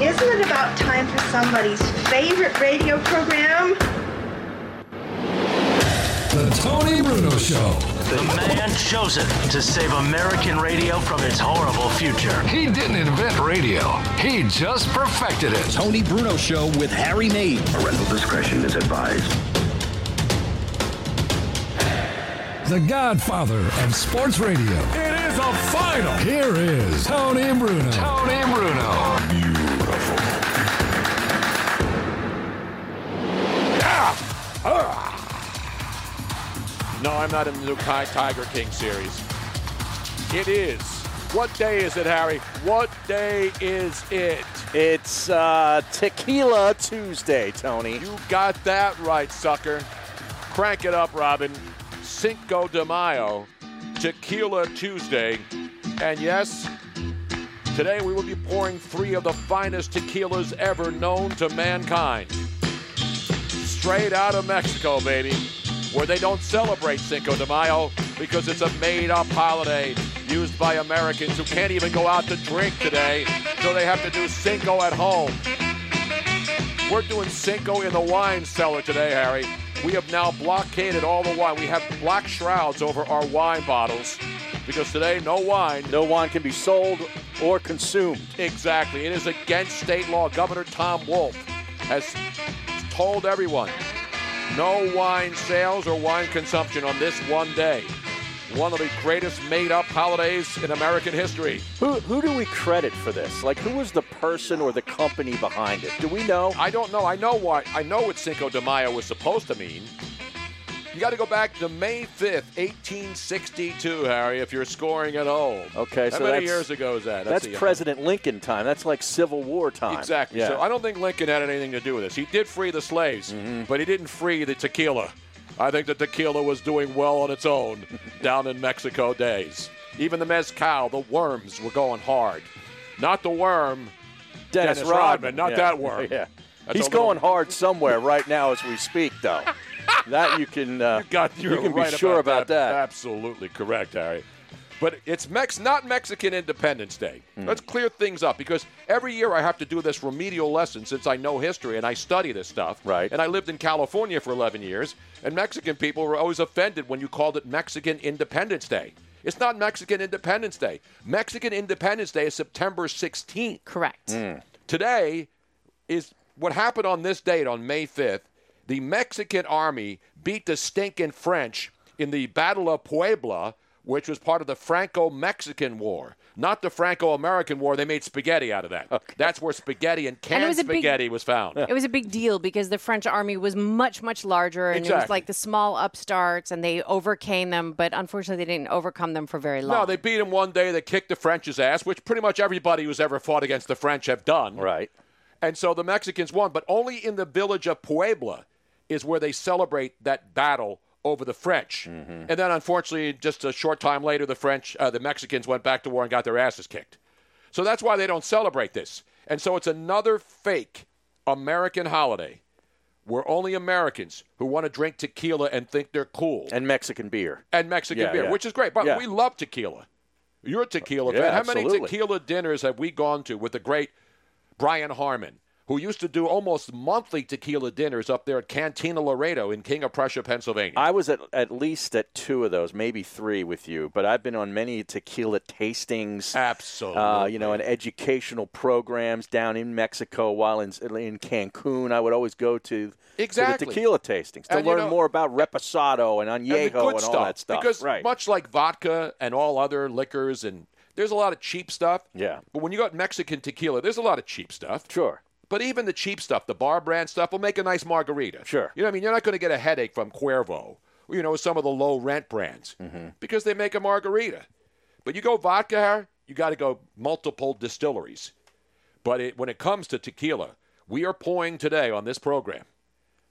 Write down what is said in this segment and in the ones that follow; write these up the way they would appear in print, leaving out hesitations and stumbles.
Isn't it about time for somebody's favorite radio program? The Tony Bruno Show. The man chosen to save American radio from its horrible future. He didn't invent radio. He just perfected it. Tony Bruno Show with Harry Mays. Parental discretion is advised. The godfather of sports radio. It is a final. Here is Tony Bruno. Tony Bruno. Beautiful. Ah! Ah! No, I'm not in the Tiger King series. It is. What day is it, Harry? What day is it? It's Tequila Tuesday, Tony. You got that right, sucker. Crank it up, Robin. Cinco de Mayo, Tequila Tuesday. And yes, today we will be pouring three of the finest tequilas ever known to mankind. Straight out of Mexico, baby, where they don't celebrate Cinco de Mayo because it's a made-up holiday used by Americans who can't even go out to drink today, so they have to do Cinco at home. We're doing Cinco in the wine cellar today, Harry. We have now blockaded all the wine. We have black shrouds over our wine bottles because today no wine. No wine can be sold or consumed. Exactly. It is against state law. Governor Tom Wolf has told everyone, no wine sales or wine consumption on this one day. One of the greatest made-up holidays in American history. Who do we credit for this? Like, who was the person or the company behind it? Do we know? I don't know. I know what Cinco de Mayo was supposed to mean. You got to go back to May 5th, 1862, Harry, if you're scoring at home. Okay, so how many years ago is that? That's President Lincoln time. That's like Civil War time. Exactly. Yeah. So I don't think Lincoln had anything to do with this. He did free the slaves, but he didn't free the tequila. I think the tequila was doing well on its own down in Mexico days. Even the mezcal, the worms were going hard. Not the worm, Dennis Rodman. Not that worm. Yeah. He's going hard somewhere right now as we speak, though. That you can right be sure about that. Absolutely correct, Harry. But it's not Mexican Independence Day. Let's clear things up, because every year I have to do this remedial lesson since I know history and I study this stuff. Right. And I lived in California for 11 years, and Mexican people were always offended when you called it Mexican Independence Day. It's not Mexican Independence Day. Mexican Independence Day is September 16th. Correct. Today is what happened on this date, on May 5th. The Mexican army beat the stinking French in the Battle of Puebla, which was part of the Franco-Mexican War, not the Franco-American War. They made spaghetti out of that. Okay. That's where spaghetti and canned spaghetti was found. It was a big deal because the French army was much, much larger, and it was like the small upstarts, and they overcame them, but unfortunately they didn't overcome them for very long. No, they beat them one day. They kicked the French's ass, which pretty much everybody who's ever fought against the French have done. Right. And so the Mexicans won, but only in the village of Puebla is where they celebrate that battle over the French. And then, unfortunately, just a short time later, the Mexicans went back to war and got their asses kicked. So that's why they don't celebrate this. And so it's another fake American holiday where only Americans who want to drink tequila and think they're cool. And Mexican beer. Which is great. But we love tequila. You're a tequila fan. How many tequila dinners have we gone to with the great Brian Harmon, who used to do almost monthly tequila dinners up there at Cantina Laredo in King of Prussia, Pennsylvania. I was at least at two of those, maybe three with you, but I've been on many tequila tastings. Absolutely. And educational programs down in Mexico while in Cancun. I would always go to the tequila tastings to learn more about Reposado and Añejo and all that stuff. Because much like vodka and all other liquors, and there's a lot of cheap stuff. Yeah. But when you got Mexican tequila, there's a lot of cheap stuff. Sure. But even the cheap stuff, the bar brand stuff, will make a nice margarita. Sure. You know what I mean? You're not going to get a headache from Cuervo, some of the low-rent brands, because they make a margarita. But you go vodka, you got to go multiple distilleries. But when it comes to tequila, we are pouring today on this program.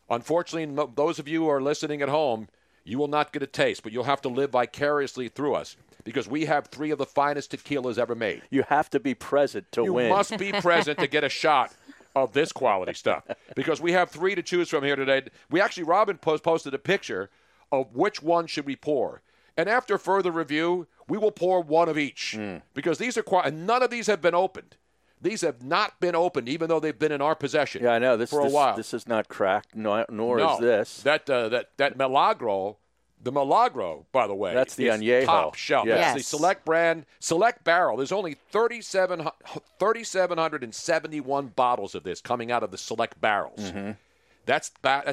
Unfortunately, those of you who are listening at home, you will not get a taste, but you'll have to live vicariously through us, because we have three of the finest tequilas ever made. You have to be present to win. You must be present to get a shot of this quality stuff, because we have three to choose from here today. We actually, Robin posted a picture of which one should we pour. And after further review, we will pour one of each, because these are, and none of these have been opened. These have not been opened, even though they've been in our possession. Yeah, I know. For a while. This is not cracked, nor is this. That Milagro. The Milagro, by the way, that's the Añejo. Top shelf. Yes. That's the select brand, select barrel. There's only 3,771 bottles of this coming out of the select barrels. Mm-hmm. That's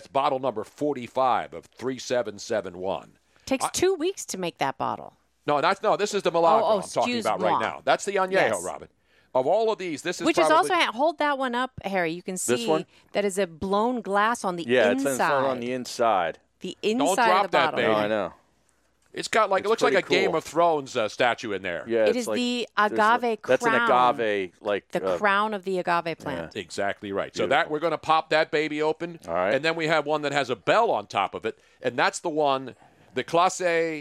bottle number 45 of 3771. Takes 2 weeks to make that bottle. No, this is the Milagro I'm talking about right now. That's the Añejo, yes. Robin. Of all of these, this is hold that one up, Harry. You can see that is a blown glass on the inside. Yeah, it's on the inside. The inside of the bottle. Don't drop that, baby. No, I know. It's got it looks like a Game of Thrones statue in there. Yeah, it is the agave crown. That's an agave, the crown of the agave plant. Yeah. Exactly right. Beautiful. So that we're going to pop that baby open. All right. And then we have one that has a bell on top of it, and that's the one, the Clase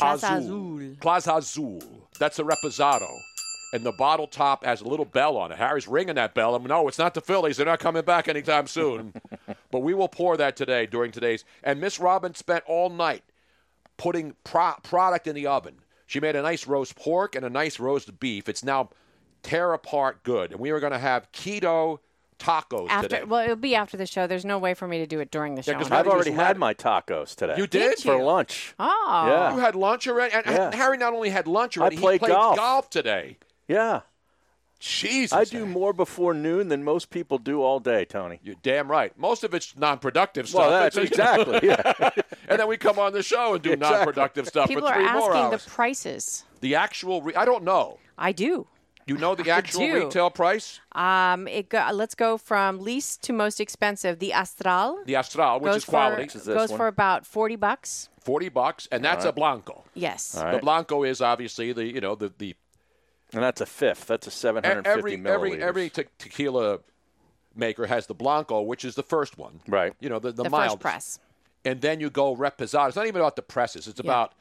Azul. That's a reposado. And the bottle top has a little bell on it. Harry's ringing that bell. No, it's not the Phillies. They're not coming back anytime soon. But we will pour that today during today's. And Miss Robin spent all night putting product in the oven. She made a nice roast pork and a nice roast beef. It's now tear apart good. And we are going to have keto tacos today. Well, it'll be after the show. There's no way for me to do it during the show. I've already had my tacos today. You did? For lunch. Oh. Yeah. You had lunch already? And Harry not only had lunch already, he played golf today. Yeah. Jesus. I do more before noon than most people do all day, Tony. You're damn right. Most of it's non-productive stuff. Well, that's exactly. Yeah. And then we come on the show and do non-productive stuff for 3 more hours. People are asking the prices. The actual I don't know. I do. You know the actual retail price? Let's go from least to most expensive. The Astral. The Astral, which is quality. Goes for about $40. $40, and that's a Blanco. Yes. Right. The Blanco is obviously the and that's a fifth. That's a 750 milliliters. Every tequila maker has the Blanco, which is the first one. Right. The mild. The first press. And then you go Reposado. It's not even about the presses. It's about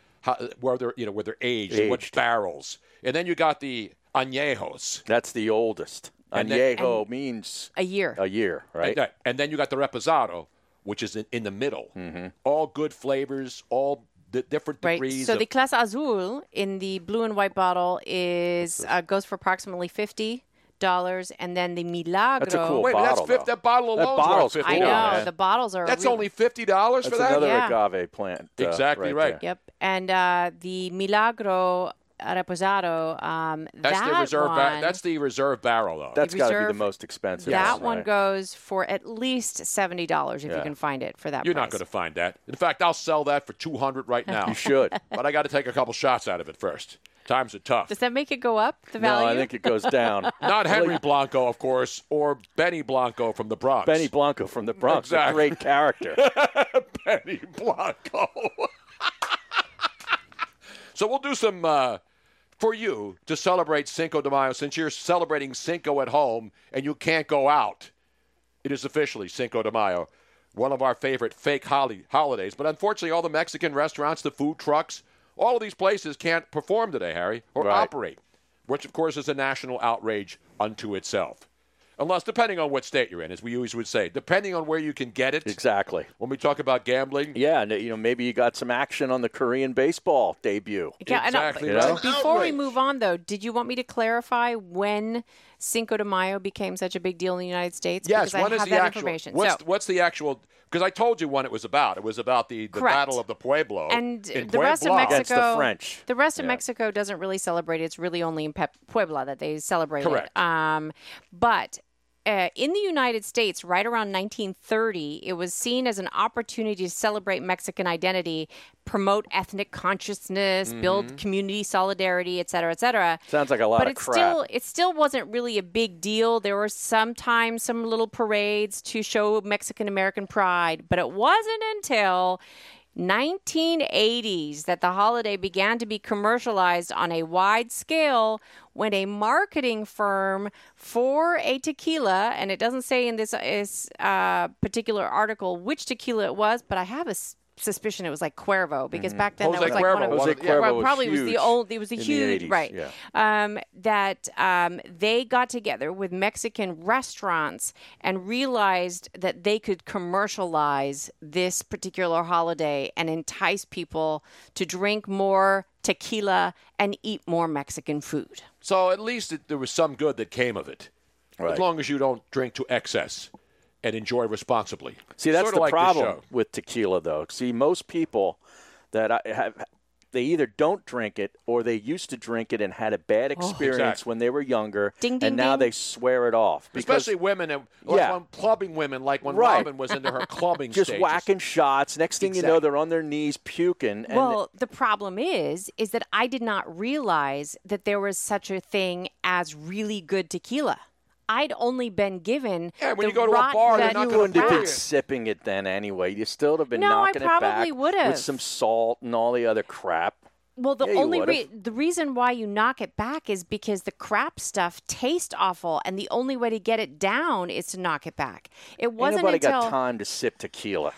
where they're aged, what barrels. And then you got the Añejos. That's the oldest. Añejo means a year. A year, right? And then you got the Reposado, which is in the middle. Mm-hmm. All good flavors, all different degrees. Right. So the Clase Azul in the blue and white bottle goes for approximately $50, and then the Milagro. That's a cool bottle. That bottle alone is $50. I know the bottles are. That's only $50 for that. That's another agave plant. Exactly right. Yep, and the Milagro Reposado. That's the reserve. That's the reserve barrel, though. That's got to be the most expensive. That one goes for at least $70 if you can find it for that. You're not going to find that. In fact, I'll sell that for $200 right now. You should, but I got to take a couple shots out of it first. Times are tough. Does that make it go up, the value? No, I think it goes down. Not Henry Blanco, of course, or Benny Blanco from the Bronx. Benny Blanco from the Bronx, exactly. A great character. Benny Blanco. So we'll do some for you to celebrate Cinco de Mayo, since you're celebrating Cinco at home and you can't go out. It is officially Cinco de Mayo, one of our favorite fake holidays. But unfortunately, all the Mexican restaurants, the food trucks, all of these places can't perform today, Harry, or operate, which, of course, is a national outrage unto itself. Unless, depending on what state you're in, as we always would say, depending on where you can get it. Exactly. When we talk about gambling. Yeah, and maybe you got some action on the Korean baseball debut. Yeah, exactly. Before we move on, though, did you want me to clarify when Cinco de Mayo became such a big deal in the United States? Yes, because I have that information. What's the actual? Because I told you when it was about. It was about the Battle of the Pueblo. And the rest of Mexico, against the French. The rest of Mexico doesn't really celebrate it. It's really only in Puebla that they celebrate it. But in the United States, right around 1930, it was seen as an opportunity to celebrate Mexican identity, promote ethnic consciousness, build community solidarity, et cetera, et cetera. Sounds like a lot of crap. But it still wasn't really a big deal. There were sometimes some little parades to show Mexican-American pride, but it wasn't until 1980s that the holiday began to be commercialized on a wide scale when a marketing firm for a tequila, and it doesn't say in this particular article which tequila it was, but I have a suspicion it was like Cuervo, because back then that was like one of it was huge, right? Yeah. They got together with Mexican restaurants and realized that they could commercialize this particular holiday and entice people to drink more tequila and eat more Mexican food. So at least there was some good that came of it, right. As long as you don't drink to excess and enjoy responsibly. See, that's the problem with tequila, though. See, most people that I have, they either don't drink it or they used to drink it and had a bad experience when they were younger, and now they swear it off. Because, especially women, clubbing women, like when Robin was into her clubbing Just whacking shots. Next thing you know, they're on their knees puking. And well, the problem is that I did not realize that there was such a thing as really good tequila. I'd only been given. Yeah, when you go to a bar, they're not going to have been sipping it then anyway. You still would have been knocking it back. No, I probably would have. With some salt and all the other crap. Well, the only reason why you knock it back is because the crap stuff tastes awful, and the only way to get it down is to knock it back. It wasn't until got time to sip tequila.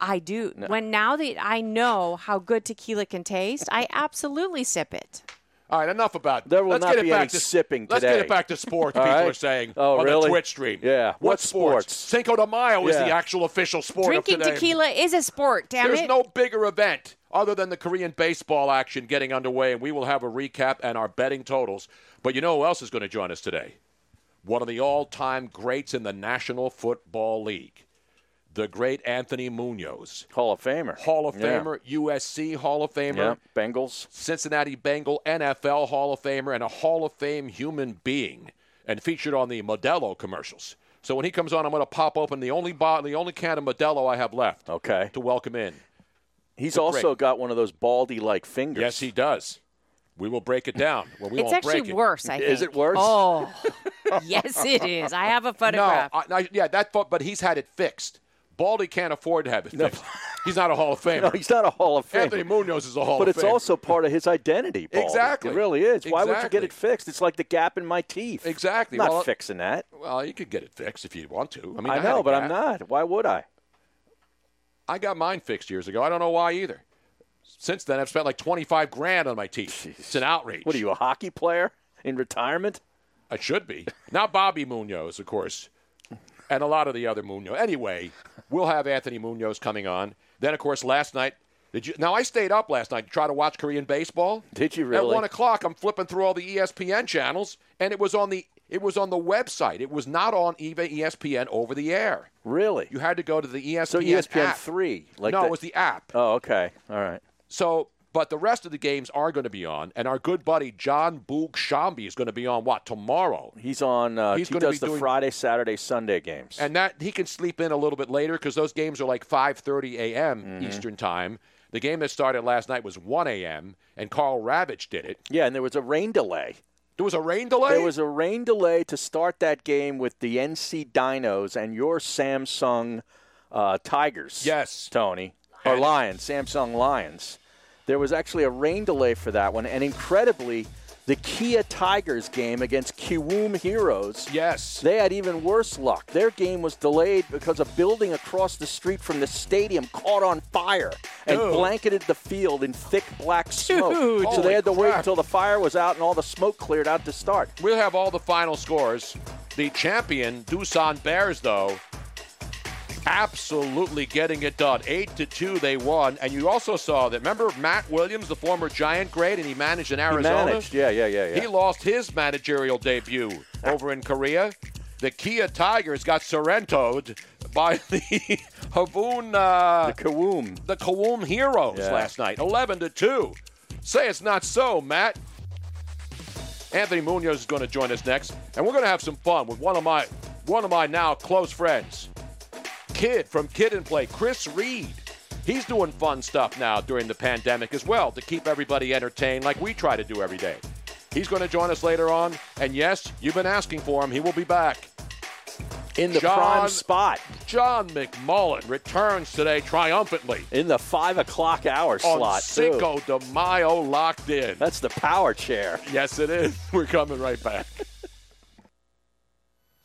I do. No. Now that I know how good tequila can taste, I absolutely sip it. All right, enough about that. Let's get it back to sipping today. Let's get it back to sports, people are saying on the Twitch stream. Yeah. What sports? Cinco de Mayo is the actual official sport of today. Drinking tequila is a sport, damn it. There's no bigger event other than the Korean baseball action getting underway, and we will have a recap and our betting totals. But you know who else is going to join us today? One of the all-time greats in the National Football League, the great Anthony Munoz. Hall of Famer. Hall of Famer, USC Hall of Famer. Yeah. Bengals. Cincinnati Bengal, NFL Hall of Famer, and a Hall of Fame human being, and featured on the Modelo commercials. So when he comes on, I'm going to pop open the only bottle, the only can of Modelo I have left to welcome in. He's also got one of those baldy-like fingers. Yes, he does. We will break it down. Well, we won't break it. It's actually worse, I think. Is it worse? Oh, yes, it is. I have a photograph. No, but he's had it fixed. Baldy can't afford to have it fixed. No. He's not a Hall of Famer. No, he's not a Hall of Famer. Anthony Munoz is a Hall of Famer. But it's also part of his identity, Baldy. Exactly. It really is. Exactly. Why would you get it fixed? It's like the gap in my teeth. Exactly. I'm not fixing that. Well, you could get it fixed if you want to. I mean, I know, but I'm not. Why would I? I got mine fixed years ago. I don't know why either. Since then, I've spent like $25,000 on my teeth. Jeez. It's an outrage. What are you, a hockey player in retirement? I should be. Not Bobby Munoz, of course. And a lot of the other Munoz. Anyway, we'll have Anthony Munoz coming on. Then, of course, last night. Now, I stayed up last night to try to watch Korean baseball. Did you really? At 1 o'clock, I'm flipping through all the ESPN channels, and it was on the website. It was not on ESPN over the air. Really? You had to go to the ESPN. So ESPN app. 3. Like no, it was the app. Oh, okay. All right. So, but the rest of the games are going to be on, and our good buddy John Sciambi is going to be on tomorrow? He's on. He does the Friday, Saturday, Sunday games, and that he can sleep in a little bit later because those games are like 5:30 a.m. Eastern time. The game that started last night was 1 a.m. and Carl Ravitch did it. Yeah, and there was a rain delay. There was a rain delay? There was a rain delay to start that game with the NC Dinos and your Samsung Tigers. Yes, Tony or Lions, Samsung Lions. There was actually a rain delay for that one, and incredibly, the Kia Tigers game against Kiwoom Heroes, they had even worse luck. Their game was delayed because a building across the street from the stadium caught on fire and blanketed the field in thick black smoke. Dude, so they had to wait until the fire was out and all the smoke cleared out to start. We'll have all the final scores. The champion, Doosan Bears, though, absolutely getting it done. 8-2 they won. And you also saw that, remember Matt Williams, the former Giant great, and he managed in Arizona? He managed, yeah. He lost his managerial debut over in Korea. The Kia Tigers got Sorrento'd by the the Kiwoom Heroes last night, 11-2. Say it's not so, Matt. Anthony Munoz is going to join us next, and we're going to have some fun with one of my now close friends. Kid from Kid and Play, Chris Reid. He's doing fun stuff now during the pandemic as well to keep everybody entertained like we try to do every day. He's going to join us later on. And yes, you've been asking for him. He will be back. In the prime spot. John McMullen returns today triumphantly. In the 5 o'clock hour slot, Cinco de Mayo locked in. That's the power chair. Yes, it is. We're coming right back.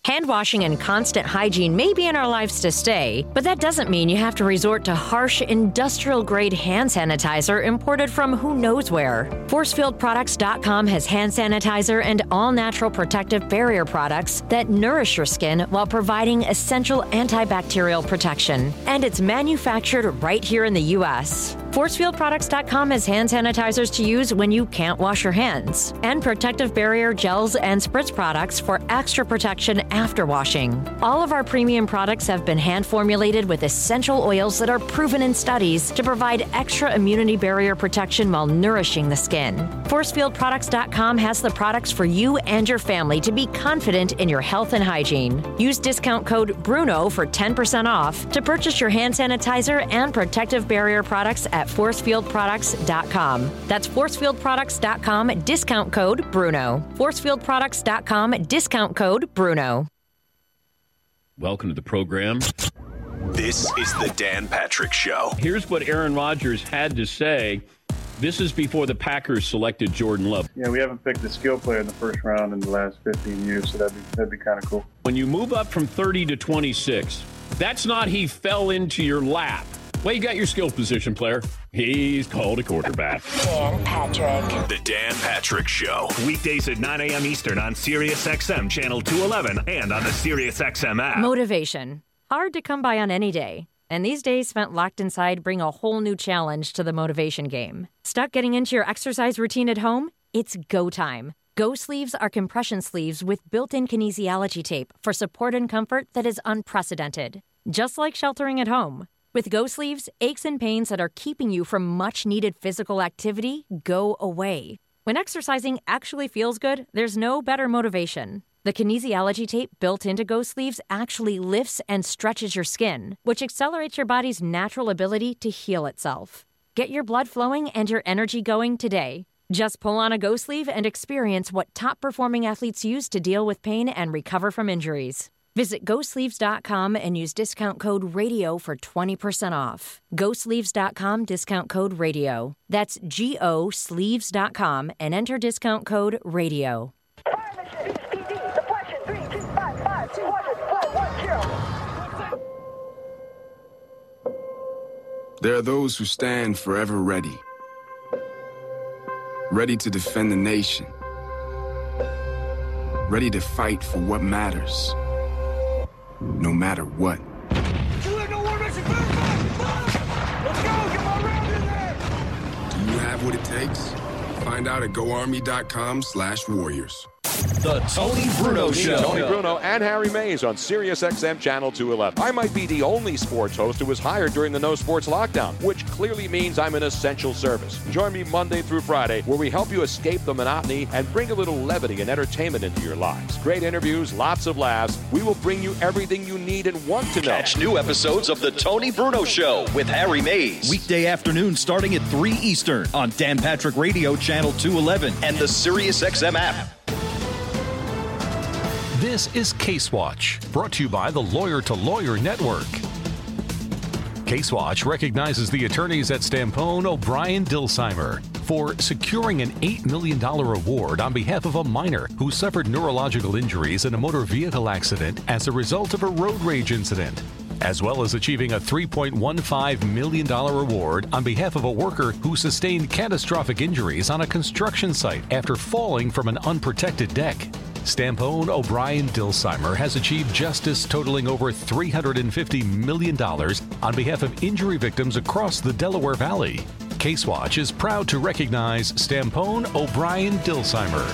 Hand washing and constant hygiene may be in our lives to stay, but that doesn't mean you have to resort to harsh, industrial-grade hand sanitizer imported from who knows where. ForcefieldProducts.com has hand sanitizer and all-natural protective barrier products that nourish your skin while providing essential antibacterial protection. And it's manufactured right here in the U.S. ForcefieldProducts.com has hand sanitizers to use when you can't wash your hands, and protective barrier gels and spritz products for extra protection after washing. All of our premium products have been hand formulated with essential oils that are proven in studies to provide extra immunity barrier protection while nourishing the skin. ForcefieldProducts.com has the products for you and your family to be confident in your health and hygiene. Use discount code BRUNO for 10% off to purchase your hand sanitizer and protective barrier products at ForcefieldProducts.com. That's ForcefieldProducts.com, discount code BRUNO. ForcefieldProducts.com, discount code BRUNO. Welcome to the program. This is the Dan Patrick Show. Here's what Aaron Rodgers had to say. This is before the Packers selected Jordan Love. Yeah, we haven't picked a skill player in the first round in the last 15 years, so that'd be kind of cool. When you move up from 30 to 26, that's not he fell into your lap. Well, you got your skill position player. He's called a quarterback. Dan Patrick. The Dan Patrick Show. Weekdays at 9 a.m. Eastern on SiriusXM Channel 211 and on the SiriusXM app. Motivation. Hard to come by on any day. And these days spent locked inside bring a whole new challenge to the motivation game. Stuck getting into your exercise routine at home? It's go time. Go sleeves are compression sleeves with built-in kinesiology tape for support and comfort that is unprecedented. Just like sheltering at home. With Go sleeves, aches and pains that are keeping you from much-needed physical activity go away. When exercising actually feels good, there's no better motivation. The kinesiology tape built into Go sleeves actually lifts and stretches your skin, which accelerates your body's natural ability to heal itself. Get your blood flowing and your energy going today. Just pull on a Go sleeve and experience what top-performing athletes use to deal with pain and recover from injuries. Visit GoSleeves.com and use discount code RADIO for 20% off. GoSleeves.com, discount code RADIO. That's G-O sleeves.com and enter discount code RADIO. There are those who stand forever ready, ready to defend the nation, ready to fight for what matters, no matter what. You have no war mission, Firefight! Let's go, get my round in there! Do you have what it takes? Find out at GoArmy.com/warriors. The Tony Bruno Show. Tony Bruno and Harry Mays on SiriusXM Channel 211. I might be the only sports host who was hired during the no sports lockdown, which clearly means I'm an essential service. Join me Monday through Friday, where we help you escape the monotony and bring a little levity and entertainment into your lives. Great interviews, lots of laughs. We will bring you everything you need and want to know. Catch new episodes of The Tony Bruno Show with Harry Mays. Weekday afternoon starting at 3 Eastern on Dan Patrick Radio Channel 211 and the SiriusXM app. This is Case Watch, brought to you by the Lawyer to Lawyer Network. Case Watch recognizes the attorneys at Stampone, O'Brien, Dilsheimer for securing an $8 million award on behalf of a minor who suffered neurological injuries in a motor vehicle accident as a result of a road rage incident, as well as achieving a $3.15 million award on behalf of a worker who sustained catastrophic injuries on a construction site after falling from an unprotected deck. Stampone, O'Brien, Dilsheimer has achieved justice totaling over $350 million on behalf of injury victims across the Delaware Valley. CaseWatch is proud to recognize Stampone, O'Brien, Dilsheimer.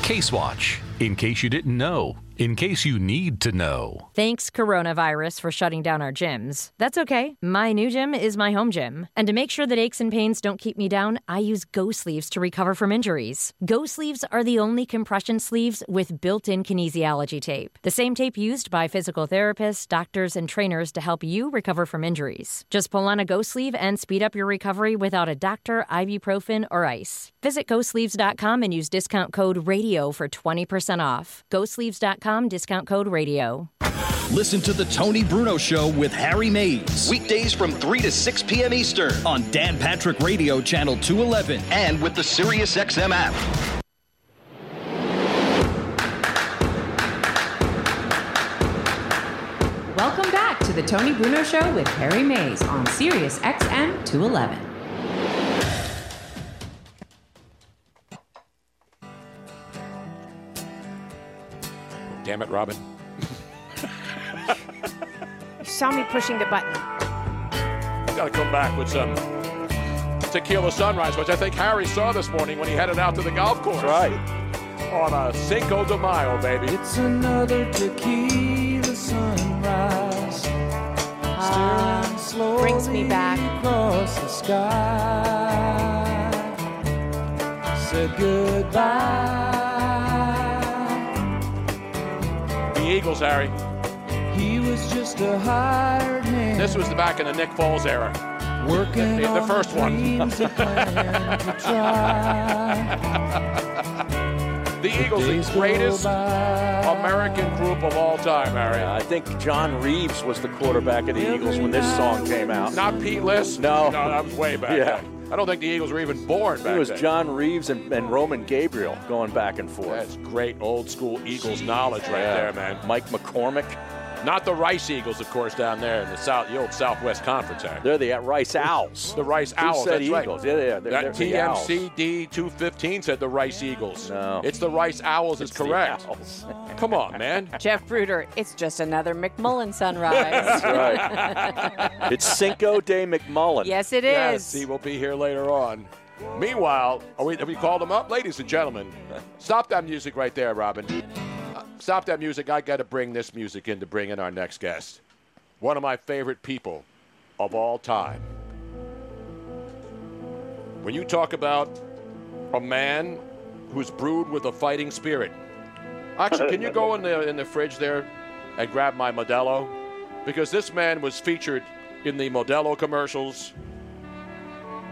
CaseWatch, in case you didn't know, in case you need to know. Thanks, coronavirus, for shutting down our gyms. That's okay. My new gym is my home gym. And to make sure that aches and pains don't keep me down, I use Go Sleeves to recover from injuries. Go Sleeves are the only compression sleeves with built-in kinesiology tape. The same tape used by physical therapists, doctors, and trainers to help you recover from injuries. Just pull on a Go Sleeve and speed up your recovery without a doctor, ibuprofen, or ice. Visit GoSleeves.com and use discount code RADIO for 20% off. GoSleeves.com, discount code RADIO. Listen to The Tony Bruno Show with Harry Mays. Weekdays from 3 to 6 p.m. Eastern on Dan Patrick Radio Channel 211 and with the SiriusXM app. Welcome back to The Tony Bruno Show with Harry Mays on SiriusXM 211. Damn it, Robin. You saw me pushing the button. got to come back with some tequila sunrise, which I think Harry saw this morning when he headed out to the golf course. That's right. On a Cinco de Mayo, baby. It's another tequila sunrise. Slowly brings me back across the sky. Said goodbye. The Eagles, Harry. He was just a hired man. This was the back in the Nick Foles era. Working the first one. The Eagles, the greatest American group of all time, Harry. I think John Reeves was the quarterback of the Eagles when this song came out. Not Pete List. No. No, that was way back. Yeah. Then. I don't think the Eagles were even born back then. It was John Reeves and Roman Gabriel going back and forth. That's great old school Eagles knowledge right there, man. Mike McCormick. Not the Rice Eagles, of course, down there in the South, the old Southwest Conference. Harry. They're the Rice Owls. The Rice Owls. Who said that's Eagles? Right. Yeah, that TMCD 215 said the Rice Eagles. No. It's the Rice Owls is correct. Come on, man. Jeff Bruder, it's just another McMullen sunrise. That's right. It's Cinco de McMullen. Yes, it is. Yes, he will be here later on. Meanwhile, have we called him up? Ladies and gentlemen, stop that music right there, Robin. Stop that music. I got to bring this music in to bring in our next guest. One of my favorite people of all time. When you talk about a man who's brewed with a fighting spirit. Actually, can you go in the fridge there and grab my Modelo? Because this man was featured in the Modelo commercials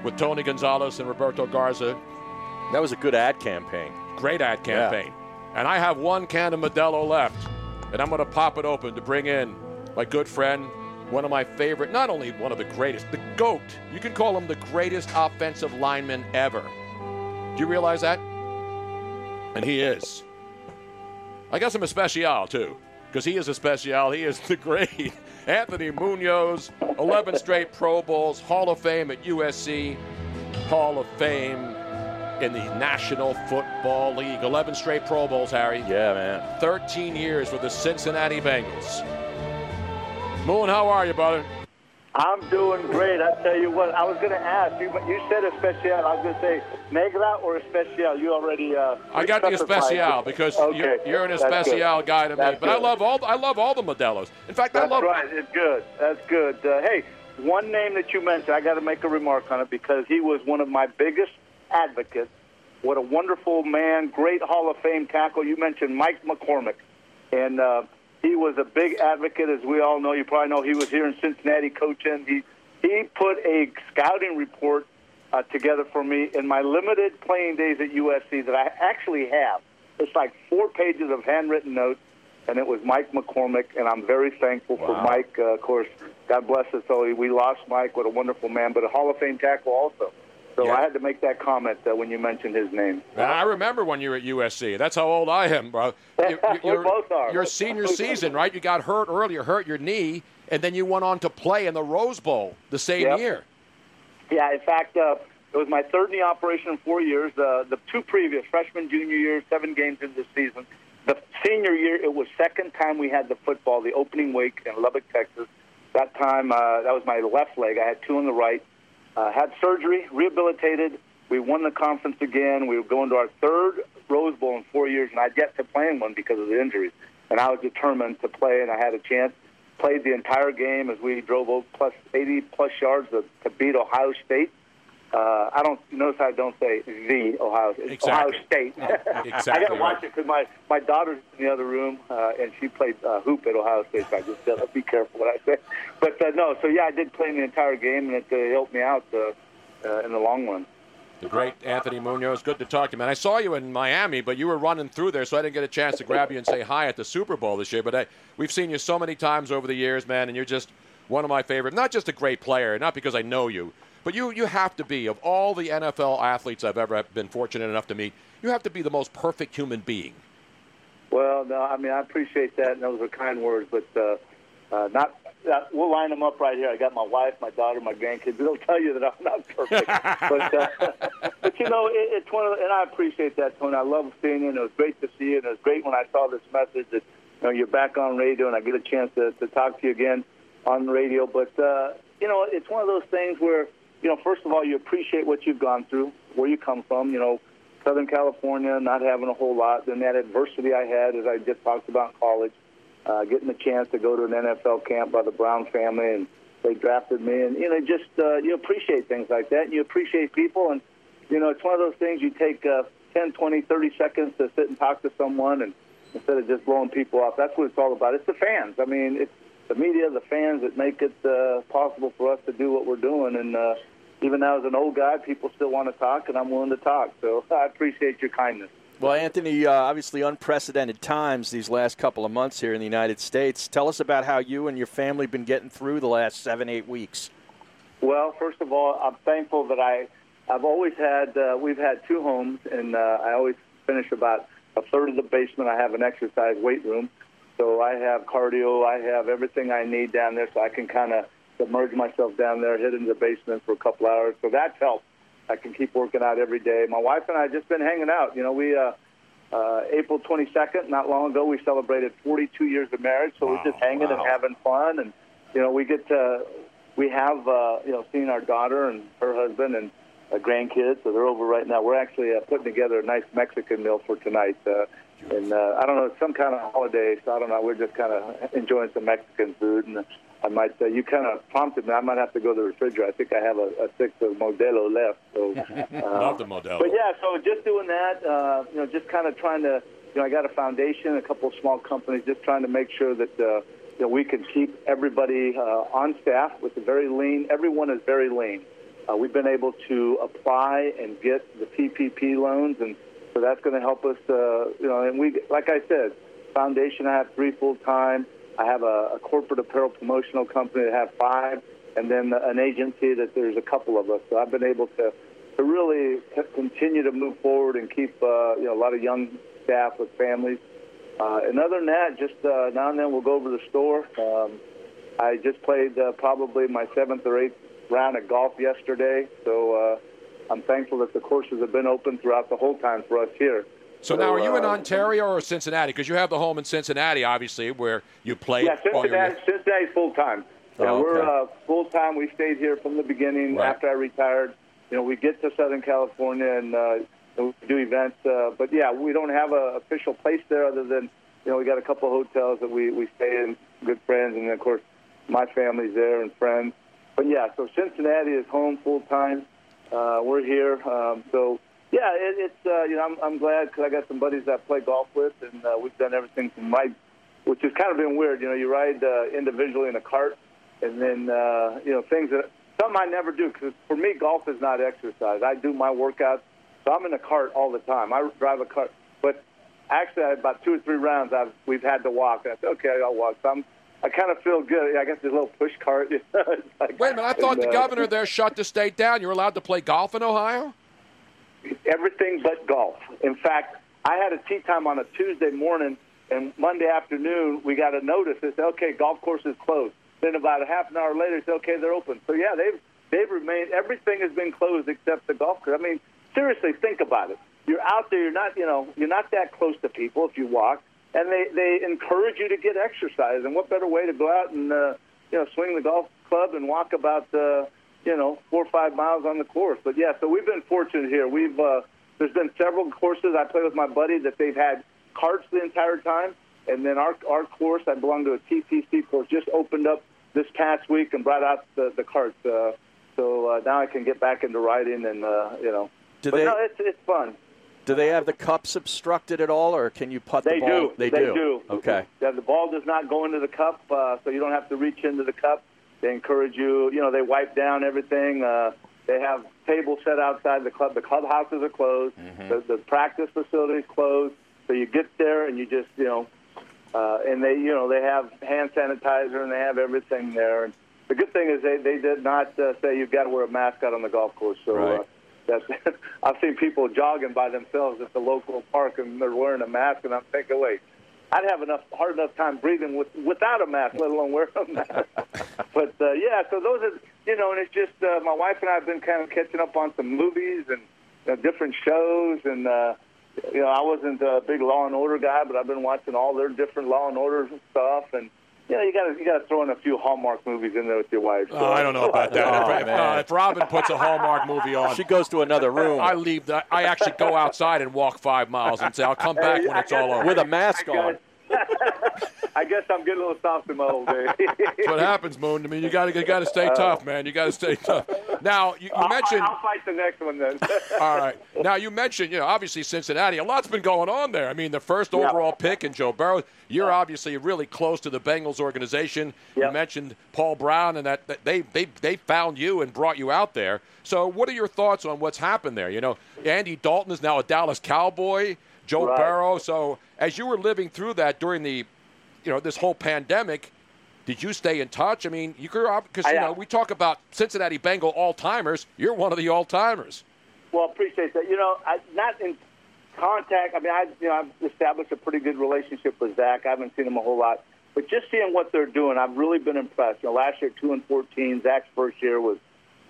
with Tony Gonzalez and Roberto Garza. That was a good ad campaign. Great ad campaign. Yeah. And I have one can of Modelo left, and I'm going to pop it open to bring in my good friend, one of my favorite, not only one of the greatest, the GOAT. You can call him the greatest offensive lineman ever. Do you realize that? And he is. I got some Especial, too, because he is Especial. He is the great Anthony Munoz, 11 straight Pro Bowls, Hall of Fame at USC, Hall of Fame in the National Football League. 11 straight Pro Bowls, Harry. Yeah, man. 13 years with the Cincinnati Bengals. Moon, how are you, brother? I'm doing great. I tell you what, I was going to ask. You said Especial. I was going to say Negra or Especial. You already I got the Especial because you're an Especial guy to me. But I love all the Modelos. In fact, I love... That's right. It's good. That's good. Hey, one name that you mentioned, I got to make a remark on it because he was one of my biggest advocate. What a wonderful man, great Hall of Fame tackle. You mentioned Mike McCormick, and he was a big advocate, as we all know. You probably know he was here in Cincinnati coaching. He put a scouting report together for me in my limited playing days at USC that I actually have. It's like 4 pages of handwritten notes, and it was Mike McCormick, and I'm very thankful for Mike. Of course, God bless us all. We lost Mike. What a wonderful man, but a Hall of Fame tackle also. So I had to make that comment when you mentioned his name. And I remember when you were at USC. That's how old I am, bro. We both are. Your senior season, right? You got hurt earlier, hurt your knee, and then you went on to play in the Rose Bowl the same year. Yeah, in fact, it was my third knee operation in 4 years. The two previous, freshman, junior year, 7 games into the season. The senior year, it was second time we had the football, the opening week in Lubbock, Texas. That time, that was my left leg. I had 2 on the right. Had surgery, rehabilitated. We won the conference again. We were going to our third Rose Bowl in 4 years, and I'd yet to play in one because of the injuries. And I was determined to play, and I had a chance. Played the entire game as we drove 80-plus yards to beat Ohio State. I don't say the Ohio State. Exactly. Ohio State. Exactly. I got to watch it because my daughter's in the other room, and she played hoop at Ohio State. So I just said, be careful what I say. But, I did play the entire game, and it helped me out in the long run. The great Anthony Munoz, good to talk to you, man. I saw you in Miami, but you were running through there, so I didn't get a chance to grab you and say hi at the Super Bowl this year. But we've seen you so many times over the years, man, and you're just one of my favorite. Not just a great player, not because I know you, but you have to be, of all the NFL athletes I've ever been fortunate enough to meet, you have to be the most perfect human being. Well, no, I mean, I appreciate that, and those are kind words, but we'll line them up right here. I got my wife, my daughter, my grandkids. They'll tell you that I'm not perfect. But you know, it's one of the, and I appreciate that, Tony. I love seeing you, and it was great to see you, and it was great when I saw this message that you're back on radio, and I get a chance to talk to you again on the radio. But you know, it's one of those things where, you know, first of all, you appreciate what you've gone through, where you come from, you know, Southern California, not having a whole lot. Then that adversity I had, as I just talked about in college, getting the chance to go to an NFL camp by the Brown family, and they drafted me. And, you know, just you appreciate things like that. And you appreciate people. And, you know, it's one of those things you take 10, 20, 30 seconds to sit and talk to someone, and instead of just blowing people off. That's what it's all about. It's the fans. I mean, it's the media, the fans that make it possible for us to do what we're doing. And even now as an old guy, people still want to talk, and I'm willing to talk. So I appreciate your kindness. Well, Anthony, obviously unprecedented times these last couple of months here in the United States. Tell us about how you and your family have been getting through the last 7, 8 weeks. Well, first of all, I'm thankful that I've always had we've had two homes, and I always finish about a third of the basement. I have an exercise weight room, so I have cardio. I have everything I need down there, so I can kind of submerge myself down there, hit into the basement for a couple hours. So that's helped. I can keep working out every day. My wife and I have just been hanging out. You know, we April 22nd, not long ago, we celebrated 42 years of marriage. So we're just hanging and having fun, and you know, we get to we have you know, seen our daughter and her husband and grandkids, so they're over right now. We're actually putting together a nice Mexican meal for tonight, and I don't know, it's some kind of holiday, so I don't know. We're just kind of enjoying some Mexican food, and I might you kind of prompted me. I might have to go to the refrigerator. I think I have a sixth of Modelo left. So love the Modelo. But yeah, so just doing that, you know, just kind of trying to, you know, I got a foundation, a couple of small companies, just trying to make sure that you know, we can keep everybody on staff with a very lean. Everyone is very lean. We've been able to apply and get the PPP loans, and so that's going to help us. You know, and we, like I said, foundation. I have 3 full time. I have a corporate apparel promotional company that have 5, and then an agency that there's a couple of us. So I've been able to really continue to move forward and keep you know, a lot of young staff with families. And other than that, just now and then we'll go over to the store. I just played probably my 7th or 8th. round of golf yesterday, so I'm thankful that the courses have been open throughout the whole time for us here. So now, are you in Ontario or Cincinnati? Because you have the home in Cincinnati, obviously, where you played. Yeah, Cincinnati's full time. Yeah, okay. We're full time. We stayed here from the beginning. Right. After I retired, you know, we get to Southern California and we do events. But yeah, we don't have an official place there other than, you know, we got a couple of hotels that we stay in, good friends, and then, of course, my family's there and friends. But, yeah, so Cincinnati is home full-time. We're here. So, yeah, it's you know, I'm glad because I got some buddies that I play golf with, and we've done everything from ride, which has kind of been weird. You know, you ride individually in a cart, and then, you know, things that – something I never do because, for me, golf is not exercise. I do my workouts, so I'm in a cart all the time. I drive a cart. But actually, about 2 or 3 rounds, we've had to walk. And I said, okay, I'll walk. So I kind of feel good. I got this little push cart. Like, wait a minute. I thought the governor there shut the state down. You're allowed to play golf in Ohio? Everything but golf. In fact, I had a tee time on a Tuesday morning, and Monday afternoon we got a notice that said, okay, golf course is closed. Then about a half an hour later, it's okay, they're open. So, yeah, they've remained. Everything has been closed except the golf course. I mean, seriously, think about it. You're out there. You're not, you know, you're not that close to people if you walk. And they encourage you to get exercise. And what better way to go out and, you know, swing the golf club and walk about, you know, 4 or 5 miles on the course. But, yeah, so we've been fortunate here. We've there's been several courses. I play with my buddy that they've had carts the entire time. And then our course, I belong to a TTC course, just opened up this past week and brought out the carts. So now I can get back into riding and, you know. But, no, it's fun. Do they have the cups obstructed at all, or can you putt the ball? They do. Okay. Yeah, the ball does not go into the cup, so you don't have to reach into the cup. They encourage you. You know, they wipe down everything. They have tables set outside the club. The clubhouses are closed. Mm-hmm. The practice facility is closed. So you get there and you just, you know, and they, you know, they have hand sanitizer and they have everything there. And the good thing is they did not say you've got to wear a mask out on the golf course. So. Right. I've seen people jogging by themselves at the local park, and they're wearing a mask, and I'm thinking, wait, I'd have hard enough time breathing without a mask, let alone wearing a mask. But, yeah, so those are, you know, and it's just my wife and I have been kind of catching up on some movies and different shows. And, you know, I wasn't a big Law & Order guy, but I've been watching all their different Law & Order stuff. And you know, you got to throw in a few Hallmark movies in there with your wife. So. Oh, I don't know about that. Oh, if Robin puts a Hallmark movie on, she goes to another room. I leave. I actually go outside and walk 5 miles and say, "I'll come back when it's all over." With a mask on. I guess I'm getting a little soft in my old days. That's what happens, Moon. I mean, you got to stay tough, man. You got to stay tough. Now, you mentioned I'll fight the next one then. All right. Now, you mentioned, you know, obviously Cincinnati. A lot's been going on there. I mean, the first overall pick in Joe Burrow. You're obviously really close to the Bengals organization. Yep. You mentioned Paul Brown and that they found you and brought you out there. So, what are your thoughts on what's happened there? You know, Andy Dalton is now a Dallas Cowboy. Joe Burrow. So, as you were living through that during the, you know, this whole pandemic, did you stay in touch? I mean, you could, because you know we talk about Cincinnati Bengal all timers. You're one of the all timers. Well, appreciate that. You know, not in contact. I mean, I've established a pretty good relationship with Zach. I haven't seen him a whole lot, but just seeing what they're doing, I've really been impressed. You know, last year 2-14. Zach's first year was,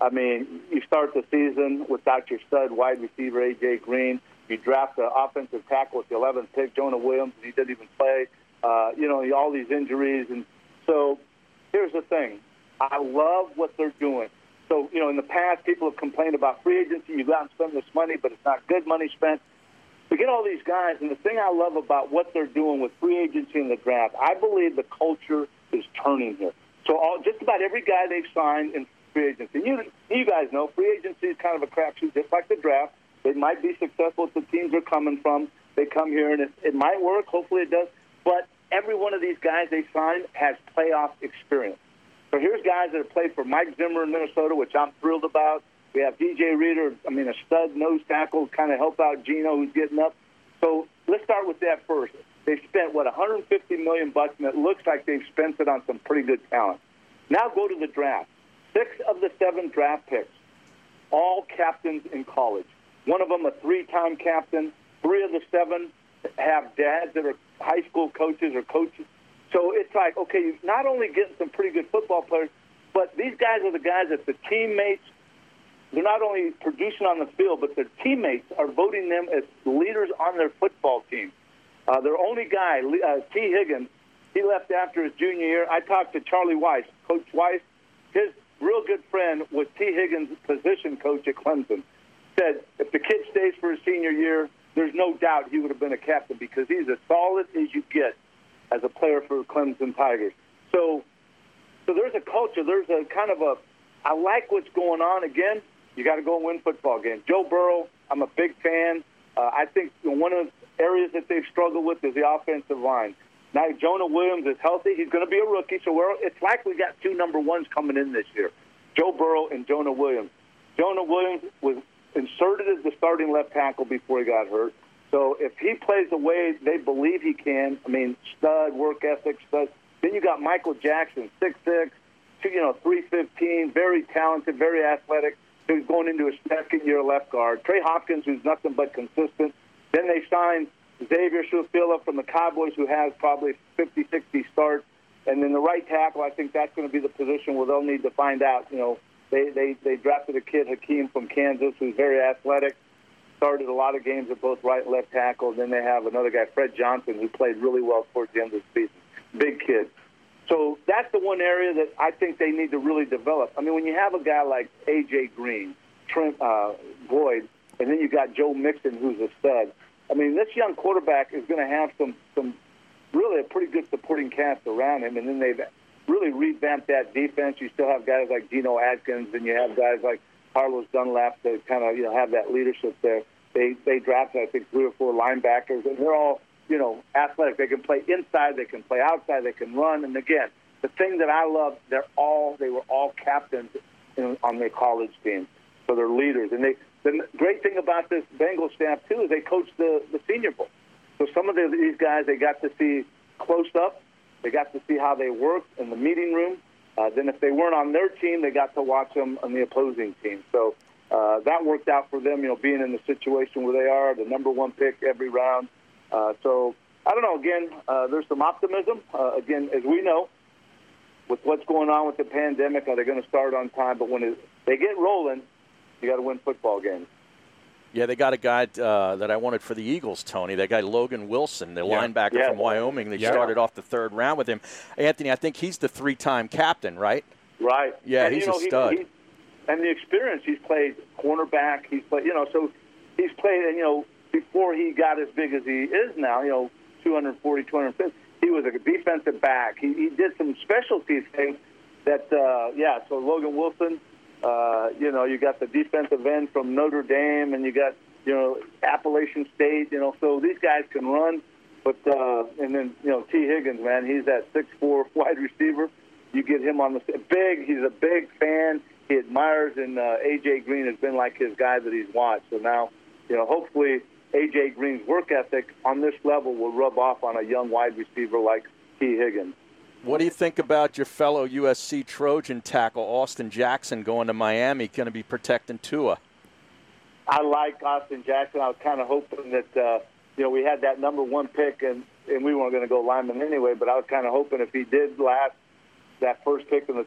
I mean, you start the season without your stud wide receiver A.J. Green. You draft an offensive tackle with the 11th pick, Jonah Williams, and he didn't even play. You know, all these injuries. And so here's the thing. I love what they're doing. So, you know, in the past, people have complained about free agency. You go out and spend this money, but it's not good money spent. We get all these guys, and the thing I love about what they're doing with free agency and the draft, I believe the culture is turning here. So just about every guy they've signed in free agency, you guys know free agency is kind of a crapshoot, just like the draft. They might be successful if the teams are coming from. They come here, and it might work. Hopefully it does. But every one of these guys they sign has playoff experience. So here's guys that have played for Mike Zimmer in Minnesota, which I'm thrilled about. We have D.J. Reader, I mean, a stud nose tackle, kind of help out Gino, who's getting up. So let's start with that first. They spent, what, $150 million, and it looks like they've spent it on some pretty good talent. Now go to the draft. 6 of the 7 draft picks, all captains in college. One of them a 3-time captain. 3 of the 7 have dads that are high school coaches or coaches. So it's like, okay, you're not only getting some pretty good football players, but these guys are the guys that the teammates, they're not only producing on the field, but their teammates are voting them as leaders on their football team. Their only guy, Tee Higgins, he left after his junior year. I talked to Charlie Weiss, Coach Weiss. His real good friend was Tee Higgins' position coach at Clemson. Said if the kid stays for his senior year, there's no doubt he would have been a captain because he's as solid as you get as a player for Clemson Tigers. So there's a culture. There's a kind of a I like what's going on. Again, you got to go and win football games. Joe Burrow, I'm a big fan. I think one of the areas that they've struggled with is the offensive line. Now Jonah Williams is healthy. He's going to be a rookie, so it's like we got 2 number 1s coming in this year, Joe Burrow and Jonah Williams. Jonah Williams was inserted as the starting left tackle before he got hurt. So if he plays the way they believe he can, I mean, stud, work ethic, stud. Then you got Michael Jackson, 6'6", 315, very talented, very athletic, who's going into his 2nd year left guard. Trey Hopkins, who's nothing but consistent. Then they signed Xavier Shufila from the Cowboys, who has probably 50, 60 starts. And then the right tackle, I think that's going to be the position where they'll need to find out, you know, They drafted a kid, Hakeem, from Kansas, who's very athletic, started a lot of games at both right and left tackle. Then they have another guy, Fred Johnson, who played really well towards the end of the season. Big kid. So that's the one area that I think they need to really develop. I mean, when you have a guy like A.J. Green, Trent Boyd, and then you got Joe Mixon, who's a stud. I mean, this young quarterback is going to have some really a pretty good supporting cast around him, and then they've really revamped that defense. You still have guys like Geno Atkins, and you have guys like Carlos Dunlap that kind of have that leadership there. They drafted, I think, 3 or 4 linebackers, and they're all athletic. They can play inside, they can play outside, they can run. And again, the thing that I love, they were all captains on their college teams, so they're leaders. And the great thing about this Bengals staff too is they coached the Senior Bowl. So some of these guys they got to see close up. They got to see how they worked in the meeting room. Then if they weren't on their team, they got to watch them on the opposing team. So that worked out for them, being in the situation where they are, the number 1 pick every round. So I don't know. Again, there's some optimism. Again, as we know, with what's going on with the pandemic, are they going to start on time? But when they get rolling, you got to win football games. Yeah, they got a guy that I wanted for the Eagles, Tony. That guy, Logan Wilson, the linebacker from Wyoming. They started off the third round with him. Anthony, I think he's the three-time captain, right? Right. Yeah, and, he's a stud. He, and the experience, he's played cornerback. He's played, so he's played, and, before he got as big as he is now, 240, 250, he was a defensive back. He did some specialty things that, so Logan Wilson, you got the defensive end from Notre Dame, and you got, Appalachian State, so these guys can run. But, and then, Tee Higgins, man, he's that 6'4" wide receiver. You get him on the big, he's a big fan. He admires, and A.J. Green has been like his guy that he's watched. So now, hopefully A.J. Green's work ethic on this level will rub off on a young wide receiver like Tee Higgins. What do you think about your fellow USC Trojan tackle, Austin Jackson, going to Miami, going to be protecting Tua? I like Austin Jackson. I was kind of hoping that, we had that number one pick, and we weren't going to go lineman anyway, but I was kind of hoping if he did last that first pick in the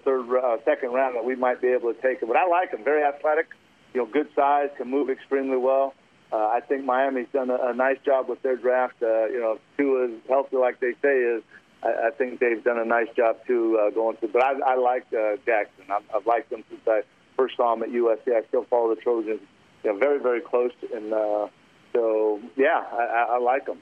second round that we might be able to take him. But I like him. Very athletic, good size, can move extremely well. I think Miami's done a nice job with their draft. Tua is healthy, like they say is. I think they've done a nice job, too, going through. But I like Jackson. I've liked him since I first saw him at USC. I still follow the Trojans very, very close. And I like him.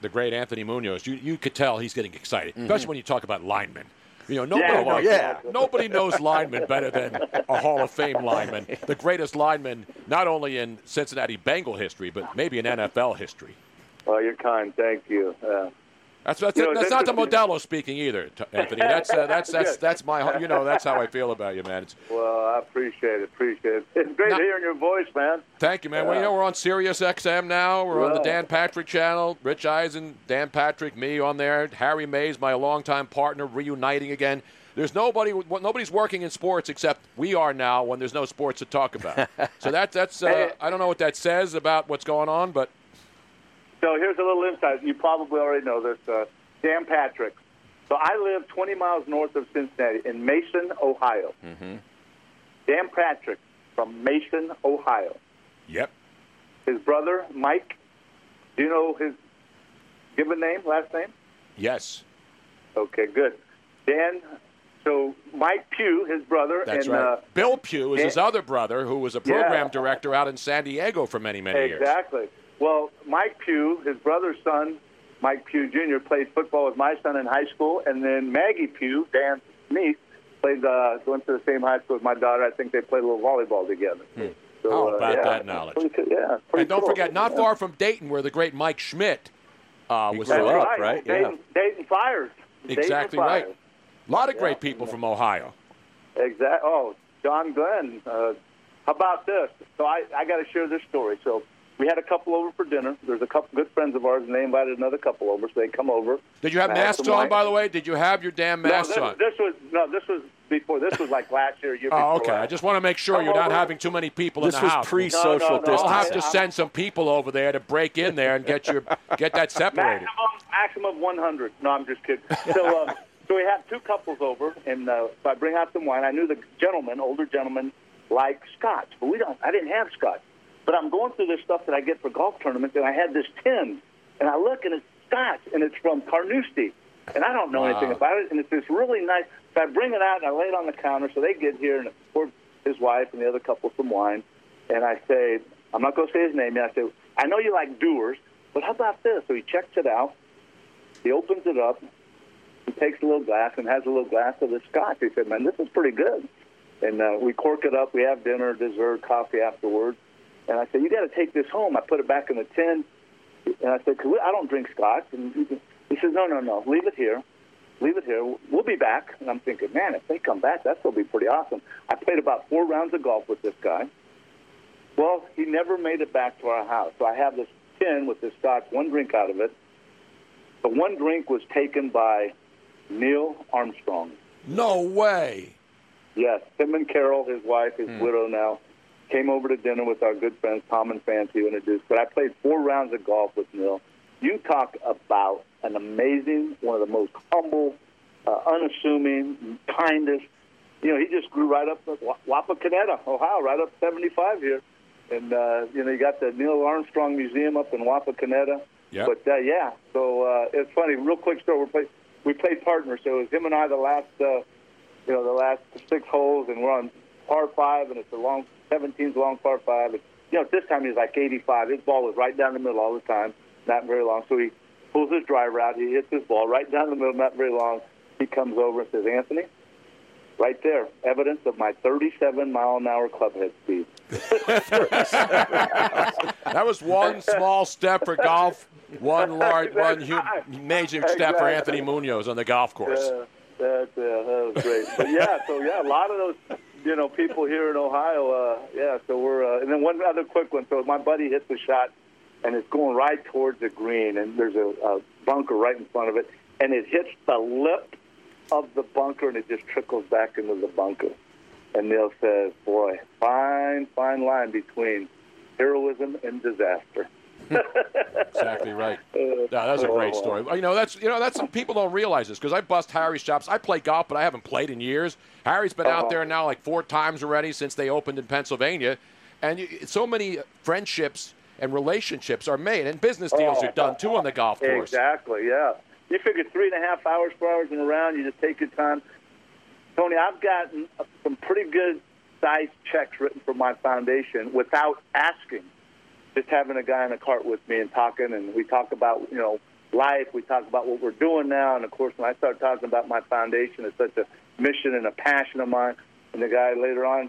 The great Anthony Munoz. You could tell he's getting excited, especially when you talk about linemen. Nobody knows linemen better than a Hall of Fame lineman, the greatest lineman not only in Cincinnati Bengal history, but maybe in NFL history. Well, you're kind. Thank you. That's not the Modelo speaking either, Anthony. That's my that's how I feel about you, man. I appreciate it. It's great hearing your voice, man. Thank you, man. Well, we're on Sirius XM now. We're on the Dan Patrick channel. Rich Eisen, Dan Patrick, me on there. Harry Mays, my longtime partner, reuniting again. There's nobody's working in sports except we are now when there's no sports to talk about. So that's I don't know what that says about what's going on, but. So here's a little insight. You probably already know this. Dan Patrick. So I live 20 miles north of Cincinnati in Mason, Ohio. Mm-hmm. Dan Patrick from Mason, Ohio. Yep. His brother, Mike, do you know his given name, last name? Yes. Okay, good. Dan, so Mike Pugh, his brother. That's and, right. Bill Pugh is his other brother who was a program director out in San Diego for many, many years. Exactly. Well, Mike Pugh, his brother's son, Mike Pugh Jr., played football with my son in high school. And then Maggie Pugh, Dan's niece, went to the same high school with my daughter. I think they played a little volleyball together. Hmm. So, that knowledge. And don't forget, not far from Dayton, where the great Mike Schmidt was grew up, right? Dayton Flyers. Exactly right. A lot of great people from Ohio. Exactly. Oh, John Glenn. How about this? So I got to share this story. So. We had a couple over for dinner. There's a couple good friends of ours, and they invited another couple over, so they come over. Did you have masks on, by the way? Did you have your damn masks on? This was before. This was like last year. Year before. Oh, okay. I just want to make sure you're not having too many people in the house. This was pre-social distancing. I'll have to send some people over there to break in there and get that separated. Maximum 100. No, I'm just kidding. So, so we have two couples over, and so I bring out some wine. I knew the gentleman, older gentleman, liked scotch, but I didn't have scotch. But I'm going through this stuff that I get for golf tournaments, and I had this tin, and I look, and it's scotch, and it's from Carnoustie, and I don't know anything about it, and it's this really nice. So I bring it out, and I lay it on the counter, so they get here, and I pour his wife and the other couple some wine, and I say, I'm not going to say his name, and I say, I know you like Dewar's, but how about this? So he checks it out, he opens it up, he takes a little glass and has a little glass of the scotch. He said, man, this is pretty good. And we cork it up, we have dinner, dessert, coffee afterwards. And I said, you got to take this home. I put it back in the tin. And I said, I don't drink scotch. And he says, no, leave it here. We'll be back. And I'm thinking, man, if they come back, that's going to be pretty awesome. I played about 4 rounds of golf with this guy. Well, he never made it back to our house. So I have this tin with this scotch, one drink out of it. The one drink was taken by Neil Armstrong. No way. Yes, Tim and Carol, his wife, his widow now. Came over to dinner with our good friends, Tom and Fancy, who introduced. But I played 4 rounds of golf with Neil. You talk about an amazing, one of the most humble, unassuming, kindest. He just grew right up at Wapakoneta, Ohio, right up 75 here. And, you know, you got the Neil Armstrong Museum up in Wapakoneta. Yep. But, yeah, so it's funny. Real quick story. We played partners. So it was him and I the last 6 holes, and we're on par 5, and it's a long 17's long par 5. And, you know, this time he was like 85. His ball was right down the middle all the time, not very long. So he pulls his driver out. He hits his ball right down the middle, not very long. He comes over and says, "Anthony, right there, evidence of my 37-mile-an-hour clubhead speed." That was one small step for golf, one major step for Anthony Munoz on the golf course. That was great. But yeah, so yeah, a lot of those, you know, people here in Ohio. Yeah, so we're and then one other quick one. So my buddy hits a shot, and it's going right towards the green, and there's a bunker right in front of it, and it hits the lip of the bunker, and it just trickles back into the bunker. And Neil says, "Boy, fine line between heroism and disaster." Exactly right. No, that's a great story. You know, that's people don't realize this, because I bust Harry's chops. I play golf, but I haven't played in years. Harry's been out there now like 4 times already since they opened in Pennsylvania, and so many friendships and relationships are made, and business deals are done too on the golf course. Exactly. Yeah. You figure 3.5 hours, 4 hours in a round, you just take your time. Tony, I've gotten some pretty good size checks written for my foundation without asking, just having a guy in a cart with me and talking, and we talk about, you know, life, we talk about what we're doing now, and, of course, when I start talking about my foundation, it's such a mission and a passion of mine, and the guy later on,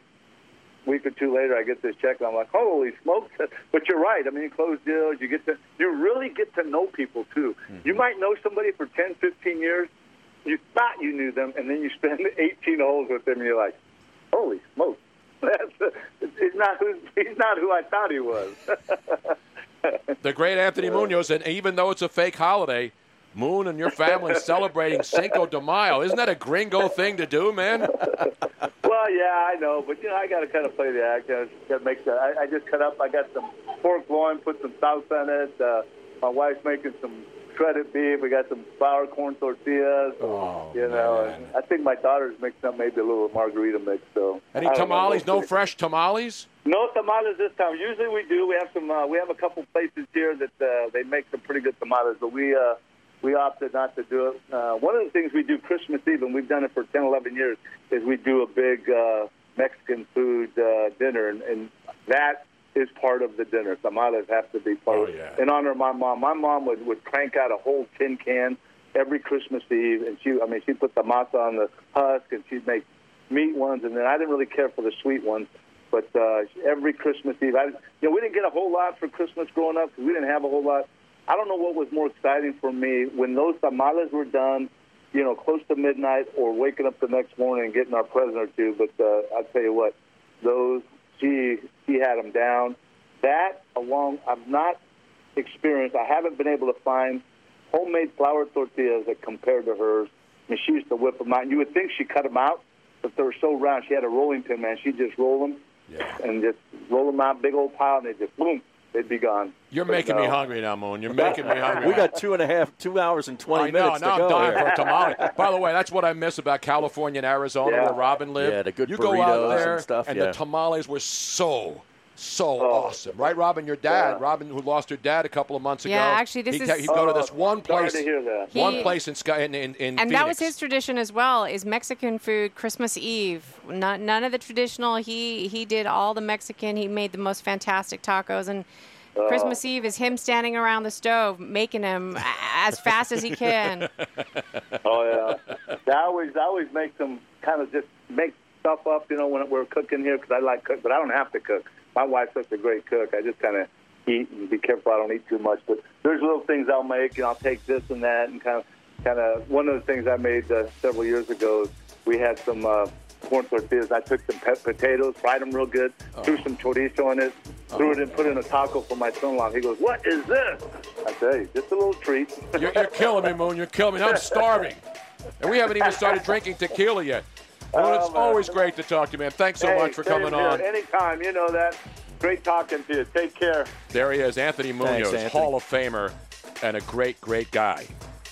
a week or two later, I get this check, and I'm like, holy smokes. But you're right. I mean, you close deals. You really get to know people, too. Mm-hmm. You might know somebody for 10, 15 years. You thought you knew them, and then you spend 18 holes with them, and you're like, holy smokes. He's not who I thought he was. The great Anthony Munoz, and even though it's a fake holiday, Moon and your family celebrating Cinco de Mayo. Isn't that a gringo thing to do, man? Well, yeah, I know, but, you know, I got to kind of play the act. I just cut up. I got some pork loin, put some salsa in it. My wife's making some shredded beef. We got some flour corn tortillas. And I think my daughter's mixed up maybe a little margarita mix. So any tamales? No fresh tamales? No tamales this time. Usually we do. We have some. We have a couple places here that they make some pretty good tamales, but we opted not to do it. One of the things we do Christmas Eve, and we've done it for 10, 11 years, is we do a big Mexican food dinner, and that is part of the dinner. Tamales have to be part of it. In honor of my mom. My mom would crank out a whole tin can every Christmas Eve, and she'd put the masa on the husk, and she'd make meat ones, and then I didn't really care for the sweet ones, but every Christmas Eve, we didn't get a whole lot for Christmas growing up because we didn't have a whole lot. I don't know what was more exciting for me when those tamales were done, you know, close to midnight, or waking up the next morning and getting our present or two. But I'll tell you what, those, she had them down. That along, I haven't been able to find homemade flour tortillas that compared to hers. I mean, she used to whip them out. You would think she cut them out, but they were so round. She had a rolling pin, man. She'd just roll them and just roll them out, big old pile, and they just, boom. They'd be gone. You're making me hungry now, Moon. You're making me hungry. We got 2 hours and 20 minutes to go. Now I'm dying for a tamale. By the way, that's what I miss about California and Arizona where Robin lived. Yeah, the good burritos go out there, and stuff. And the tamales were so awesome. Right, Robin? Your dad, Robin, who lost her dad a couple of months ago. Yeah, actually, he'd go to this one place. Sorry to hear that. One place in Phoenix. And that was his tradition as well, is Mexican food Christmas Eve. None of the traditional. He did all the Mexican. He made the most fantastic tacos. And Christmas Eve is him standing around the stove making them as fast as he can. Oh, yeah. I always make them kind of just make stuff up, you know, when we're cooking here, because I like cook, but I don't have to cook. My wife's such a great cook. I just kind of eat and be careful I don't eat too much. But there's little things I'll make, and I'll take this and that. And kind of one of the things I made several years ago is we had some corn tortillas. I took some potatoes, fried them real good, threw some chorizo in it, threw it and put in a taco for my son-in-law. He goes, "What is this?" I tell you, just a little treat. You're killing me, Moon. You're killing me. I'm starving. And we haven't even started drinking tequila yet. Well, it's always great to talk to you, man. Thanks so much for coming on. Anytime, you know that. Great talking to you. Take care. There he is, Anthony Munoz, Hall of Famer, and a great, great guy.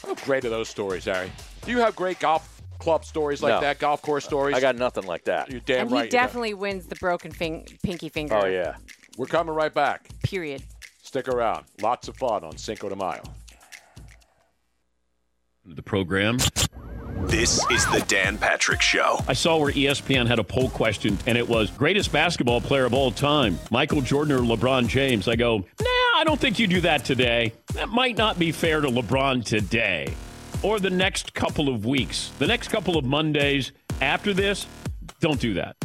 How great are those stories, Harry? Do you have great golf club stories like that, golf course stories? I got nothing like that. You're damn right. And he definitely wins the broken pinky finger. Oh, yeah. We're coming right back. Period. Stick around. Lots of fun on Cinco de Mayo. The program. This is the Dan Patrick Show. I saw where ESPN had a poll question, and it was, greatest basketball player of all time, Michael Jordan or LeBron James? I go, nah, I don't think you do that today. That might not be fair to LeBron today or the next couple of weeks. The next couple of Mondays after this, don't do that.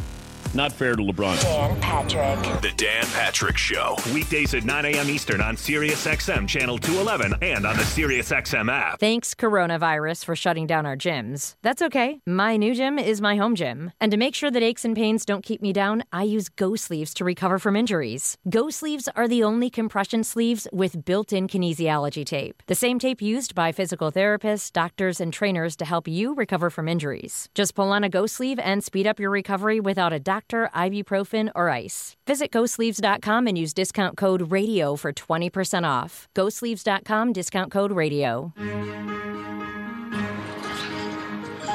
Not fair to LeBron. Dan Patrick. The Dan Patrick Show. Weekdays at 9 a.m. Eastern on SiriusXM Channel 211 and on the SiriusXM app. Thanks, coronavirus, for shutting down our gyms. That's okay. My new gym is my home gym. And to make sure that aches and pains don't keep me down, I use Go Sleeves to recover from injuries. Go Sleeves are the only compression sleeves with built-in kinesiology tape. The same tape used by physical therapists, doctors, and trainers to help you recover from injuries. Just pull on a Go Sleeve and speed up your recovery without a doctor, ibuprofen, or ice. Visit GoSleeves.com and use discount code RADIO for 20% off. GoSleeves.com, discount code RADIO.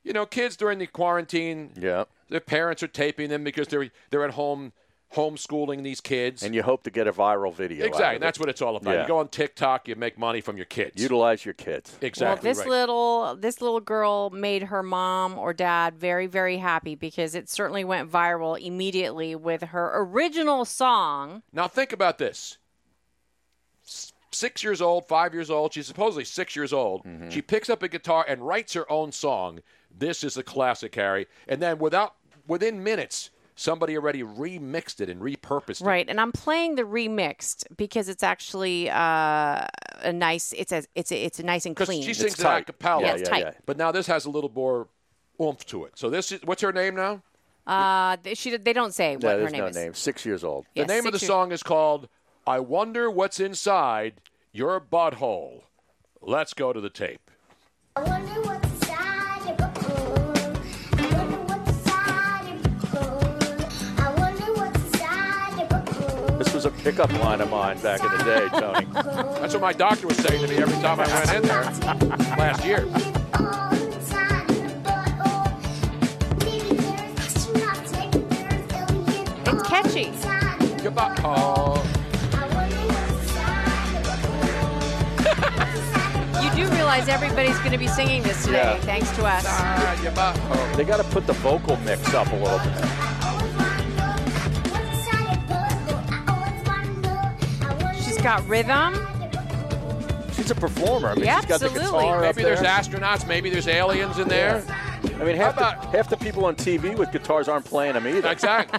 You know, kids during the quarantine, their parents are taping them because they're at home homeschooling these kids. And you hope to get a viral video. Exactly. Out of it. That's what it's all about. Yeah. You go on TikTok, you make money from your kids. Utilize your kids. Exactly. Well, this little girl made her mom or dad very, very happy because it certainly went viral immediately with her original song. Now think about this. 6 years old, 5 years old. She's supposedly 6 years old. Mm-hmm. She picks up a guitar and writes her own song. This is a classic, Harry. And then within minutes, somebody already remixed it and repurposed it. Right, and I'm playing the remixed because it's actually it's nice and clean. She sings it a cappella. Yeah, it's tight. Yeah. But now this has a little more oomph to it. So this is what's her name now? They don't say what her name is. No name. 6 years old. The name of the song is called I Wonder What's Inside Your Butthole. Let's go to the tape. I wonder what's inside your butthole. I wonder what's inside your butthole. I wonder what's inside your butthole. This was a pickup line of mine back in the day, Tony. That's what my doctor was saying to me every time I went in there last year. It's catchy. Your butthole. You do realize everybody's going to be singing this today, thanks to us. They got to put the vocal mix up a little bit. She's got rhythm. She's a performer. I mean, she's got the guitar. Maybe there's astronauts. Maybe there's aliens in there. I mean, half the people on TV with guitars aren't playing them either. Exactly.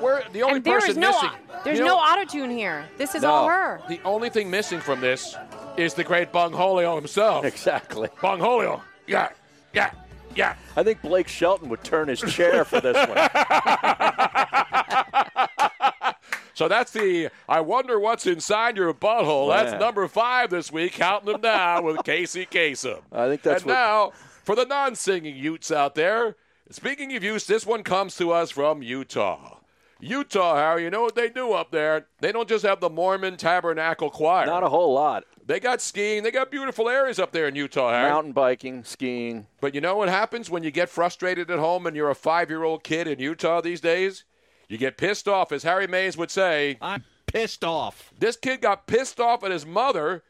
We're the only person missing. There's no auto-tune here. This is all her. The only thing missing from this is the great Bongholio himself. Exactly. Bongholio. Yeah, yeah, yeah. I think Blake Shelton would turn his chair for this one. So that's the I Wonder What's Inside Your Butthole. Man. That's number 5 this week, counting them down with Casey Kasem. I think that's now, for the non-singing Utes out there, speaking of Utes, this one comes to us from Utah. Utah, Harry, you know what they do up there? They don't just have the Mormon Tabernacle Choir. Not a whole lot. They got skiing. They got beautiful areas up there in Utah, Harry. Mountain biking, skiing. But you know what happens when you get frustrated at home and you're a 5-year-old kid in Utah these days? You get pissed off, as Harry Mays would say. I'm pissed off. This kid got pissed off at his mother,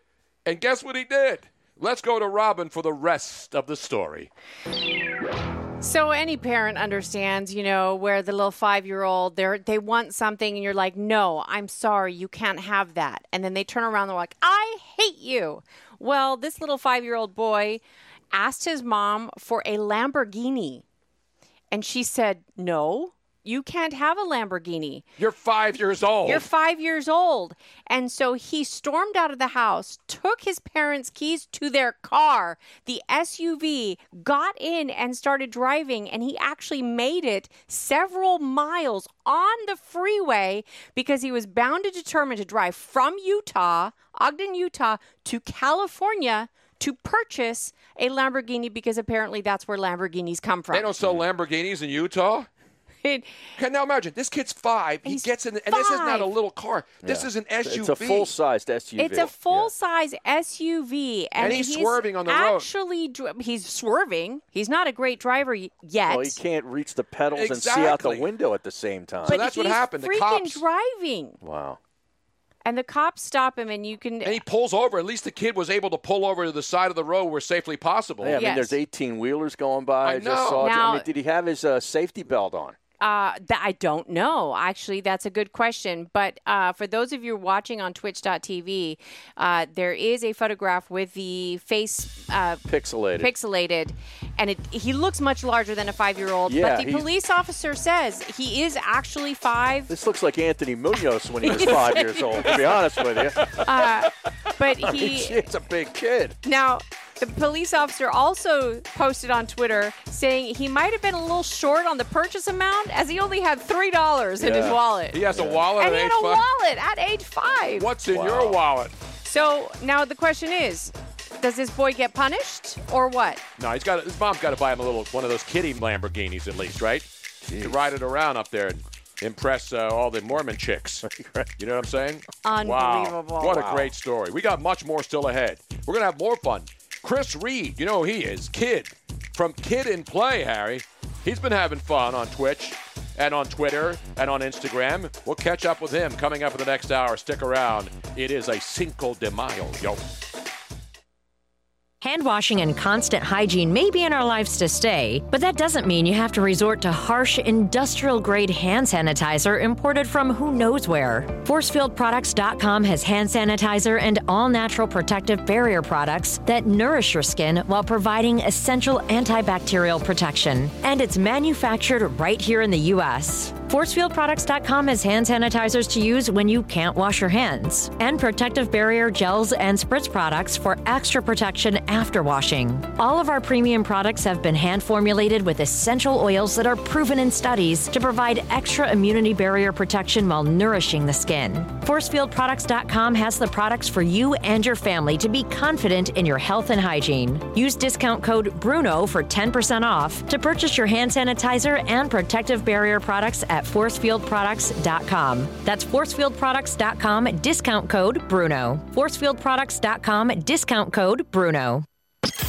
and guess what he did? Let's go to Robin for the rest of the story. So any parent understands, you know, where the little 5-year-old, they want something and you're like, no, I'm sorry, you can't have that. And then they turn around and they're like, I hate you. Well, this little 5-year-old boy asked his mom for a Lamborghini. And she said, no, you can't have a Lamborghini. You're 5 years old. You're 5 years old. And so he stormed out of the house, took his parents' keys to their car, the SUV, got in and started driving. And he actually made it several miles on the freeway because he was bound and determined to drive from Utah, Ogden, Utah, to California to purchase a Lamborghini because apparently that's where Lamborghinis come from. They don't sell Lamborghinis in Utah? Can now imagine, this kid's five. He gets in, and this is not a little car. This is an SUV. It's a full-sized SUV. It's a full-size SUV. And he's swerving on the road. Actually, he's swerving. He's not a great driver yet. Well, he can't reach the pedals and see out the window at the same time. But so that's what happened. The cops. He's freaking driving. Wow. And the cops stop him, and you can... And he pulls over. At least the kid was able to pull over to the side of the road where safely possible. Yeah, I mean, there's 18-wheelers going by. I know. Just saw now, I mean, did he have his safety belt on? I don't know. Actually, that's a good question. But for those of you watching on Twitch.tv, there is a photograph with the face pixelated, and he looks much larger than a 5-year-old. Yeah, but the police officer says he is actually five. This looks like Anthony Munoz when he was 5 years old. To be honest with you, it's a big kid now. The police officer also posted on Twitter saying he might have been a little short on the purchase amount as he only had $3 in his wallet. He has a wallet at age 5? And he had a wallet at age 5. What's in your wallet? So now the question is, does this boy get punished or what? No, his mom's got to buy him one of those kiddie Lamborghinis at least, right? Jeez. To ride it around up there and impress all the Mormon chicks. You know what I'm saying? Unbelievable. Wow. What a great story. We got much more still ahead. We're going to have more fun. Chris Reid, you know who he is, Kid, from Kid and Play, Harry. He's been having fun on Twitch and on Twitter and on Instagram. We'll catch up with him coming up in the next hour. Stick around. It is a Cinco de Mayo, yo. Hand washing and constant hygiene may be in our lives to stay, but that doesn't mean you have to resort to harsh, industrial-grade hand sanitizer imported from who knows where. ForcefieldProducts.com has hand sanitizer and all-natural protective barrier products that nourish your skin while providing essential antibacterial protection. And it's manufactured right here in the U.S. ForcefieldProducts.com has hand sanitizers to use when you can't wash your hands, and protective barrier gels and spritz products for extra protection after washing. All of our premium products have been hand formulated with essential oils that are proven in studies to provide extra immunity barrier protection while nourishing the skin. ForcefieldProducts.com has the products for you and your family to be confident in your health and hygiene. Use discount code BRUNO for 10% off to purchase your hand sanitizer and protective barrier products at forcefieldproducts.com. That's forcefieldproducts.com, discount code BRUNO. forcefieldproducts.com, discount code BRUNO.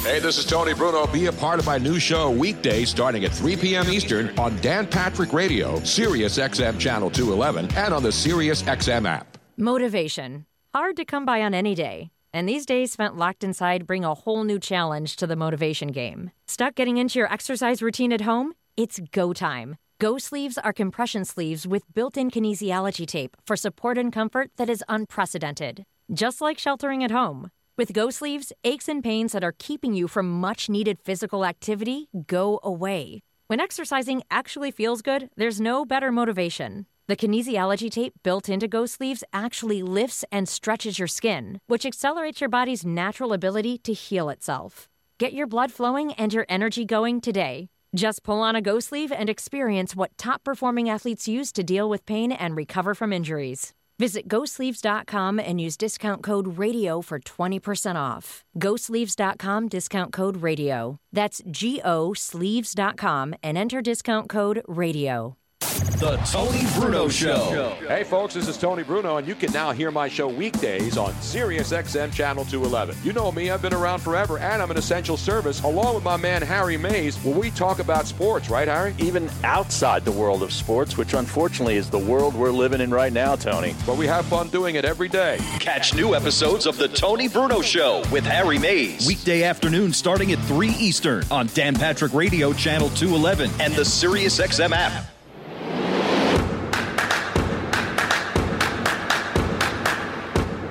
Hey, this is Tony Bruno. Be a part of my new show weekdays starting at 3 p.m. Eastern on Dan Patrick Radio, Sirius XM Channel 211, and on the Sirius XM app. Motivation. Hard to come by on any day. And these days spent locked inside bring a whole new challenge to the motivation game. Stuck getting into your exercise routine at home? It's go time. Go sleeves are compression sleeves with built-in kinesiology tape for support and comfort that is unprecedented. Just like sheltering at home. With Go sleeves, aches and pains that are keeping you from much-needed physical activity go away. When exercising actually feels good, there's no better motivation. The kinesiology tape built into Go sleeves actually lifts and stretches your skin, which accelerates your body's natural ability to heal itself. Get your blood flowing and your energy going today. Just pull on a Go sleeve and experience what top-performing athletes use to deal with pain and recover from injuries. Visit GoSleeves.com and use discount code RADIO for 20% off. GoSleeves.com, discount code RADIO. That's G-O-Sleeves.com and enter discount code RADIO. The Tony Bruno Show. Hey, folks, this is Tony Bruno, and you can now hear my show weekdays on Sirius XM Channel 211. You know me. I've been around forever, and I'm an essential service, along with my man Harry Mays, where we talk about sports, right, Harry? Even outside the world of sports, which unfortunately is the world we're living in right now, Tony. But we have fun doing it every day. Catch new episodes of The Tony Bruno Show with Harry Mays. Weekday afternoon starting at 3 Eastern on Dan Patrick Radio Channel 211 and the Sirius XM app.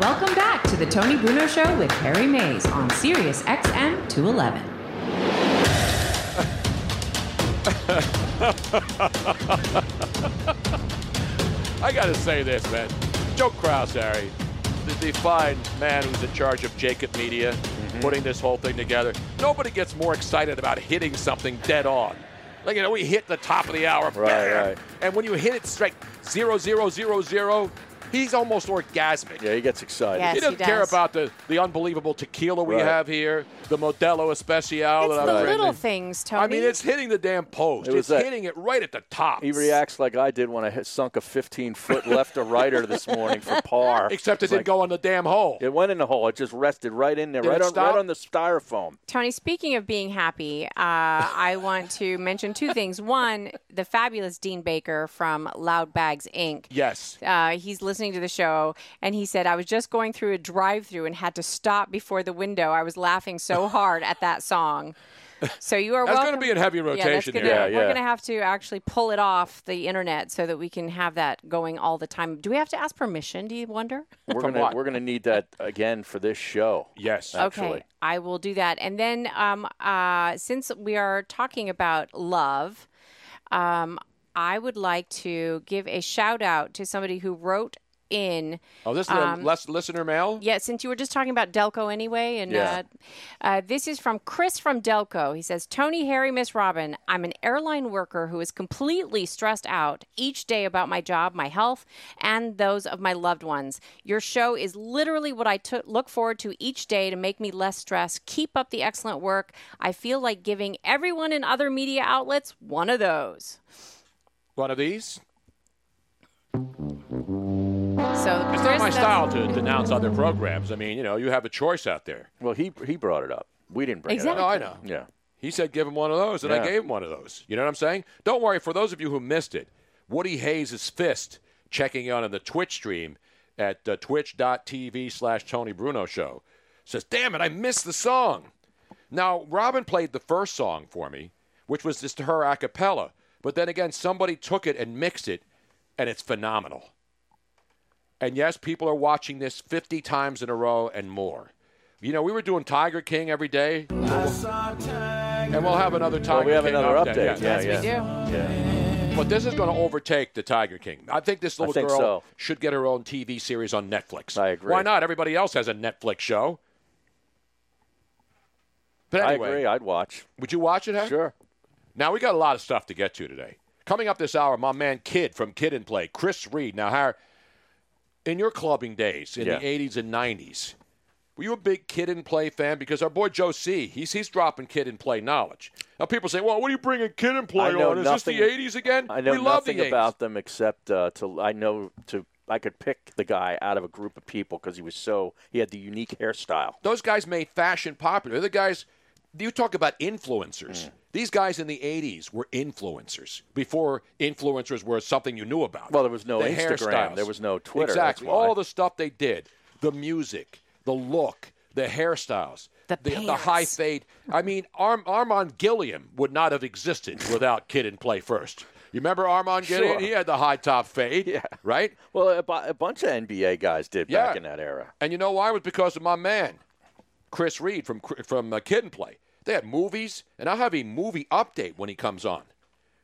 Welcome back to the Tony Bruno Show with Harry Mays on Sirius XM 211. I gotta say this, man. Joe Kraus, Harry, the fine man who's in charge of Jacob Media, putting this whole thing together. Nobody gets more excited about hitting something dead on. Like, you know, we hit the top of the hour, right. And when you hit it straight, 0, 0, 0, 0. He's almost orgasmic. Yeah, he gets excited. Yes, he doesn't care about the unbelievable tequila we have here, the Modelo Especial. It's the little things, Tony. I mean, it's hitting the damn post. It's hitting it right at the top. He reacts like I did when I sunk a 15-foot left to righter this morning for par. Except it didn't go on the damn hole. It went in the hole. It just rested right in there, right on the styrofoam. Tony, speaking of being happy, I want to mention two things. One, the fabulous Dean Baker from Loud Bags, Inc. Yes. He's listening to the show, and he said, I was just going through a drive-thru and had to stop before the window. I was laughing so hard at that song. So you are welcome. That's going to be in heavy rotation here. Yeah, we're going to have to actually pull it off the internet so that we can have that going all the time. Do we have to ask permission, do you wonder? We're going to need that again for this show. Yes. Actually. Okay, I will do that. And then since we are talking about love, I would like to give a shout-out to somebody who wrote in. Oh, this is listener mail? Yeah, since you were just talking about Delco anyway. And this is from Chris from Delco. He says, Tony, Harry, Miss Robin, I'm an airline worker who is completely stressed out each day about my job, my health, and those of my loved ones. Your show is literally what I look forward to each day to make me less stressed. Keep up the excellent work. I feel like giving everyone in other media outlets one of those. One of these. So it's not my style to denounce other programs. I mean, you know, you have a choice out there. Well, he brought it up. We didn't bring it up. No, I know. Yeah. He said give him one of those, and I gave him one of those. You know what I'm saying? Don't worry. For those of you who missed it, Woody Hayes' Fist checking on the Twitch stream at twitch.tv/Tony Bruno Show says, damn it, I missed the song. Now, Robin played the first song for me, which was just her a cappella. But then again, somebody took it and mixed it, and it's phenomenal. And yes, people are watching this 50 times in a row and more. You know, we were doing Tiger King every day. And we'll have another Tiger King update. We have another update. Yeah. But this is going to overtake the Tiger King. I think this little girl should get her own TV series on Netflix. I agree. Why not? Everybody else has a Netflix show. But anyway, I agree. I'd watch. Would you watch it, Hank? Sure. Now, we got a lot of stuff to get to today. Coming up this hour, my man Kid from Kid and Play, Chris Reid. Now, Harry, in your clubbing days in the 80s and 90s, were you a big Kid and Play fan? Because our boy Joe C, he's dropping Kid and Play knowledge. Now, people say, well, what are you bringing Kid and Play on? Is this the 80s again? I know nothing about them except I could pick the guy out of a group of people because he had the unique hairstyle. Those guys made fashion popular. The guys, you talk about influencers. These guys in the 80s were influencers before influencers were something you knew about. Well, there was no Instagram. There was no Twitter. Exactly. All the stuff they did, the music, the look, the hairstyles, the high fade. I mean, Armand Gilliam would not have existed without Kid and Play first. You remember Armand Gilliam? Sure. He had the high top fade, right? Well, a bunch of NBA guys did back in that era. And you know why? It was because of my man, Chris Reid from Kid and Play. They had movies, and I'll have a movie update when he comes on.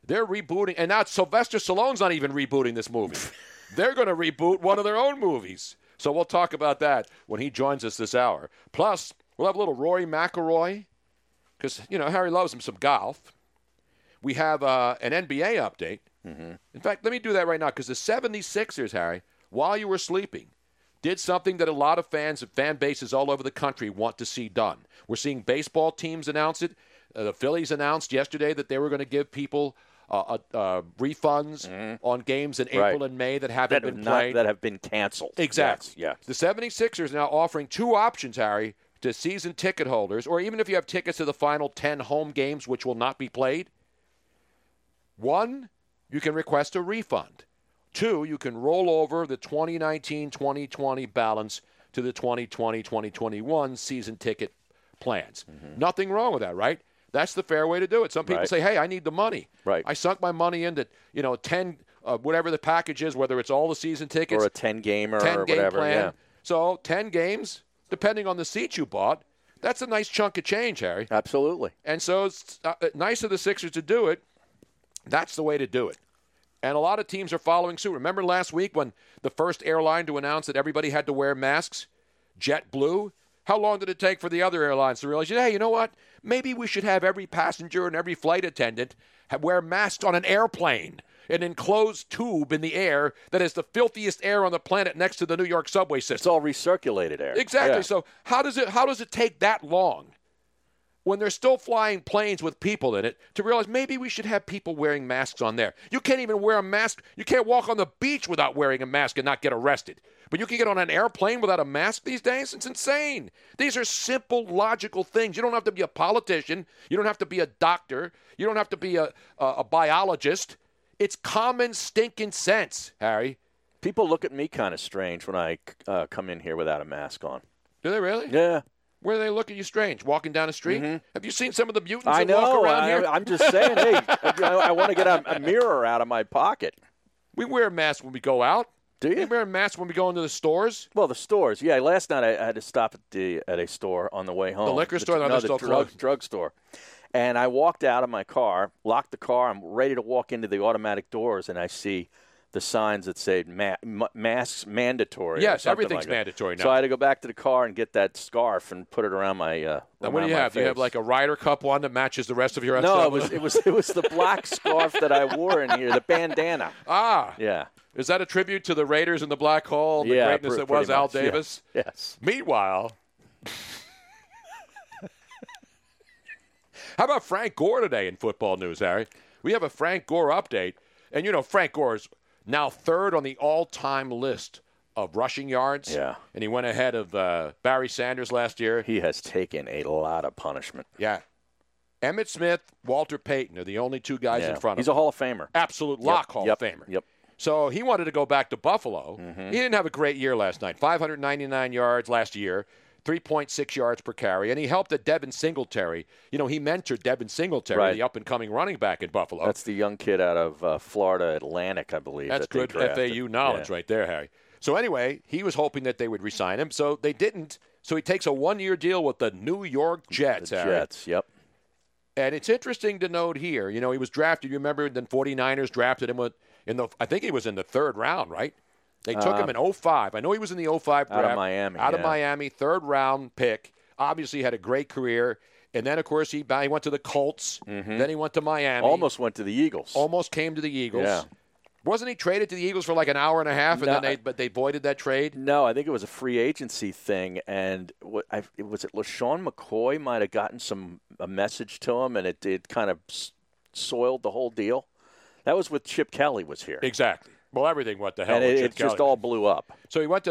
They're rebooting, and now Sylvester Stallone's not even rebooting this movie. They're going to reboot one of their own movies. So we'll talk about that when he joins us this hour. Plus, we'll have a little Rory McIlroy, because, you know, Harry loves him some golf. We have an NBA update. In fact, let me do that right now, because the 76ers, Harry, while you were sleeping, did something that a lot of fans and fan bases all over the country want to see done. We're seeing baseball teams announce it. The Phillies announced yesterday that they were going to give people refunds on games in April and May that haven't been played. That have been canceled. Exactly. Yes, yes. The 76ers now offering two options, Harry, to season ticket holders, or even if you have tickets to the final 10 home games, which will not be played. One, you can request a refund. Two, you can roll over the 2019-2020 balance to the 2020-2021 season ticket plans. Mm-hmm. Nothing wrong with that, right? That's the fair way to do it. Some people say, hey, I need the money. Right. I sunk my money into, 10, whatever the package is, whether it's all the season tickets. Or a 10-gamer or whatever. Plan. Yeah. So 10 games, depending on the seat you bought, that's a nice chunk of change, Harry. Absolutely. And so it's nice of the Sixers to do it. That's the way to do it. And a lot of teams are following suit. Remember last week when the first airline to announce that everybody had to wear masks, JetBlue? How long did it take for the other airlines to realize, hey, you know what? Maybe we should have every passenger and every flight attendant wear masks on an airplane, an enclosed tube in the air that is the filthiest air on the planet next to the New York subway system. It's all recirculated air. Exactly. Yeah. So how does it take that long when they're still flying planes with people in it, to realize maybe we should have people wearing masks on there? You can't even wear a mask. You can't walk on the beach without wearing a mask and not get arrested. But you can get on an airplane without a mask these days? It's insane. These are simple, logical things. You don't have to be a politician. You don't have to be a doctor. You don't have to be a biologist. It's common stinking sense, Harry. People look at me kind of strange when I come in here without a mask on. Do they really? Yeah. Where do they look at you strange? Walking down a street? Mm-hmm. Have you seen some of the mutants that walk around here? I'm just saying, hey, I want to get a mirror out of my pocket. We wear masks when we go out. Do you? We wear masks when we go into the stores. Well, the stores, yeah. Last night I had to stop at a store on the way home. The liquor store? The drug store. And I walked out of my car, locked the car. I'm ready to walk into the automatic doors, and I see the signs that say masks mandatory. Yes, everything's mandatory now. So I had to go back to the car and get that scarf and put it around my now, what do you have? Face. You have like a Ryder Cup one that matches the rest of your outfit? No, it was the black scarf that I wore in here, the bandana. Ah. Yeah. Is that a tribute to the Raiders and the Black Hole and the greatness that was Al Davis? Yeah. Yes. Meanwhile, how about Frank Gore today in football news, Harry? We have a Frank Gore update. And, Frank Gore is now third on the all-time list of rushing yards. Yeah. And he went ahead of Barry Sanders last year. He has taken a lot of punishment. Yeah. Emmitt Smith, Walter Payton are the only two guys in front of him. He's a Hall of Famer. Absolute lock Hall of Famer. Yep. So he wanted to go back to Buffalo. Mm-hmm. He didn't have a great year last night. 599 yards last year, 3.6 yards per carry. And he helped Devin Singletary. He mentored Devin Singletary, the up-and-coming running back in Buffalo. That's the young kid out of Florida Atlantic, I believe. That's good FAU knowledge right there, Harry. So anyway, he was hoping that they would resign him. So they didn't. So he takes a one-year deal with the New York Jets, Harry. Jets, yep. And it's interesting to note here, he was drafted. You remember then 49ers drafted him with I think he was in the third round, right? They took him in 05. I know he was in the 05 draft. Out of Miami. Out of Miami, third-round pick. Obviously had a great career. And then, of course, he went to the Colts. Mm-hmm. Then he went to Miami. Almost went to the Eagles. Almost came to the Eagles. Yeah. Wasn't he traded to the Eagles for like an hour and a half, and then they voided that trade? No, I think it was a free agency thing, and was it LaShawn McCoy might have gotten a message to him, and it kind of soiled the whole deal? That was with Chip Kelly was here. Exactly. Well, everything went to hell. And it just all blew up. So he went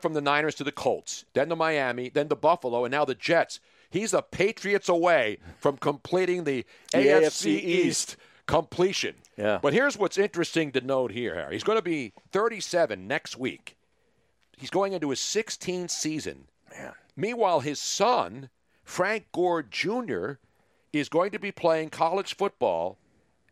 from the Niners to the Colts, then to Miami, then to Buffalo, and now the Jets. He's the Patriots away from completing the AFC East completion. Yeah. But here's what's interesting to note here, Harry. He's going to be 37 next week. He's going into his 16th season. Man. Meanwhile, his son, Frank Gore Jr., is going to be playing college football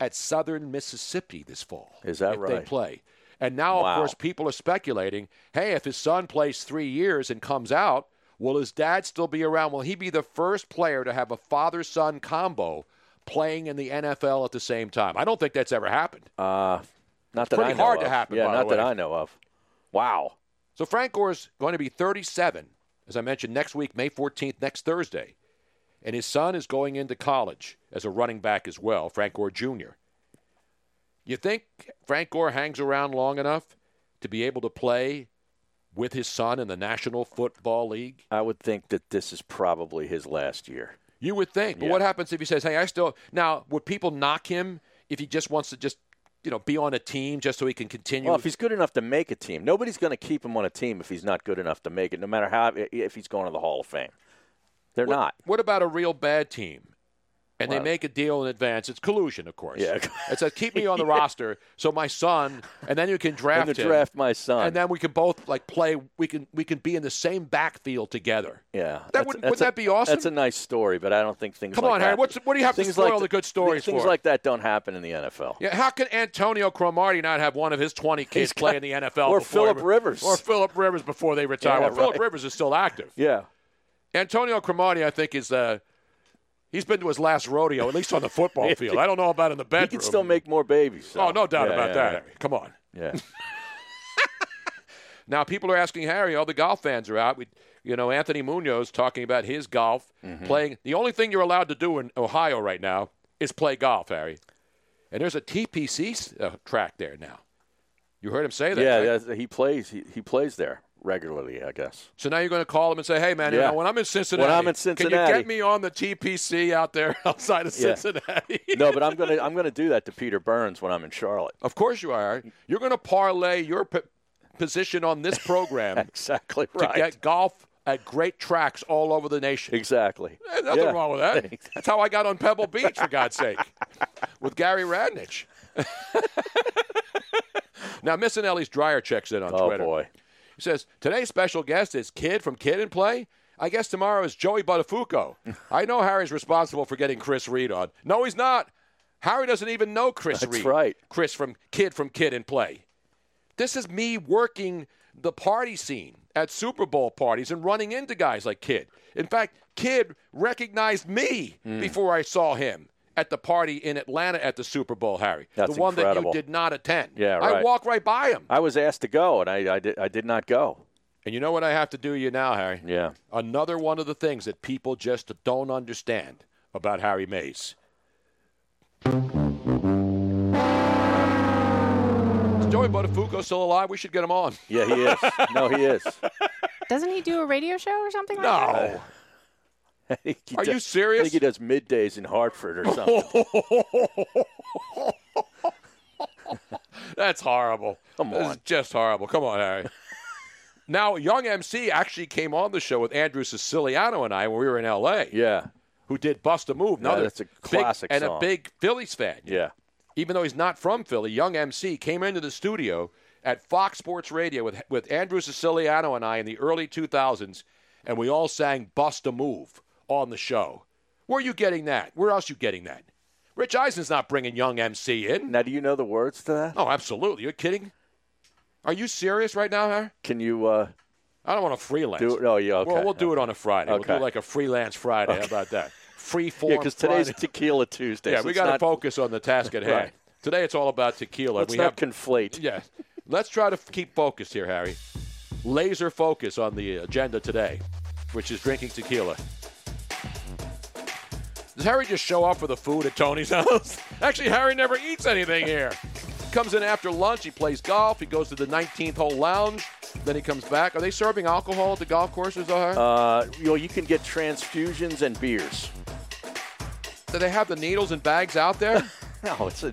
at Southern Mississippi this fall. Is that right? If they play. And now, of course, people are speculating, hey, if his son plays 3 years and comes out, will his dad still be around? Will he be the first player to have a father-son combo playing in the NFL at the same time? I don't think that's ever happened. Not that I know of. Pretty hard to happen, by the way. Yeah, not that I know of. Wow. So Frank Gore's going to be 37, as I mentioned, next week, May 14th, next Thursday. And his son is going into college as a running back as well, Frank Gore Jr. You think Frank Gore hangs around long enough to be able to play with his son in the National Football League? I would think that this is probably his last year. You would think. But what happens if he says, hey, I still – now, would people knock him if he just wants to just, you know, be on a team just so he can continue. Well, if he's good enough to make a team, nobody's going to keep him on a team if he's not good enough to make it, no matter how, if he's going to the Hall of Fame. They're not. What about a real bad team? And they make a deal in advance. It's collusion, of course. Yeah. It says, keep me on the roster so my son, and then you can draft him. Draft my son. And then we can both, like, play. We can be in the same backfield together. Yeah. Wouldn't that be awesome? That's a nice story, but I don't think things like that. Come on, Harry. What do you have to spoil the good stories for? Things like that don't happen in the NFL. Yeah, how can Antonio Cromartie not have one of his 20 kids play in the NFL? Or Phillip Rivers. Or Phillip Rivers before they retire. Yeah, well, Phillip Rivers is still active. Yeah. Antonio Cromartie, I think, is – he's been to his last rodeo, at least on the football field. I don't know about in the bedroom. He can still make more babies. So. Oh, no doubt about that. Yeah. Come on. Yeah. Now, people are asking Harry, all the golf fans are out. Anthony Munoz talking about his golf, playing. The only thing you're allowed to do in Ohio right now is play golf, Harry. And there's a TPC track there now. You heard him say that. Yeah, right? He plays. He plays there regularly, I guess. So now you're going to call him and say, hey, man, when I'm in Cincinnati, can you get me on the TPC out there outside of Cincinnati? No, but I'm going to do that to Peter Burns when I'm in Charlotte. Of course you are. You're going to parlay your position on this program exactly right. To get golf at great tracks all over the nation. Exactly. There's nothing wrong with that. That's how I got on Pebble Beach, for God's sake, with Gary Radnich. Now, Missinelli's Dryer checks in on Twitter. Oh, boy. He says, today's special guest is Kid from Kid and Play. I guess tomorrow is Joey Buttafuoco. I know Harry's responsible for getting Chris Reid on. No, he's not. Harry doesn't even know Chris Reid. That's right. Chris from Kid and Play. This is me working the party scene at Super Bowl parties and running into guys like Kid. In fact, Kid recognized me before I saw him at the party in Atlanta at the Super Bowl, Harry. That's the one incredible. That you did not attend. Yeah, right. I walked right by him. I was asked to go, and I did not go. And you know what I have to do you now, Harry? Yeah. Another one of the things that people just don't understand about Harry Mays. Is Joey Buttafuoco still alive? We should get him on. Yeah, he is. No, he is. Doesn't he do a radio show or something like that? No. Are you serious? I think he does middays in Hartford or something. That's horrible. Come on. This is just horrible. Come on, Harry. Now, Young MC actually came on the show with Andrew Siciliano and I when we were in L.A. Yeah. Who did Bust a Move. Now, that's a classic song. And a big Phillies fan. Yeah. Even though he's not from Philly, Young MC came into the studio at Fox Sports Radio with Andrew Siciliano and I in the early 2000s, and we all sang Bust a Move on the show. Where are you getting that? Where else are you getting that? Rich Eisen's not bringing Young MC in. Now, do you know the words to that? Oh, absolutely. You're kidding? Are you serious right now, Harry? Can you? I don't want to freelance. No, yeah, okay. Well, we'll do it on a Friday. Okay. We'll do like a freelance Friday. Okay. How about that? Free form. Yeah, because today's Tequila Tuesday. Yeah, so we got to focus on the task at hand. Right. Today it's all about tequila. Let's conflate. Yeah, let's try to keep focused here, Harry. Laser focus on the agenda today, which is drinking tequila. Does Harry just show up for the food at Tony's house? Actually, Harry never eats anything here. He comes in after lunch. He plays golf. He goes to the 19th hole lounge. Then he comes back. Are they serving alcohol at the golf courses, Harry? You can get transfusions and beers. Do they have the needles and bags out there? No, it's a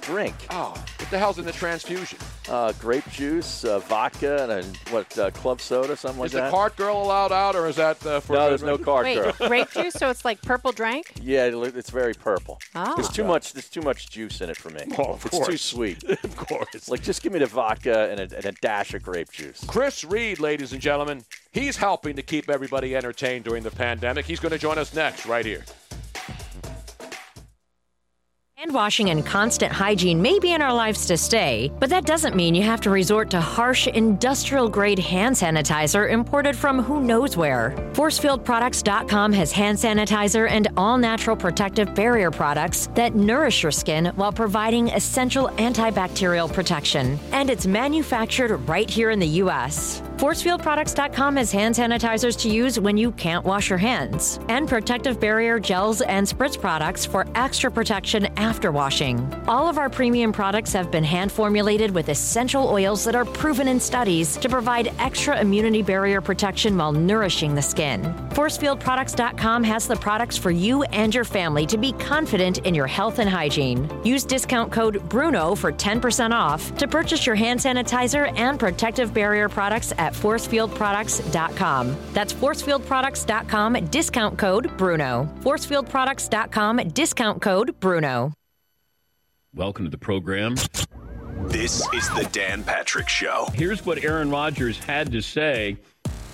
drink. Oh, what the hell's in the transfusion? Grape juice, vodka, and club soda, something like that. Is the cart girl allowed out, or is that for... No, there's no cart girl. Wait, grape juice, so it's like purple drink? Yeah, it's very purple. Oh. There's too much juice in it for me. Oh, of course. It's too sweet. Of course. Like, just give me the vodka and a dash of grape juice. Chris Reid, ladies and gentlemen, he's helping to keep everybody entertained during the pandemic. He's going to join us next right here. Hand washing and constant hygiene may be in our lives to stay, but that doesn't mean you have to resort to harsh, industrial-grade hand sanitizer imported from who knows where. ForcefieldProducts.com has hand sanitizer and all-natural protective barrier products that nourish your skin while providing essential antibacterial protection. And it's manufactured right here in the U.S. ForcefieldProducts.com has hand sanitizers to use when you can't wash your hands, and protective barrier gels and spritz products for extra protection after washing. All of our premium products have been hand formulated with essential oils that are proven in studies to provide extra immunity barrier protection while nourishing the skin. ForcefieldProducts.com has the products for you and your family to be confident in your health and hygiene. Use discount code BRUNO for 10% off to purchase your hand sanitizer and protective barrier products at forcefieldproducts.com. That's forcefieldproducts.com, discount code BRUNO. forcefieldproducts.com, discount code BRUNO. Welcome to the program. This is the Dan Patrick Show. Here's what Aaron Rodgers had to say.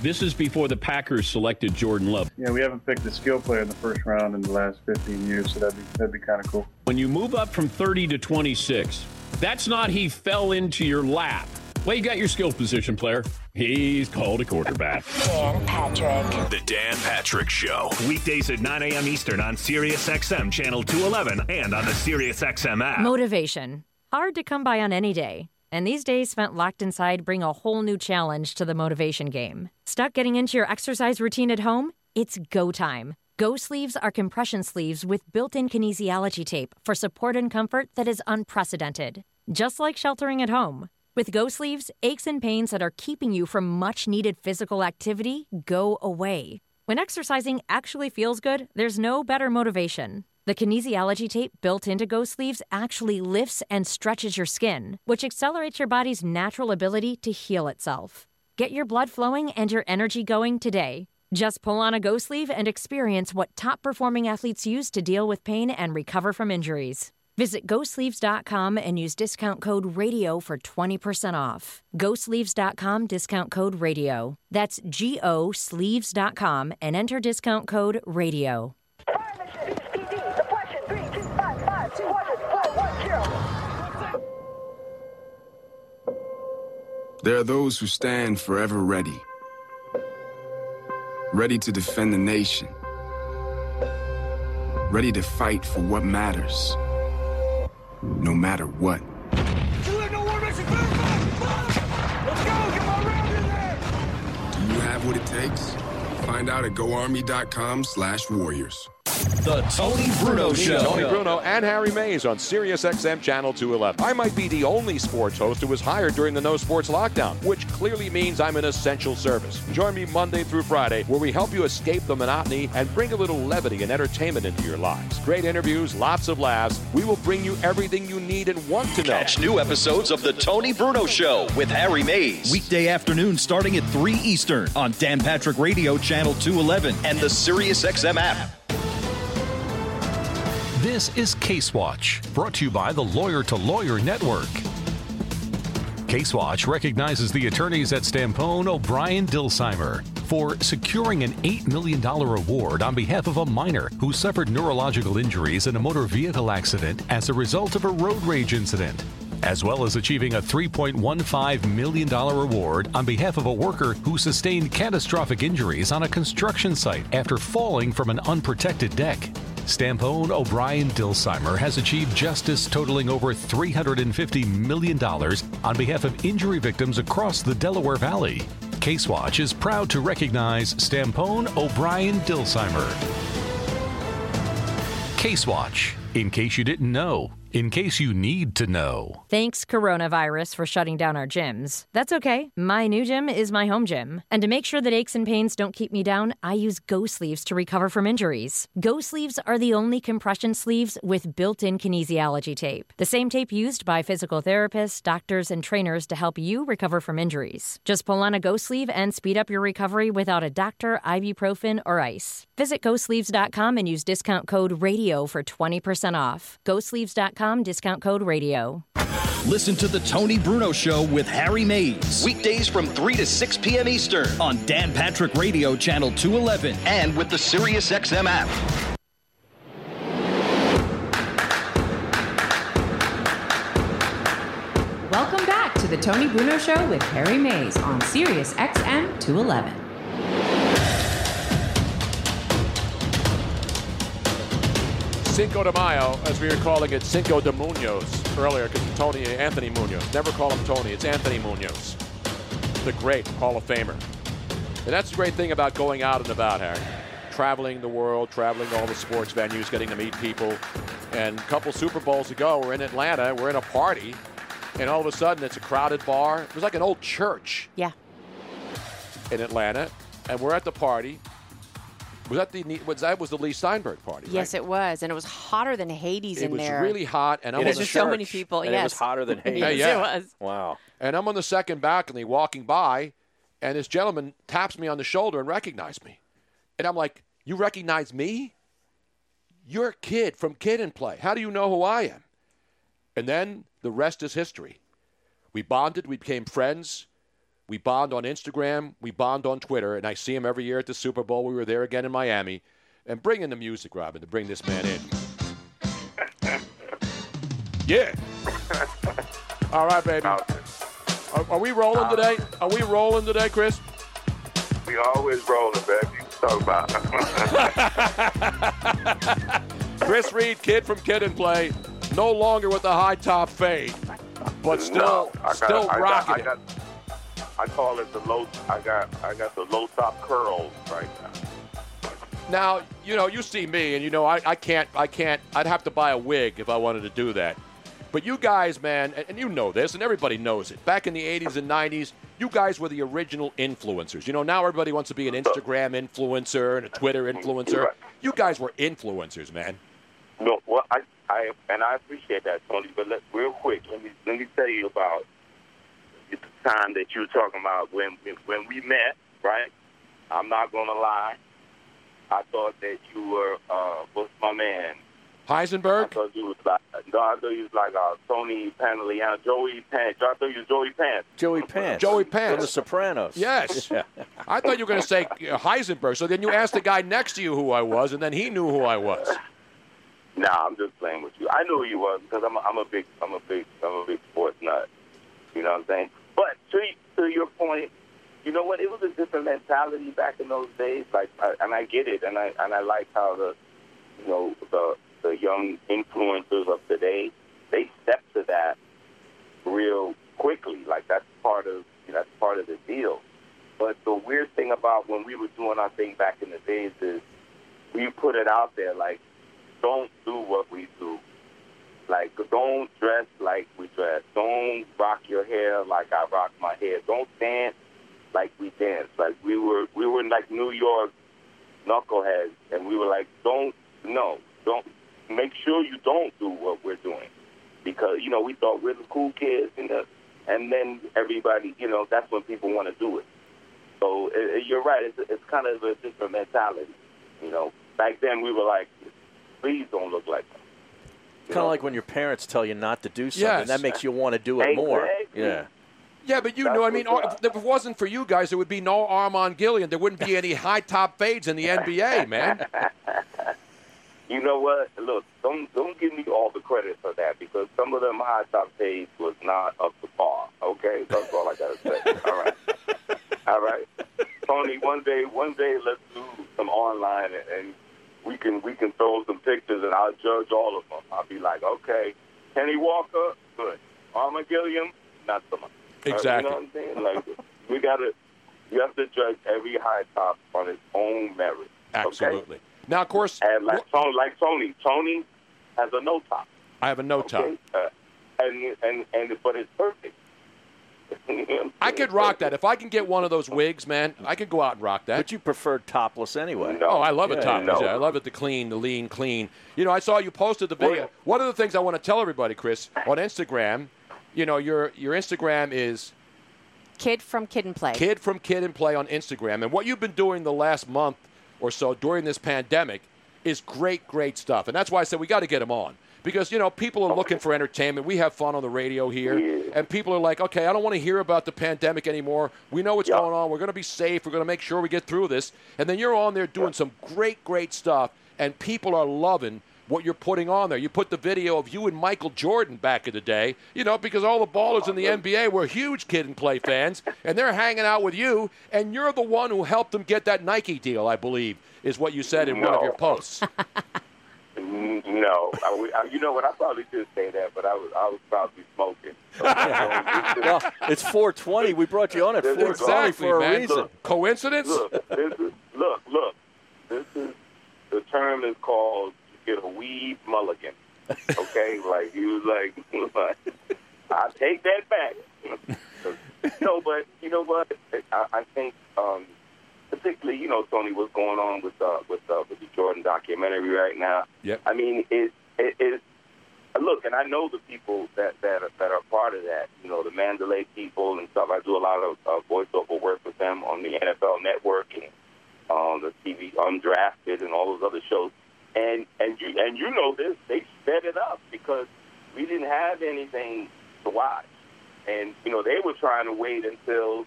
This is before the Packers selected Jordan Love. Yeah, we haven't picked a skill player in the first round in the last 15 years, so that'd be kind of cool. When you move up from 30 to 26, that's not he fell into your lap. Well, you got your skill position player. He's called a quarterback. Dan Patrick. The Dan Patrick Show. Weekdays at 9 a.m. Eastern on SiriusXM Channel 211 and on the SiriusXM app. Motivation. Hard to come by on any day. And these days spent locked inside bring a whole new challenge to the motivation game. Stuck getting into your exercise routine at home? It's go time. Go sleeves are compression sleeves with built-in kinesiology tape for support and comfort that is unprecedented. Just like sheltering at home. With Go sleeves, aches and pains that are keeping you from much-needed physical activity go away. When exercising actually feels good, there's no better motivation. The kinesiology tape built into Go sleeves actually lifts and stretches your skin, which accelerates your body's natural ability to heal itself. Get your blood flowing and your energy going today. Just pull on a Go sleeve and experience what top-performing athletes use to deal with pain and recover from injuries. Visit GoSleeves.com and use discount code RADIO for 20% off. GoSleeves.com, discount code RADIO. That's G-O sleeves.com and enter discount code RADIO. There are those who stand forever ready. Ready to defend the nation. Ready to fight for what matters. No matter what. Do you have what it takes? Find out at GoArmy.com/warriors. The Tony Bruno Show. Tony Bruno and Harry Mays on SiriusXM Channel 211. I might be the only sports host who was hired during the no sports lockdown, which clearly means I'm an essential service. Join me Monday through Friday, where we help you escape the monotony and bring a little levity and entertainment into your lives. Great interviews, lots of laughs. We will bring you everything you need and want to know. Catch new episodes of The Tony Bruno Show with Harry Mays. Weekday afternoon starting at 3 Eastern on Dan Patrick Radio Channel 211 and the SiriusXM app. This is Case Watch, brought to you by the Lawyer to Lawyer Network. Case Watch recognizes the attorneys at Stampone, O'Brien, Dilsheimer for securing an $8 million award on behalf of a minor who suffered neurological injuries in a motor vehicle accident as a result of a road rage incident, as well as achieving a $3.15 million award on behalf of a worker who sustained catastrophic injuries on a construction site after falling from an unprotected deck. Stampone, O'Brien, Dilsheimer has achieved justice totaling over $350 million on behalf of injury victims across the Delaware Valley. CaseWatch is proud to recognize Stampone, O'Brien, Dilsheimer. CaseWatch, in case you didn't know, in case you need to know. Thanks, coronavirus, for shutting down our gyms. That's okay. My new gym is my home gym. And to make sure that aches and pains don't keep me down, I use Go Sleeves to recover from injuries. Go Sleeves are the only compression sleeves with built-in kinesiology tape, the same tape used by physical therapists, doctors, and trainers to help you recover from injuries. Just pull on a Go Sleeve and speed up your recovery without a doctor, ibuprofen, or ice. Visit GoSleeves.com and use discount code RADIO for 20% off. GoSleeves.com, discount code RADIO. Listen to The Tony Bruno Show with Harry Mays. Weekdays from 3 to 6 p.m. Eastern on Dan Patrick Radio Channel 211 and with the SiriusXM app. Welcome back to The Tony Bruno Show with Harry Mays on SiriusXM 211. Cinco de Mayo, as we were calling it, Cinco de Munoz earlier, because Anthony Munoz. Never call him Tony. It's Anthony Munoz. the great Hall of Famer. And that's the great thing about going out and about, Harry. Traveling the world, traveling all the sports venues, getting to meet people. And a couple Super Bowls ago, we're in Atlanta, we're in a party, and all of a sudden it's a crowded bar. It was like an old church. Yeah. In Atlanta, and we're at the party. Was that the Lee Steinberg party? Yes, right? It was, and it was hotter than Hades in there. It was really hot, and I'm on the so many people. And yes, it was hotter than Hades. Yes, yeah. It was. Wow. And I'm on the second balcony, walking by, and this gentleman taps me on the shoulder and recognized me, and I'm like, "You recognize me? You're a kid from Kid and Play. How do you know who I am?" And then the rest is history. We bonded. We became friends. We bond on Instagram, we bond on Twitter, and I see him every year at the Super Bowl. We were there again in Miami. And bring in the music, Robin, to bring this man in. Yeah. All right, baby. Are we rolling today? Are we rolling today, Chris? We always rolling, baby. You talk about it. Chris Reid, kid from Kid and Play, no longer with the high top fade, but still, still rocking it. I call it the low. I got the low top curls right now. Now you know you see me, and you know I can't. I'd have to buy a wig if I wanted to do that. But you guys, man, and you know this, and everybody knows it. Back in the '80s and '90s, you guys were the original influencers. You know, now everybody wants to be an Instagram influencer and a Twitter influencer. Right. You guys were influencers, man. No, well, I appreciate that, Tony. But real quick, let me tell you about. It's the time that you were talking about when we met, right? I'm not going to lie. I thought that you were, what's my man? Heisenberg? I thought you was like Tony Pantoliano, Joey Pants. I thought you was Joey Pants. Joey Pants. Joey Pants. From The Sopranos. Yes. Yeah. I thought you were going to say Heisenberg. So then you asked the guy next to you who I was, and then he knew who I was. Nah, I'm just playing with you. I knew who you was because I'm a big sports nut. You know what I'm saying? But to your point, you know what? It was a different mentality back in those days. And I get it, and I like how the young influencers of today they step to that real quickly. Like that's part of the deal. But the weird thing about when we were doing our thing back in the days is we put it out there like, don't do what we do. Like, don't dress like we dress. Don't rock your hair like I rock my hair. Don't dance like we dance. Like, we were like New York knuckleheads, and we were like, don't make sure you don't do what we're doing. Because, you know, we thought we're the cool kids, and then everybody, you know, that's when people want to do it. So you're right. It's kind of a different mentality, you know. Back then we were like, please don't look like that. Kind of like when your parents tell you not to do something. Yes. That makes you want to do it more. Yeah. Yeah, but you know, I mean, if it wasn't for you guys, there would be no Armand Gillian. There wouldn't be any high-top fades in the NBA, man. You know what? Look, don't give me all the credit for that because some of them high-top fades was not up to par, okay? That's all I got to say. All right. All right. Tony, one day, let's do some online and we can throw some pictures, and I'll judge all of them. I'll be like, okay, Kenny Walker, good. Armand Gilliam, not so much. Exactly. You know what I'm saying? Like, you have to judge every high top on its own merit. Absolutely. Okay? Now, of course. And like Tony has a no top. I have a no top. Okay? But it's perfect. I could rock that. If I can get one of those wigs, man, I could go out and rock that. But you prefer topless anyway. No. Oh, I love it topless. No. Yeah, I love it the clean, the lean, clean. You know, I saw you posted the video. Well, one of the things I want to tell everybody, Chris, on Instagram, you know, your Instagram is... Kid from Kid and Play. Kid from Kid and Play on Instagram. And what you've been doing the last month or so during this pandemic is great, great stuff. And that's why I said we got to get him on. Because, you know, people are looking for entertainment. We have fun on the radio here. Yeah. And people are like, okay, I don't want to hear about the pandemic anymore. We know what's going on. We're going to be safe. We're going to make sure we get through this. And then you're on there doing some great, great stuff. And people are loving what you're putting on there. You put the video of you and Michael Jordan back in the day, you know, because all the ballers in the NBA were huge Kid and Play fans. And they're hanging out with you. And you're the one who helped them get that Nike deal, I believe, is what you said in one of your posts. No, you know what? I probably did say that, but I was probably smoking. So, well, it's 4:20. We brought you on at 4:20 for a reason. Look, coincidence? Look, this is the term is called you get a weed mulligan. Okay, like he was like, I take that back. No, but you know what? I think particularly, you know, Tony, what's going on with the Jordan documentary right now. Yep. I mean, it look, and I know the people that are part of that. You know, the Mandalay people and stuff. I do a lot of voiceover work with them on the NFL Network and the TV Undrafted and all those other shows. And you know this, they sped it up because we didn't have anything to watch. And, you know, they were trying to wait until,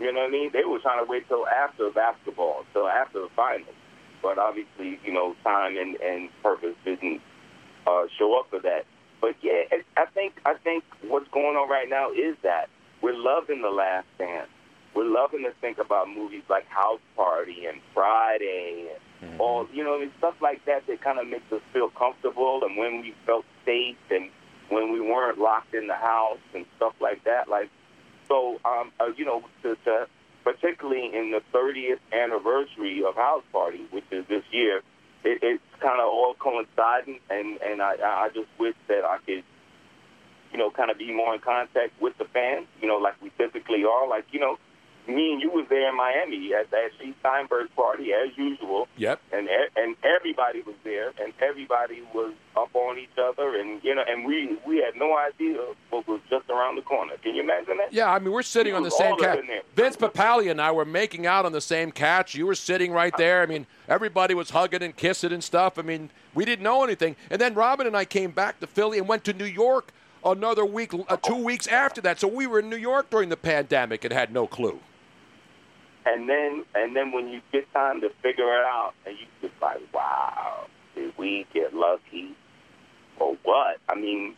you know what I mean? They were trying to wait till after basketball, till after the finals. But obviously, you know, time and purpose didn't show up for that. But, yeah, I think what's going on right now is that we're loving The Last Dance. We're loving to think about movies like House Party and Friday and all, you know what I mean? Stuff like that that kind of makes us feel comfortable and when we felt safe and when we weren't locked in the house and stuff like that. Like, so, you know, particularly in the 30th anniversary of House Party, which is this year, it's kind of all coinciding, and I just wish that I could, you know, kind of be more in contact with the fans, you know, like we typically are. Like, you know, me and you was there in Miami at that Lee Steinberg party, as usual. Yep. And everybody was there, and everybody was up on each other, and, you know, and we had no idea what was just around the corner. Can you imagine that? Yeah, I mean, we're sitting on the same couch. Vince Papaglia and I were making out on the same couch. You were sitting right there. I mean, everybody was hugging and kissing and stuff. I mean, we didn't know anything. And then Robin and I came back to Philly and went to New York another week, 2 weeks after that. So we were in New York during the pandemic and had no clue. And then when you get time to figure it out, and you just like, wow, did we get lucky or what? I mean,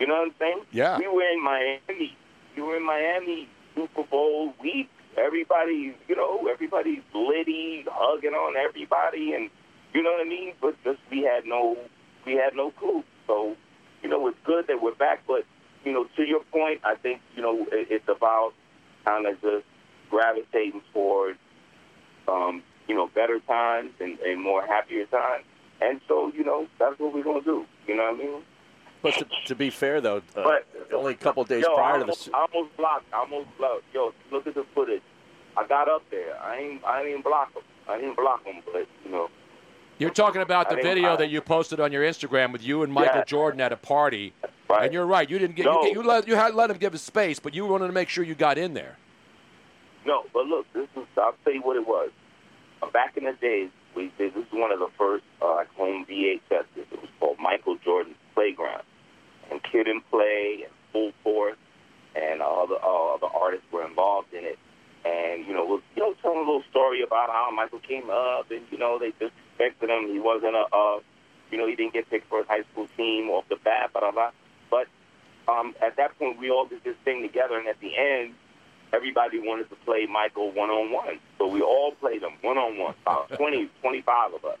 you know what I'm saying? Yeah. We were in Miami. You were in Miami Super Bowl week. Everybody's litty, hugging on everybody, and you know what I mean? But just we had no clue. So, you know, it's good that we're back. But, you know, to your point, I think, you know, it's about kind of just gravitating towards, you know, better times and more happier times. And so, you know, that's what we're going to do. You know what I mean? But to be fair, though, only a couple of days prior to this. I almost blocked. Yo, look at the footage. I got up there. I didn't block them, but, you know. You're talking about the video that you posted on your Instagram with you and Michael Jordan at a party. Right. And you're right. You didn't get you let him give his space, but you wanted to make sure you got in there. No, but look, I'll tell you what it was. Back in the days, this was one of the first home VHSs. It was called Michael Jordan's Playground. And Kid and Play and Full Force and all the artists were involved in it. And, you know, we'll tell a little story about how Michael came up and, you know, they disrespected him. He wasn't he didn't get picked for his high school team off the bat, blah, blah, blah. But at that point, we all did this thing together, and at the end, everybody wanted to play Michael one-on-one. So we all played him one-on-one, about 20, 25 of us.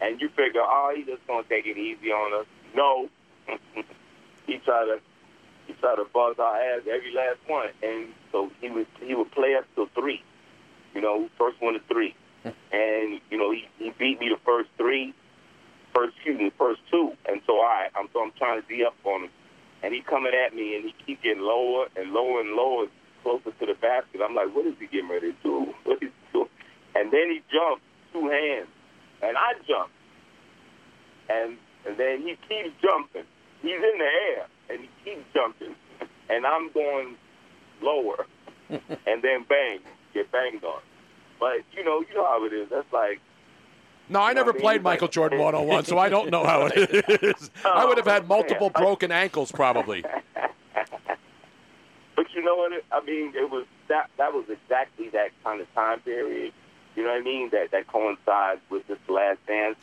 And you figure, oh, he's just going to take it easy on us. No. He tried to buzz our ass every last one. And so he would play us till 3, you know, first one to 3. And, you know, he beat me the first 2. And so, all right, I'm trying to be up on him. And he coming at me, and he keep getting lower and lower and lower, closer to the basket. I'm like, what is he getting ready to do? What is he doing? And then he jumped 2 hands. And I jumped. And then he keeps jumping. He's in the air, and he keeps jumping. And I'm going lower. And then bang, get banged on. But, you know how it is. That's like... No, I never played Michael Jordan 101, so I don't know how it is. I would have had multiple broken ankles probably. But you know what? I mean, it was that was exactly that kind of time period, you know what I mean, that coincides with this Last Dance.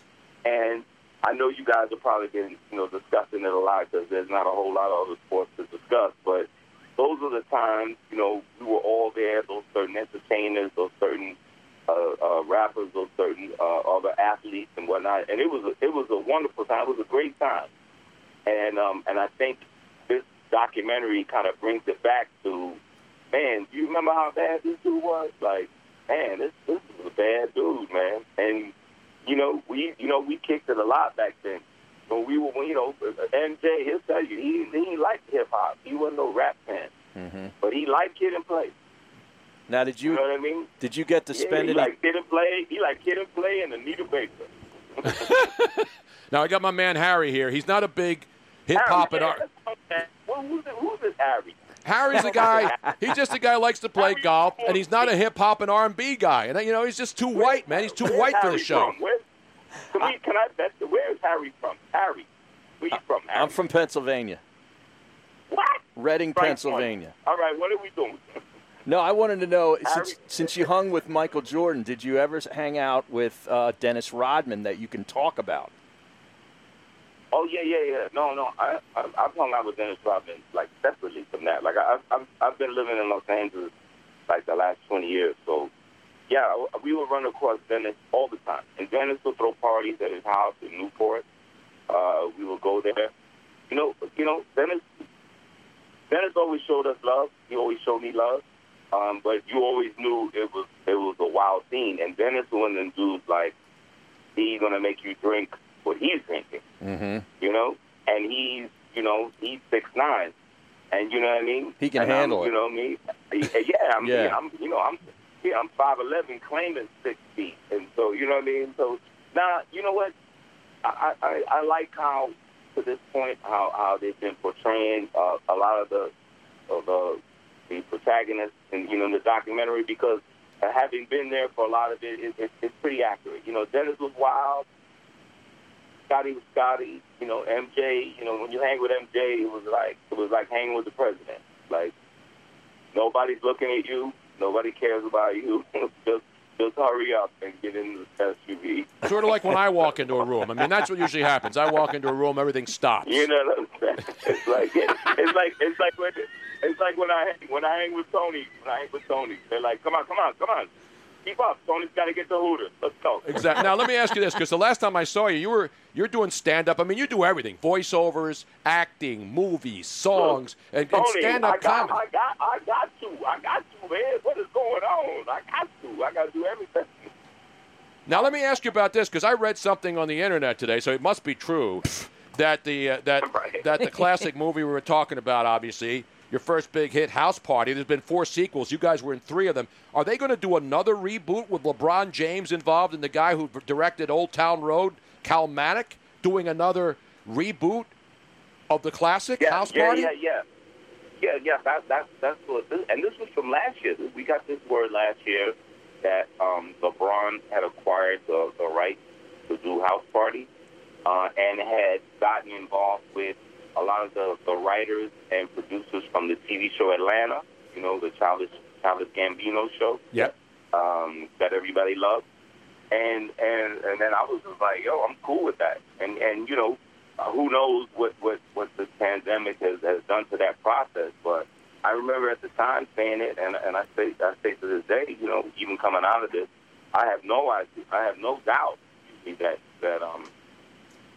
And I know you guys are probably been, you know, discussing it a lot because there's not a whole lot of other sports to discuss. But those are the times, you know, we were all there, those certain entertainers, those certain rappers or certain other athletes and whatnot. And it was a wonderful time. It was a great time. And I think this documentary kind of brings it back to, man, do you remember how bad this dude was? Like, man, this is a bad dude, man. And we kicked it a lot back then. When we were, MJ, he'll tell you, he liked hip hop. He wasn't no rap fan, but he liked kid and play. Now, did you? You know what I mean? Did you get to spend it? He liked kid and play. He liked kid and play and Anita Baker. Now I got my man Harry here. He's not a big hip hop and art. Who's this Harry? Harry's a guy. He's just a guy who likes to play golf, and he's not a hip hop and R&B guy. And he's just too white, man. He's too white for the show. Where's Harry from? Harry, where you from? Harry? I'm from Pennsylvania. What? Reading, Frank Pennsylvania. Point. All right, what are we doing? No, I wanted to know, since you hung with Michael Jordan, did you ever hang out with Dennis Rodman that you can talk about? Oh, yeah. No. I've hung out with Dennis Rodman, like, separately from that. Like, I've been living in Los Angeles, like, the last 20 years, so... Yeah, we would run across Dennis all the time. And Dennis would throw parties at his house in Newport. We would go there. Dennis always showed us love. He always showed me love. But you always knew it was a wild scene. And Dennis was one of them dudes like, he's going to make you drink what he's drinking. Mm-hmm. And he's, he's 6'9". And you know what I mean? He can handle it. You know what I mean? Yeah, Yeah, I'm 5'11", claiming 6 feet, and so you know what I mean. So now you know what I like how to this point how they've been portraying a lot of the protagonists and in the documentary because having been there for a lot of it, it's pretty accurate. Dennis was wild. Scotty was Scotty. MJ. When you hang with MJ, it was like hanging with the president. Like nobody's looking at you. Nobody cares about you. Just hurry up and get in the SUV. Sort of like when I walk into a room. I mean, that's what usually happens. I walk into a room, everything stops. You know what I'm saying? It's like when I hang with Tony. When I hang with Tony, they're like, come on. Keep up. Tony's got to get the Hooters. Let's go. Exactly. Now, let me ask you this, because the last time I saw you, you're doing stand-up. I mean, you do everything. Voiceovers, acting, movies, songs, and stand-up comedy. I got you, man. What is going on? I got to do everything. Now, let me ask you about this, because I read something on the Internet today, so it must be true, that the classic movie we were talking about, obviously, your first big hit, House Party. There's been 4 sequels. You guys were in 3 of them. Are they going to do another reboot with LeBron James involved and the guy who directed Old Town Road, Kalmatic, doing another reboot of the classic House Party? Yeah. That's what. And this was from last year. We got this word last year that LeBron had acquired the right to do House Party and had gotten involved with a lot of the writers and producers from the TV show Atlanta, the Childish Gambino show, that everybody loved, and then I was just like, yo, I'm cool with that, and who knows what this pandemic has done to that process, but I remember at the time saying it, and I say to this day, even coming out of this, I have no doubt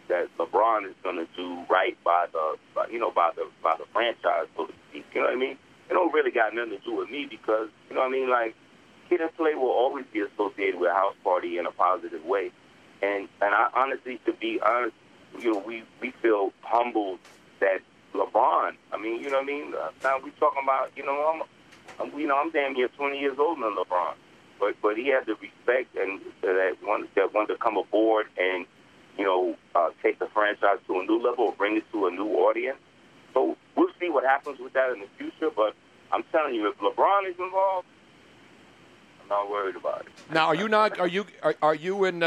that LeBron is going to do right by the franchise, so to speak. You know what I mean? It don't really got nothing to do with me because, you know what I mean, like, kid and play will always be associated with a House Party in a positive way. And I honestly, to be honest, we feel humbled that LeBron, I mean, you know what I mean? Now we talking about, I'm damn near 20 years older than LeBron. But he had the respect and that wanted to come aboard and, take the franchise to a new level or bring it to a new audience. So we'll see what happens with that in the future, but I'm telling you, if LeBron is involved, I'm not worried about it. Now, are you and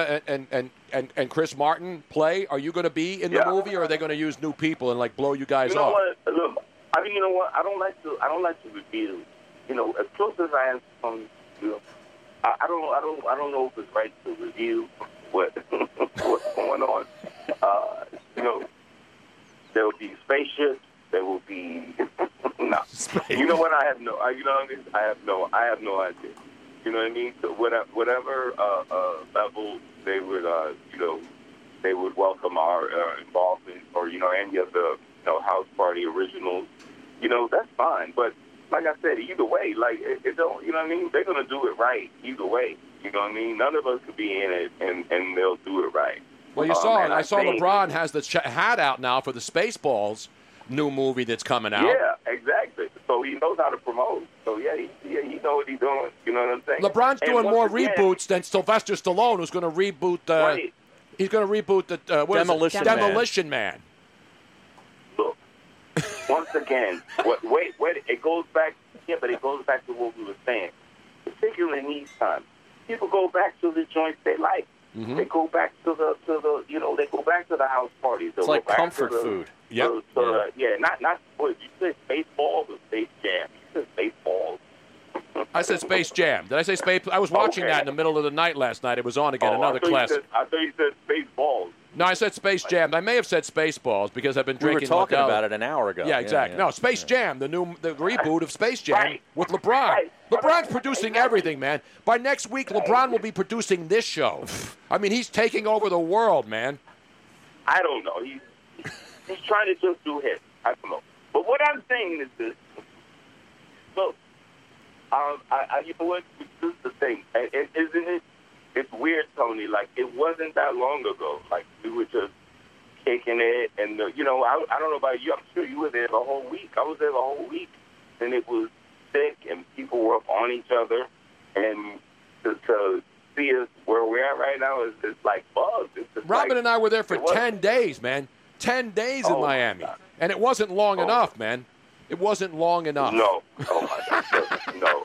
Chris Martin play? Are you going to be in the movie, or are they going to use new people and, like, blow you guys off? What? Look, I mean, you know what? I don't like to reveal. As close as I am from I don't know if it's right to reveal what's going on. There will be spaceships. There will be no. Space. You know what? I have no idea. You know what I mean? So whatever level they would, they would welcome our involvement, or any of the house party originals. That's fine. But like I said, either way, like it don't. You know what I mean? They're gonna do it right either way. You know what I mean? None of us could be in it, and they'll do it right. Well, you saw it. I saw LeBron has the hat out now for the Spaceballs new movie that's coming out. Yeah, exactly. So he knows how to promote. So, yeah, he knows what he's doing. You know what I'm saying? LeBron's doing more reboots than Sylvester Stallone, who's going to reboot he's going to reboot the Demolition Man. Look, once again, wait, it goes back. Yeah, but it goes back to what we were saying. Particularly in these times, people go back to the joints they like. Mm-hmm. They go back to the they go back to the house parties. It's like comfort food. Yep. Yeah. Not you said baseball or Space Jam. You said baseball. I said Space Jam. Did I say space? I was watching that in the middle of the night last night. It was on again. Another classic. I thought you said Spaceballs. No, I said Space Jam. I may have said Spaceballs because I've been drinking. We were talking about it an hour ago. Yeah, exactly. Yeah, no, Space Jam, the reboot of Space Jam with LeBron. Right. LeBron's producing everything, man. By next week, LeBron will be producing this show. I mean, he's taking over the world, man. I don't know. He's trying to just do his. I don't know. But what I'm saying is this. So, you know what? This is the thing. Isn't it? It's weird, Tony. Like, it wasn't that long ago. Like, we were just kicking it. And, I don't know about you. I'm sure you were there the whole week. I was there the whole week. And it was sick, and people were up on each other. And to see us where we're at right now is just like bugs. It's just Robin and I were there for 10 days, man. 10 days in Miami. And it wasn't long enough, man. It wasn't long enough. No. Oh, my God. No.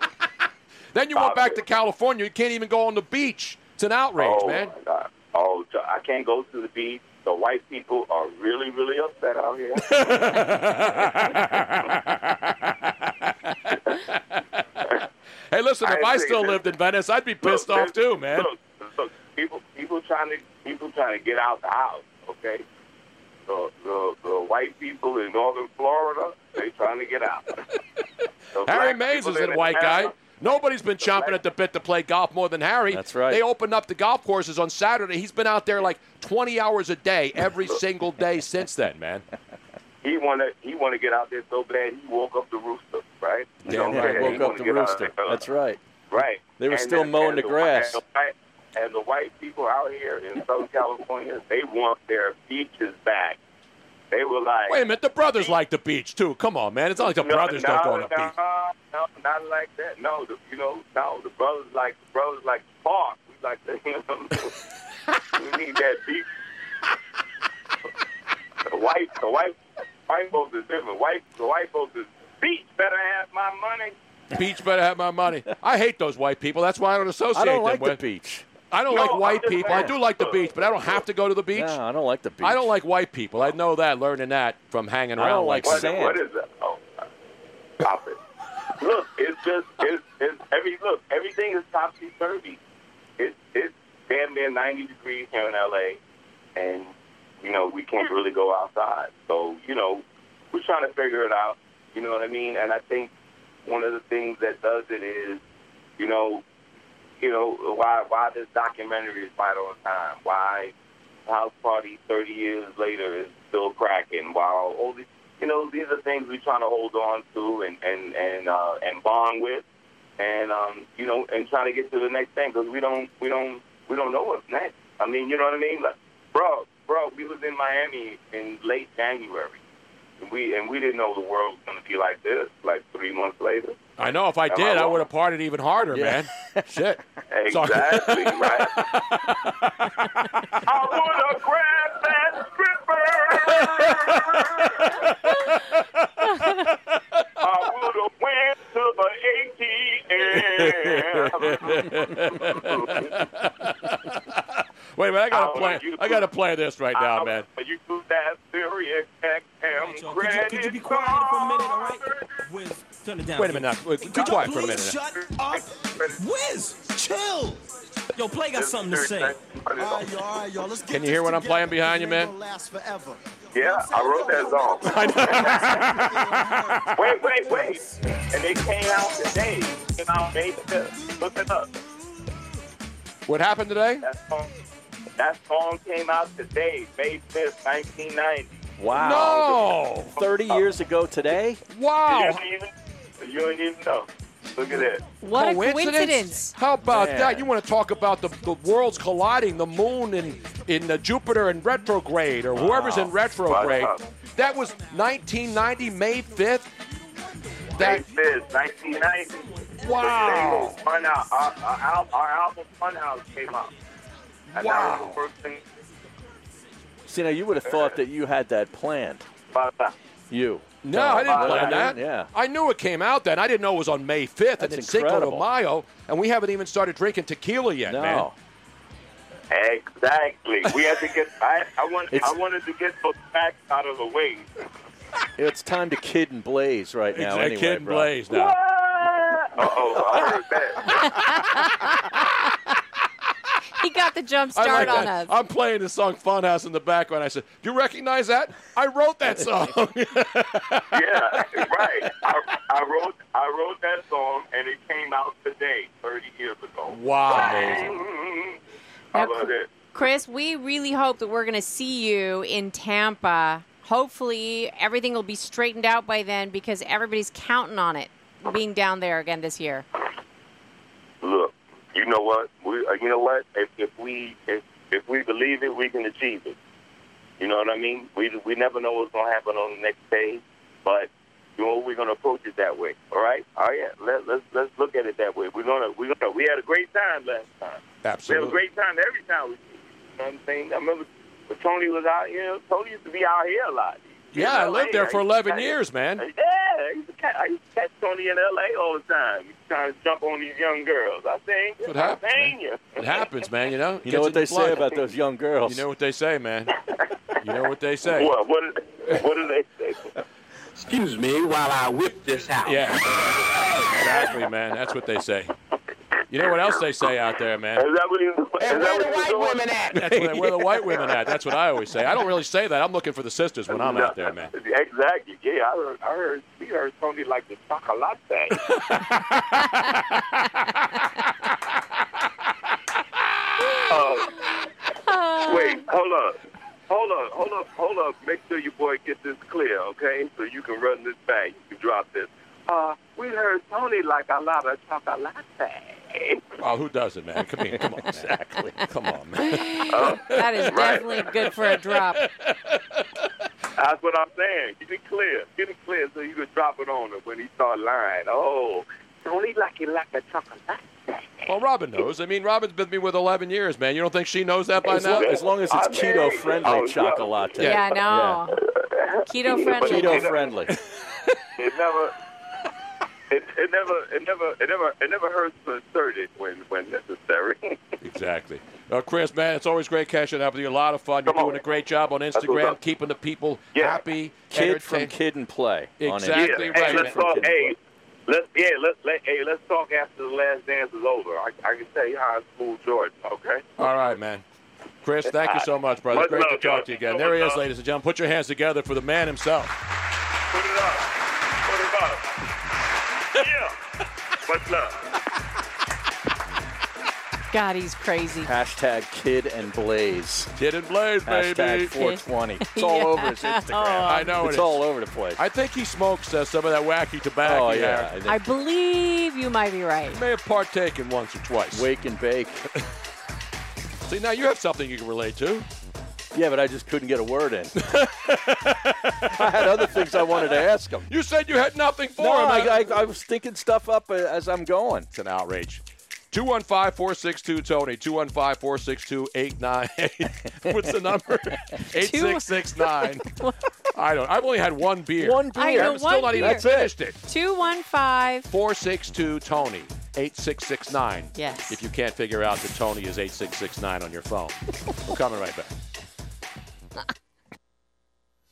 Then you went back to California. You can't even go on the beach. It's an outrage, man. Oh, my God. Oh, I can't go to the beach. The white people are really, really upset out here. Hey, listen, if I still lived in Venice, I'd be pissed off too, man. Look, people trying to get out the house, okay? The white people in northern Florida, they trying to get out. Harry Mays is a white guy. Nobody's been chomping at the bit to play golf more than Harry. That's right. They opened up the golf courses on Saturday. He's been out there like 20 hours a day every single day since then, man. He wanna get out there so bad he woke up the rooster, right? Damn right, woke up the rooster. That's right. Right. They were still mowing the grass. And the white people out here in Southern California, they want their beaches back. They were like, wait a minute, the brothers like the beach too. Come on, man. It's not like the brothers don't go on the beach. No, not like that. No, the brothers like the park. We like the, we need that beach. The white folks is different. The white folks is beach. Better have my money. Beach better have my money. I hate those white people. That's why I don't associate them with. I don't like the beach. I don't like white people. I do like the beach, but I don't have to go to the beach. No, I don't like the beach. I don't like white people. I know that, learning that from hanging around. I don't like sand. What is that? Oh, stop it. Look, it's just, everything is topsy-turvy. It's damn near 90 degrees here in L.A., and, we can't really go outside. So, we're trying to figure it out. You know what I mean? And I think one of the things that does it is, why this documentary is right on time, why House Party 30 years later is still cracking, while all these, these are things we're trying to hold on to and bond with, and and try to get to the next thing, because we don't know what's next. I mean, you know what I mean? Like, bro, we was in Miami in late January. We didn't know the world was going to be like this, like 3 months later. I know. If I did, I would have partied even harder, man. Shit. Exactly, right? I want to grab that stripper. I would have went to the ATM. Wait a minute, I gotta play this right now, man. You do that serious XM credit. Could you be quiet for a minute, all right? Wiz, turn it down. Wait a minute, be quiet for a minute. Shut up, Wiz. Chill. Yo, Play got something to say. All right, y'all. Let's get. Can you hear what I'm playing behind you, man? Last forever. Yeah, I wrote that song. Wait. And they came out today. Came out May 5th. Look it up. What happened today? That song came out today, May 5th, 1990. Wow. No. 30 years ago today? Wow. You don't even know. Look at that. What coincidence. How about that? You want to talk about the worlds colliding, the moon in Jupiter in retrograde, or whoever's in retrograde. That was 1990, May 5th? May 5th, 1990. Wow. Our album Funhouse came out. And that was the first thing. See, now you would have thought that you had that planned. You. No, I didn't plan that. Yeah. I knew it came out then. I didn't know it was on May 5th. That's and it's incredible. Cinco de Mayo, and we haven't even started drinking tequila yet, man. Exactly. We had to get I wanted to get those facts out of the way. It's time to kid and blaze right now. Anyway, kid and blaze now. Uh-oh, I heard that. He got the jump start on us. I'm playing the song Funhouse in the background. I said, do you recognize that? I wrote that song. Right. I wrote that song, and it came out today, 30 years ago. Wow. Amazing. I love it. Chris, we really hope that we're going to see you in Tampa. Hopefully, everything will be straightened out by then because everybody's counting on it being down there again this year. Look. You know what? If we believe it, we can achieve it. You know what I mean? We never know what's gonna happen on the next day, but you know we're gonna approach it that way. All right? Oh yeah. Let's look at it that way. We had a great time last time. Absolutely. We had a great time every time. You know what I'm saying? I remember when Tony was out here. Tony used to be out here a lot. Yeah, I lived there for 11 years, man. Yeah, I used to catch Tony in L.A. all the time. He's trying to jump on these young girls. I think it happens, man, you know? You know what they say about those young girls. You know what they say, man. You know what they say. What do they say? Excuse me while I whip this out. Yeah, exactly, man. That's what they say. You know what else they say out there, man? Is that what he was, and where the white women at? That's what, where the white women at? That's what I always say. I don't really say that. I'm looking for the sisters when I'm out there, man. Exactly. Yeah, we heard Tony like the chocolate thing. Wait, hold up. Make sure your boy gets this clear, okay? So you can run this back. You can drop this. We heard Tony like a lot of chocolate. Oh, who doesn't, man? Come on, man. Exactly. Come on, man. That is definitely good for a drop. That's what I'm saying. Get it clear so you can drop it on him when he start lying. Oh, Tony like he like a chocolate. Well, Robin knows. I mean, Robin's been with me with 11 years, man. You don't think she knows that by now? As long as it's keto-friendly chocolate. Yeah, no. Yeah. Keto-friendly. Keto-friendly. It never hurts to assert it when necessary. Exactly. Chris, man, it's always great catching up with you. A lot of fun. You're doing a great job on Instagram, keeping the people happy. Kid from Kid and Play. Exactly right. Hey, let's talk. Let's talk after the last dance is over. I can tell you how it's cool, Jordan. Okay. All right, man. Chris, thank you so much, brother. Great to talk to you again. There he is, ladies and gentlemen. Put your hands together for the man himself. Put it up. Yeah. What's up? God, he's crazy. Hashtag Kid and Blaze. Kid and Blaze, baby. Hashtag 420. It's all over his Instagram. I know it's all over the place. I think he smokes some of that wacky tobacco. Oh, yeah. I believe you might be right. He may have partaken once or twice. Wake and bake. See, now you have something you can relate to. Yeah, but I just couldn't get a word in. I had other things I wanted to ask him. You said you had nothing for him. I was thinking stuff up as I'm going. It's an outrage. 215-462-TONY. 215-462-8988. What's the number? 8669. I've only had one beer. One beer. I'm still not even finished it. 215-462-TONY. 8669. Yes. If you can't figure out that Tony is 8669 on your phone. We're coming right back.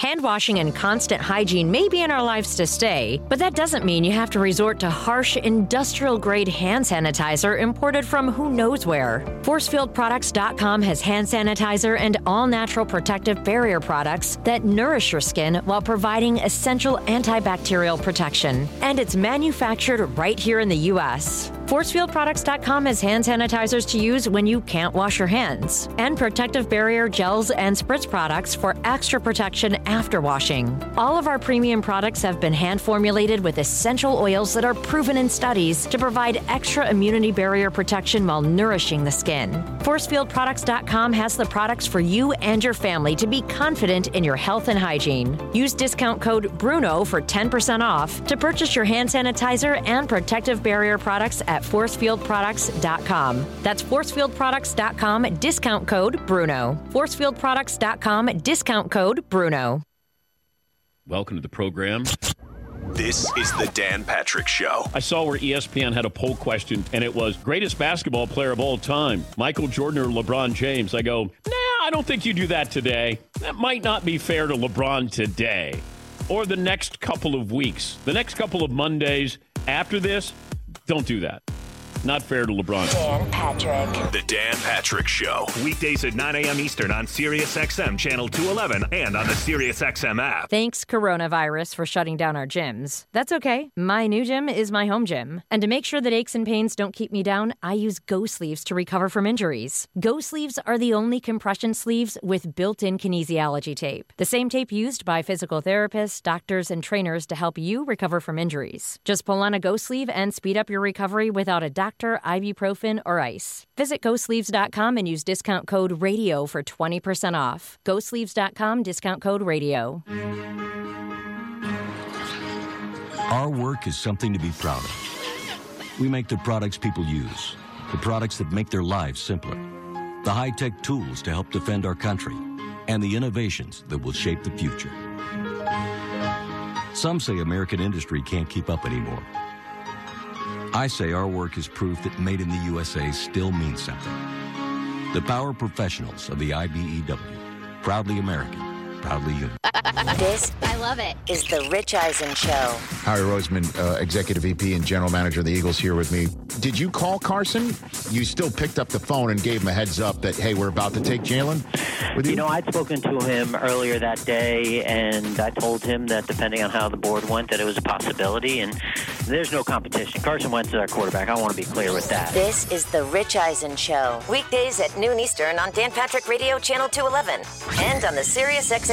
Hand-washing and constant hygiene may be in our lives to stay, but that doesn't mean you have to resort to harsh, industrial-grade hand sanitizer imported from who knows where. ForcefieldProducts.com has hand sanitizer and all-natural protective barrier products that nourish your skin while providing essential antibacterial protection. And it's manufactured right here in the U.S. ForcefieldProducts.com has hand sanitizers to use when you can't wash your hands, and protective barrier gels and spritz products for extra protection after washing. All of our premium products have been hand-formulated with essential oils that are proven in studies to provide extra immunity barrier protection while nourishing the skin. ForcefieldProducts.com has the products for you and your family to be confident in your health and hygiene. Use discount code BRUNO for 10% off to purchase your hand sanitizer and protective barrier products at forcefieldproducts.com. That's forcefieldproducts.com, discount code BRUNO. forcefieldproducts.com, discount code BRUNO. Welcome to the program. This is the Dan Patrick Show. I saw where ESPN had a poll question, and it was, greatest basketball player of all time, Michael Jordan or LeBron James? I go, nah, I don't think you do that today. That might not be fair to LeBron today or the next couple of weeks. The next couple of Mondays after this, don't do that. Not fair to LeBron. Dan Patrick. The Dan Patrick Show. Weekdays at 9 a.m. Eastern on SiriusXM Channel 211 and on the SiriusXM app. Thanks, coronavirus, for shutting down our gyms. That's okay. My new gym is my home gym. And to make sure that aches and pains don't keep me down, I use Go Sleeves to recover from injuries. Go Sleeves are the only compression sleeves with built-in kinesiology tape. The same tape used by physical therapists, doctors, and trainers to help you recover from injuries. Just pull on a Go Sleeve and speed up your recovery without a doctor, ibuprofen, or ice. Visit GoSleeves.com and use discount code RADIO for 20% off. GoSleeves.com, discount code RADIO. Our work is something to be proud of. We make the products people use, the products that make their lives simpler, the high-tech tools to help defend our country, and the innovations that will shape the future. Some say American industry can't keep up anymore. I say our work is proof that made in the USA still means something. The power professionals of the IBEW. Proudly American. Proudly you. This, I love it, is The Rich Eisen Show. Howie Roseman, Executive VP and General Manager of the Eagles, here with me. Did you call Carson? You still picked up the phone and gave him a heads up that, hey, we're about to take Jalen? You know, I'd spoken to him earlier that day, and I told him that depending on how the board went, that it was a possibility, and there's no competition. Carson Wentz is our quarterback. I want to be clear with that. This is The Rich Eisen Show. Weekdays at noon Eastern on Dan Patrick Radio Channel 211 and on the SiriusXM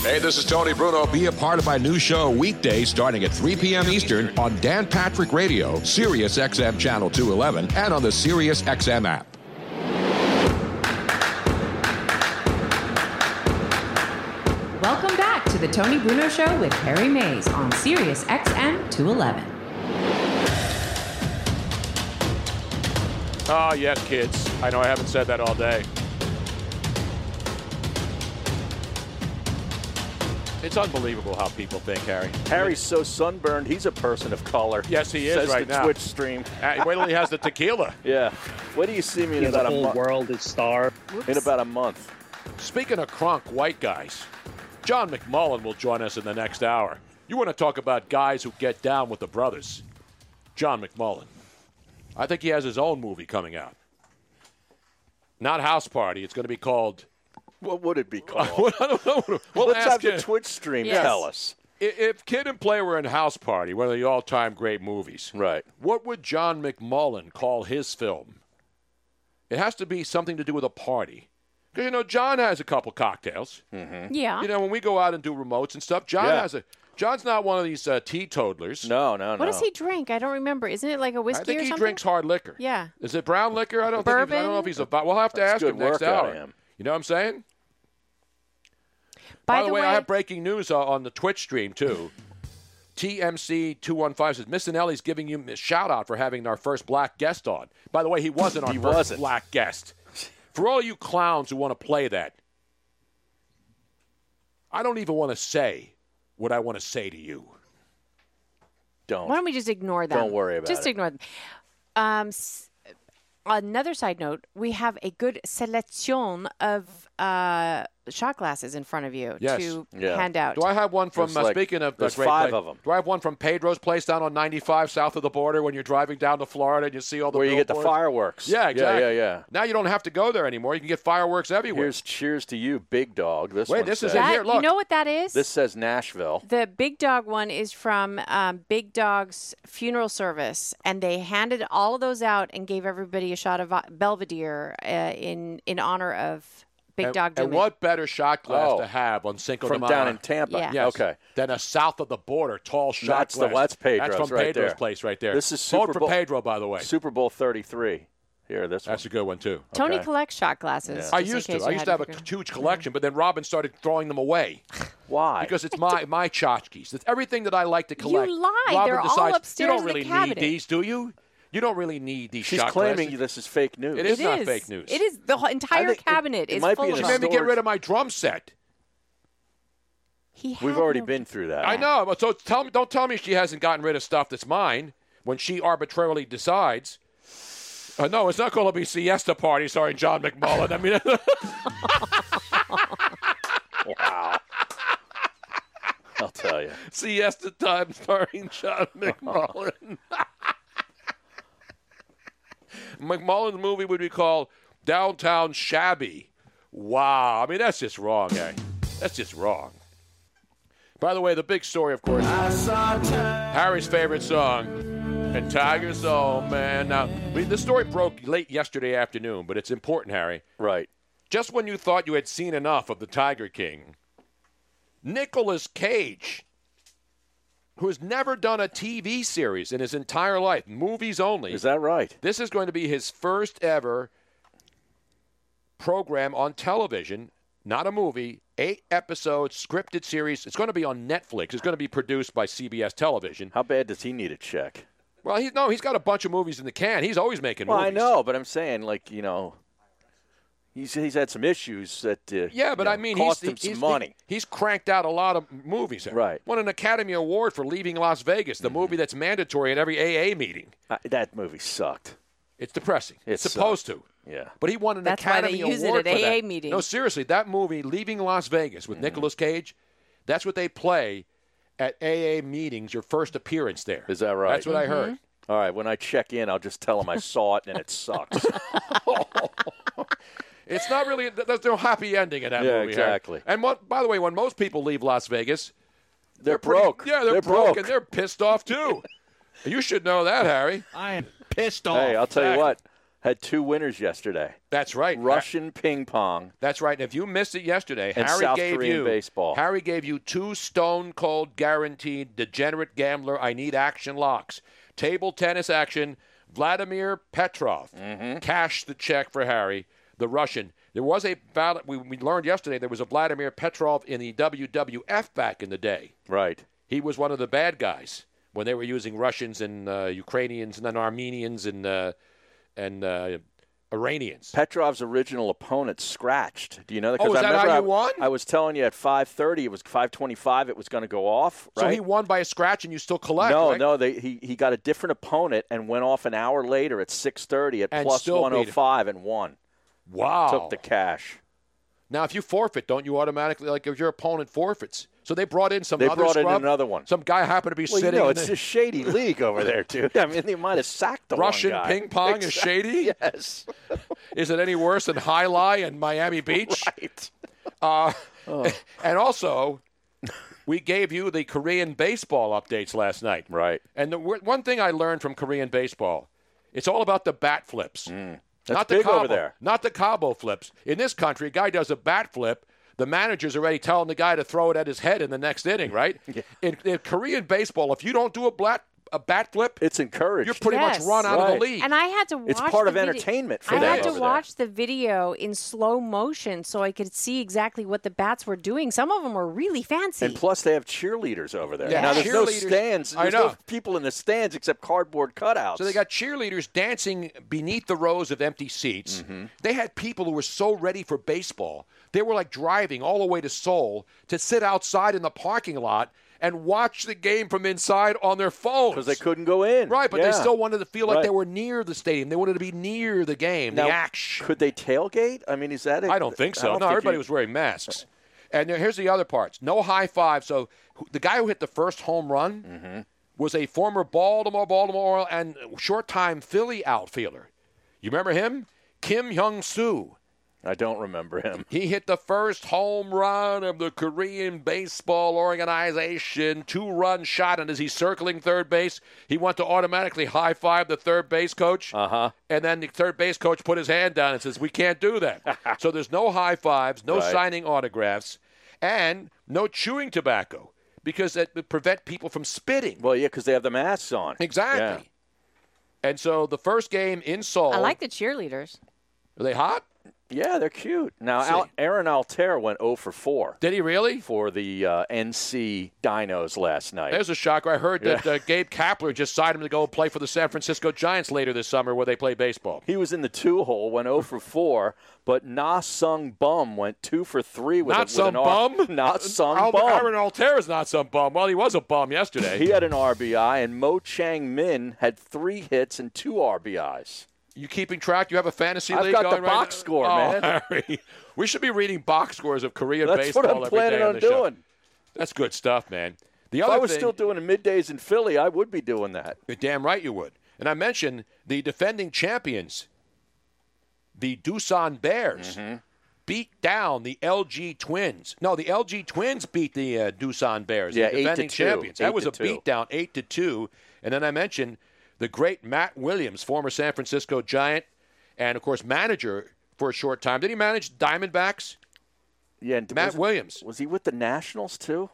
Hey, this is Tony Bruno. Be a part of my new show weekday starting at 3 p.m. Eastern on Dan Patrick Radio, Sirius XM Channel 211, and on the Sirius XM app. Welcome back to the Tony Bruno Show with Harry Mays on Sirius XM 211. Ah, yes, kids. I know I haven't said that all day. It's unbelievable how people think, Harry. Harry's so sunburned, he's a person of color. Yes, he is right now. Says the Twitch stream. Wait till he has the tequila. Yeah. Where do you see me in about a month? The whole world is starved. In about a month. Speaking of Kronk white guys, John McMullen will join us in the next hour. You want to talk about guys who get down with the brothers. John McMullen. I think he has his own movie coming out. Not House Party. It's going to be called... What would it be called? I don't know. Well, let's have the Twitch stream tell us. If Kid and Play were in House Party, one of the all-time great movies, right? What would John McMullen call his film? It has to be something to do with a party. Because, you know, John has a couple cocktails. Mm-hmm. Yeah. You know, when we go out and do remotes and stuff, John has a... John's not one of these teetotalers. No. What does he drink? I don't remember. Isn't it like a whiskey or something? I think he drinks hard liquor. Yeah. Is it brown liquor? I don't think. I don't know if he's a... We'll have to ask him next hour. You know what I'm saying? By the way, I have breaking news on the Twitch stream, too. TMC215 says, Missinelli's giving you a shout-out for having our first black guest on. By the way, he wasn't our first black guest. For all you clowns who want to play that, I don't even want to say what I want to say to you. Don't. Why don't we just ignore that? Don't worry about it. Just ignore them. Another side note, we have a good selection of shot glasses in front of you to hand out. Do I have one from, speaking of the great five of them. Do I have one from Pedro's place down on 95 south of the border when you're driving down to Florida and you see all the billboards? Get the fireworks. Yeah, exactly. Yeah. Now you don't have to go there anymore. You can get fireworks everywhere. Here's cheers to you, Big Dog. Wait, this is here, look. You know what that is? This says Nashville. The Big Dog one is from Big Dog's funeral service, and they handed all of those out and gave everybody a shot of Belvedere in honor of Big Dog Doom. And what better shot glass to have on Cinco de Mayo? From down in Tampa. Yeah. Yes. Okay. Than a south of the border tall shot glass. That's Pedro's right there. That's from Pedro's place right there. This is Super Bowl. Vote for Pedro, by the way. Super Bowl 33. Here, this one. That's a good one, too. Tony collects shot glasses. Yeah. I used to have a huge collection, but then Robin started throwing them away. Why? Because it's my tchotchkes. It's everything that I like to collect. You lie. Robin They're decides, all upstairs you don't really need these, do you? You don't really need these shot glasses. She's claiming this is fake news. It is not fake news. It is. The entire cabinet is full of it. She made me get rid of my drum set. We've already been through that. I know. So don't tell me she hasn't gotten rid of stuff that's mine when she arbitrarily decides. No, it's not going to be siesta party. Sorry, John McMullen. I mean. Wow. I'll tell you. Siesta time starring John McMullen. McMullen's movie would be called Downtown Shabby. Wow. I mean, that's just wrong, eh? That's just wrong. By the way, the big story, of course, Harry's favorite song, and Tigers, oh, man. Now, the story broke late yesterday afternoon, but it's important, Harry. Right. Just when you thought you had seen enough of the Tiger King, Nicolas Cage, who has never done a TV series in his entire life, movies only. Is that right? This is going to be his first ever program on television, not a movie, 8-episode scripted series. It's going to be on Netflix. It's going to be produced by CBS Television. How bad does he need a check? Well, he's got a bunch of movies in the can. He's always making movies. Well, I know, but I'm saying, like, you know, he's had some issues that cost him some money. He's cranked out a lot of movies. Right. Won an Academy Award for Leaving Las Vegas, the movie that's mandatory at every AA meeting. That movie sucked. It's depressing. It's supposed to. Yeah. But he won an Academy Award for that. That's why they use it at AA meetings. No, seriously, that movie, Leaving Las Vegas with Nicolas Cage, that's what they play at AA meetings, your first appearance there. Is that right? That's what I heard. All right, when I check in, I'll just tell him I saw it and it sucks. It's not really – there's no happy ending in that movie. Yeah, exactly. Harry. And by the way, when most people leave Las Vegas, they're broke. Yeah, they're broke, and they're pissed off too. You should know that, Harry. I am pissed off. Hey, I'll tell you what. Had two winners yesterday. That's right. Russian ping pong. That's right. And if you missed it yesterday, and Harry gave you two stone-cold guaranteed degenerate gambler I need action locks. Table tennis action, Vladimir Petrov. Cashed the check for Harry. The Russian. There was a – we learned yesterday there was a Vladimir Petrov in the WWF back in the day. Right. He was one of the bad guys when they were using Russians and Ukrainians and then Armenians and Iranians. Petrov's original opponent scratched. Do you know that? Oh, is that how you won? I was telling you at 5:30, it was 5:25, it was going to go off. Right? So he won by a scratch and you still collect, right? No, he got a different opponent and went off an hour later at 6:30 at plus 105 and won. Wow. Took the cash. Now, if you forfeit, don't you automatically, like if your opponent forfeits? So they brought in some other scrub. They brought in another one. Some guy happened to be sitting. You know, it's a shady league over there, dude. I mean, they might have sacked the Russian one guy. Ping pong is shady? Yes. Is it any worse than High Lie in Miami Beach? Right. And also, we gave you the Korean baseball updates last night. Right. And the one thing I learned from Korean baseball, it's all about the bat flips. That's big over there. Not the Cabo flips. In this country, a guy does a bat flip. The manager's already telling the guy to throw it at his head in the next inning, right? Yeah. In Korean baseball, if you don't do a bat a bat flip, it's encouraged. You're pretty much run out of the league. And I had to watch. It's part of entertainment for them. I had to watch the video in slow motion so I could see exactly what the bats were doing. Some of them were really fancy. And plus, they have cheerleaders over there. Yeah. Now, there's no stands. There's no people in the stands except cardboard cutouts. So they got cheerleaders dancing beneath the rows of empty seats. Mm-hmm. They had people who were so ready for baseball. They were like driving all the way to Seoul to sit outside in the parking lot and watch the game from inside on their phones. Because they couldn't go in. Right, but they still wanted to feel like they were near the stadium. They wanted to be near the game, now, the action. Could they tailgate? I mean, is that it? I don't think so. Everybody was wearing masks. And here's the other parts. No high five. So the guy who hit the first home run was a former Baltimore and short-time Philly outfielder. You remember him? Kim Hyung-soo. I don't remember him. He hit the first home run of the Korean baseball organization, two-run shot, and as he's circling third base, he went to automatically high-five the third base coach, and then the third base coach put his hand down and says, we can't do that. So there's no high-fives, no signing autographs, and no chewing tobacco because that would prevent people from spitting. Well, yeah, because they have the masks on. Exactly. Yeah. And so the first game in Seoul. I like the cheerleaders. Are they hot? Yeah, they're cute. Now, Aaron Altair went 0 for 4. Did he really? For the NC Dinos last night. There's a shocker. I heard that Gabe Kapler just signed him to go play for the San Francisco Giants later this summer where they play baseball. He was in the two-hole, went 0 for 4, but Na Sung Bum went 2 for 3. With Not some bum? Not some bum. Aaron Altair is not some bum. Well, he was a bum yesterday. He had an RBI, and Mo Chang-min had 3 hits and 2 RBIs. You keeping track? You have a fantasy league going right now? I've got the box score, man. Harry. We should be reading box scores of Korean baseball every day. That's what I'm planning on doing. That's good stuff, man. If I was still doing the middays in Philly, I would be doing that. You're damn right you would. And I mentioned the defending champions, the Doosan Bears, beat down the LG Twins. No, the LG Twins beat the Doosan Bears, the defending champions. That was a beatdown, 8-2. And then I mentioned the great Matt Williams, former San Francisco Giant and, of course, manager for a short time. Did he manage Diamondbacks? Yeah. And Matt Williams. Was he with the Nationals, too?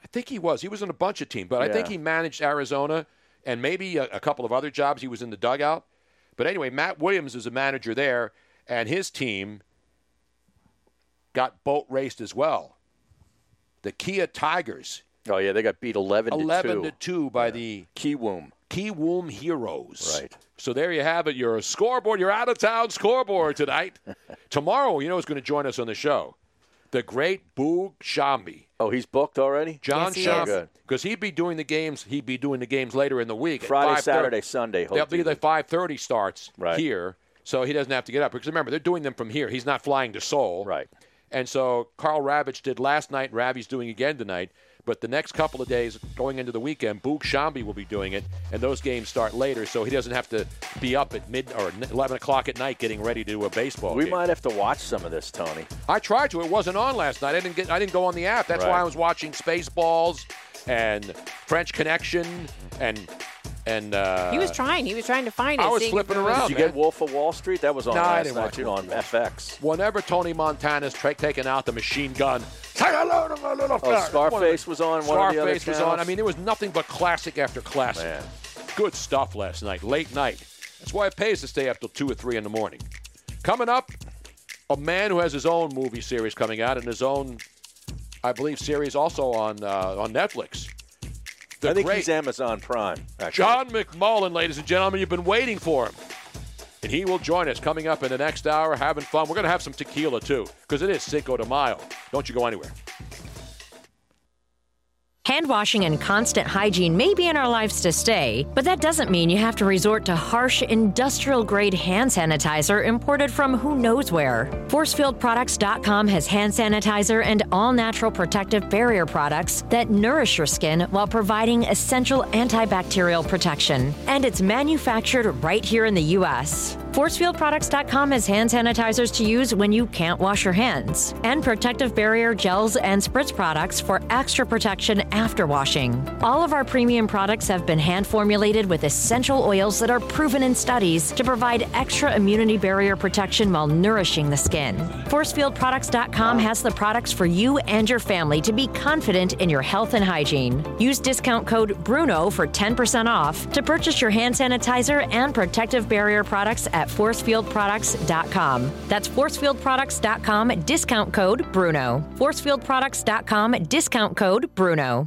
I think he was. He was on a bunch of teams. But I think he managed Arizona and maybe a couple of other jobs. He was in the dugout. But anyway, Matt Williams is a manager there, and his team got boat raced as well. The Kia Tigers. Oh, yeah, they got beat 11-2 by the Kiwoom Heroes. Right. So there you have it. Your scoreboard, your out-of-town scoreboard tonight. Tomorrow, you know, is going to join us on the show. The great Boog Sciambi. Oh, he's booked already? John Sciambi. Because he'd be doing the games. He'd be doing the games later in the week. Friday, Saturday, Sunday. They'll be the 5:30 starts here, so he doesn't have to get up. Because remember, they're doing them from here. He's not flying to Seoul. Right. And so Carl Ravitch did last night. Ravi's doing again tonight. But the next couple of days, going into the weekend, Boog Sciambi will be doing it, and those games start later, so he doesn't have to be up at 11 o'clock at night getting ready to do a baseball game. We might have to watch some of this, Tony. I tried to. It wasn't on last night. I didn't go on the app. That's why I was watching Spaceballs and French Connection and he was trying. He was trying to find it. I was flipping around. Did you get Wolf of Wall Street? That was on last night too on FX. Whenever Tony Montana's taking out the machine gun, take a load of my little fella. Scarface was on one of the other channels. Scarface was on. I mean, there was nothing but classic after classic. Man. Good stuff last night, late night. That's why it pays to stay up till 2 or 3 in the morning. Coming up, a man who has his own movie series coming out and his own, I believe, series also on Netflix. I think he's Amazon Prime. Actually. John McMullen, ladies and gentlemen, you've been waiting for him. And he will join us coming up in the next hour, having fun. We're going to have some tequila, too, because it is Cinco de Mayo. Don't you go anywhere. Hand washing and constant hygiene may be in our lives to stay, but that doesn't mean you have to resort to harsh, industrial-grade hand sanitizer imported from who knows where. ForcefieldProducts.com has hand sanitizer and all-natural protective barrier products that nourish your skin while providing essential antibacterial protection. And it's manufactured right here in the U.S. ForcefieldProducts.com has hand sanitizers to use when you can't wash your hands, and protective barrier gels and spritz products for extra protection after washing. All of our premium products have been hand formulated with essential oils that are proven in studies to provide extra immunity barrier protection while nourishing the skin. ForcefieldProducts.com has the products for you and your family to be confident in your health and hygiene. Use discount code BRUNO for 10% off to purchase your hand sanitizer and protective barrier products at forcefieldproducts.com. That's forcefieldproducts.com, discount code BRUNO. forcefieldproducts.com, discount code BRUNO.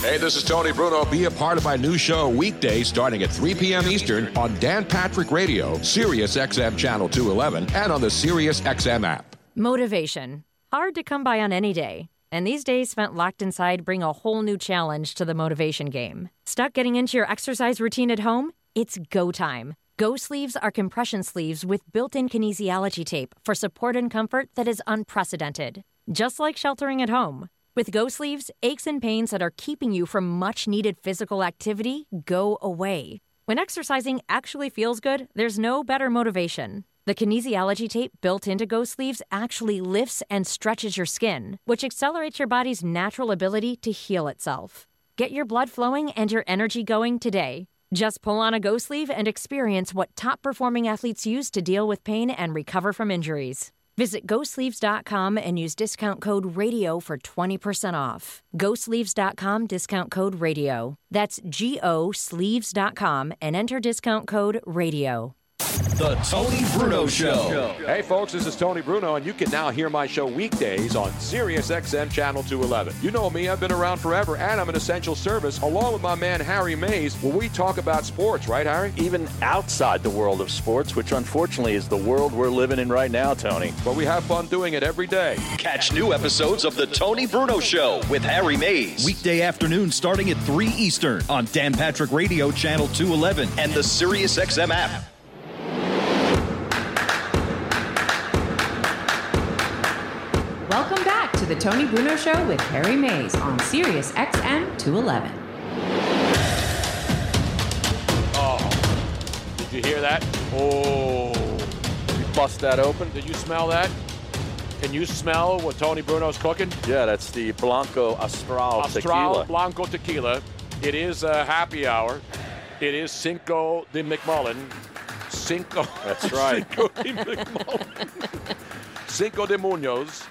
Hey, this is Tony Bruno. Be a part of my new show weekday starting at 3 p.m. Eastern on Dan Patrick Radio, Sirius XM Channel 211, and on the Sirius XM app. Motivation. Hard to come by on any day. And these days spent locked inside bring a whole new challenge to the motivation game. Stuck getting into your exercise routine at home? It's go time. Go sleeves are compression sleeves with built-in kinesiology tape for support and comfort that is unprecedented. Just like sheltering at home. With Go Sleeves, aches and pains that are keeping you from much-needed physical activity go away. When exercising actually feels good, there's no better motivation. The kinesiology tape built into Go Sleeves actually lifts and stretches your skin, which accelerates your body's natural ability to heal itself. Get your blood flowing and your energy going today. Just pull on a Go Sleeve and experience what top-performing athletes use to deal with pain and recover from injuries. Visit GoSleeves.com and use discount code RADIO for 20% off. GoSleeves.com, discount code RADIO. That's GoSleeves.com and enter discount code RADIO. The Tony Bruno Show. Hey, folks, this is Tony Bruno, and you can now hear my show weekdays on Sirius XM Channel 211. You know me, I've been around forever, and I'm an essential service, along with my man Harry Mays, where we talk about sports, right, Harry? Even outside the world of sports, which unfortunately is the world we're living in right now, Tony. But we have fun doing it every day. Catch new episodes of The Tony Bruno Show with Harry Mays. Weekday afternoon starting at 3 Eastern on Dan Patrick Radio Channel 211 and the Sirius XM app. Welcome back to The Tony Bruno Show with Harry Mays on Sirius XM 211. Oh, did you hear that? Oh, you bust that open. Did you smell that? Can you smell what Tony Bruno's cooking? Yeah, that's the Blanco Astral tequila. Astral Blanco tequila. It is a happy hour. It is Cinco de McMullen. Cinco. That's right. Cinco de McMullen. Cinco de Munoz.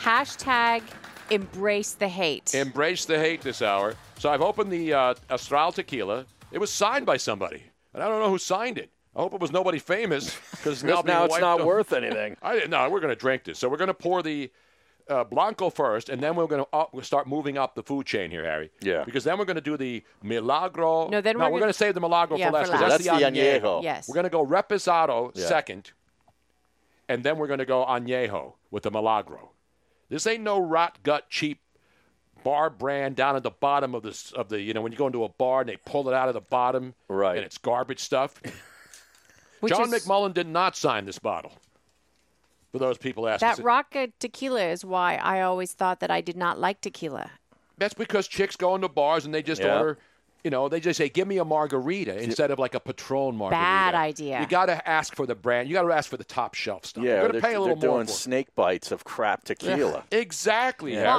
Hashtag embrace the hate. Embrace the hate this hour. So I've opened the Astral tequila. It was signed by somebody, and I don't know who signed it. I hope it was nobody famous, because now it's not worth anything. No, we're going to drink this. So we're going to pour the Blanco first, and then we're going to start moving up the food chain here, Harry. Yeah. Because then we're going to do the Milagro. No, then we're going to save the Milagro for last. That's the Añejo. Yes. We're going to go Reposado second, and then we're going to go Añejo with the Milagro. This ain't no rot gut cheap bar brand down at the bottom of the when you go into a bar and they pull it out of the bottom, right? And it's garbage stuff. John McMullen did not sign this bottle. For those people asking, that rocket tequila is why I always thought that I did not like tequila. That's because chicks go into bars and they just order. They just say, give me a margarita instead of like a Patron margarita. Bad idea. You got to ask for the brand. You got to ask for the top shelf stuff. Yeah, they're doing snake bites of crap tequila. Exactly. Yeah.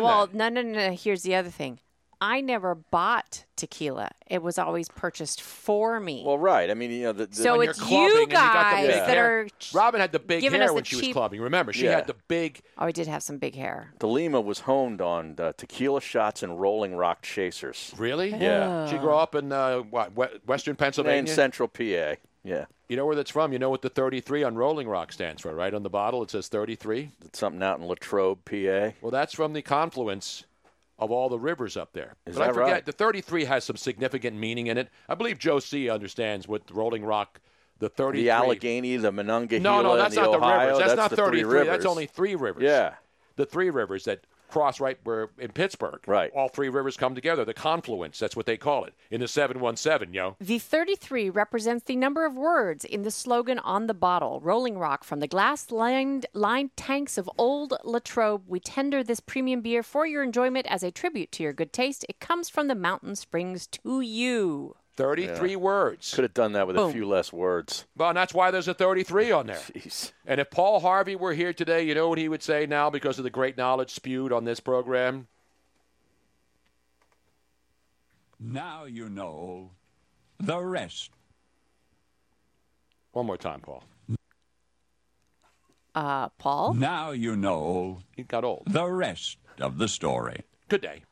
Well, no. Here's the other thing. I never bought tequila. It was always purchased for me. Well, right. I mean, so it's you guys that are Robin had the big hair when she was clubbing. Remember, she had the big. Oh, I did have some big hair. The Lima was honed on tequila shots and Rolling Rock chasers. Really? Yeah. Oh. She grew up in Western Pennsylvania? In Central PA. Yeah. You know where that's from? You know what the 33 on Rolling Rock stands for, right? On the bottle, it says 33. It's something out in Latrobe, PA. Well, that's from the confluence of all the rivers up there. But I forget, the 33 has some significant meaning in it. I believe Joe C. understands what Rolling Rock, the 33. The Allegheny, the Monongahela, No, that's not Ohio. The rivers. That's not 33. That's only three rivers. Yeah. The three rivers that cross right where in Pittsburgh. Right. All three rivers come together. The confluence, that's what they call it, in the 717, yo. The 33 represents the number of words in the slogan on the bottle. Rolling Rock, from the glass-lined tanks of old Latrobe, we tender this premium beer for your enjoyment as a tribute to your good taste. It comes from the mountain springs to you. 33 words. Could have done that with a few less words. Well, and that's why there's a 33 on there. Jeez. And if Paul Harvey were here today, you know what he would say now because of the great knowledge spewed on this program? Now you know the rest. One more time, Paul. Paul? Now you know he got old. The rest of the story. Good day.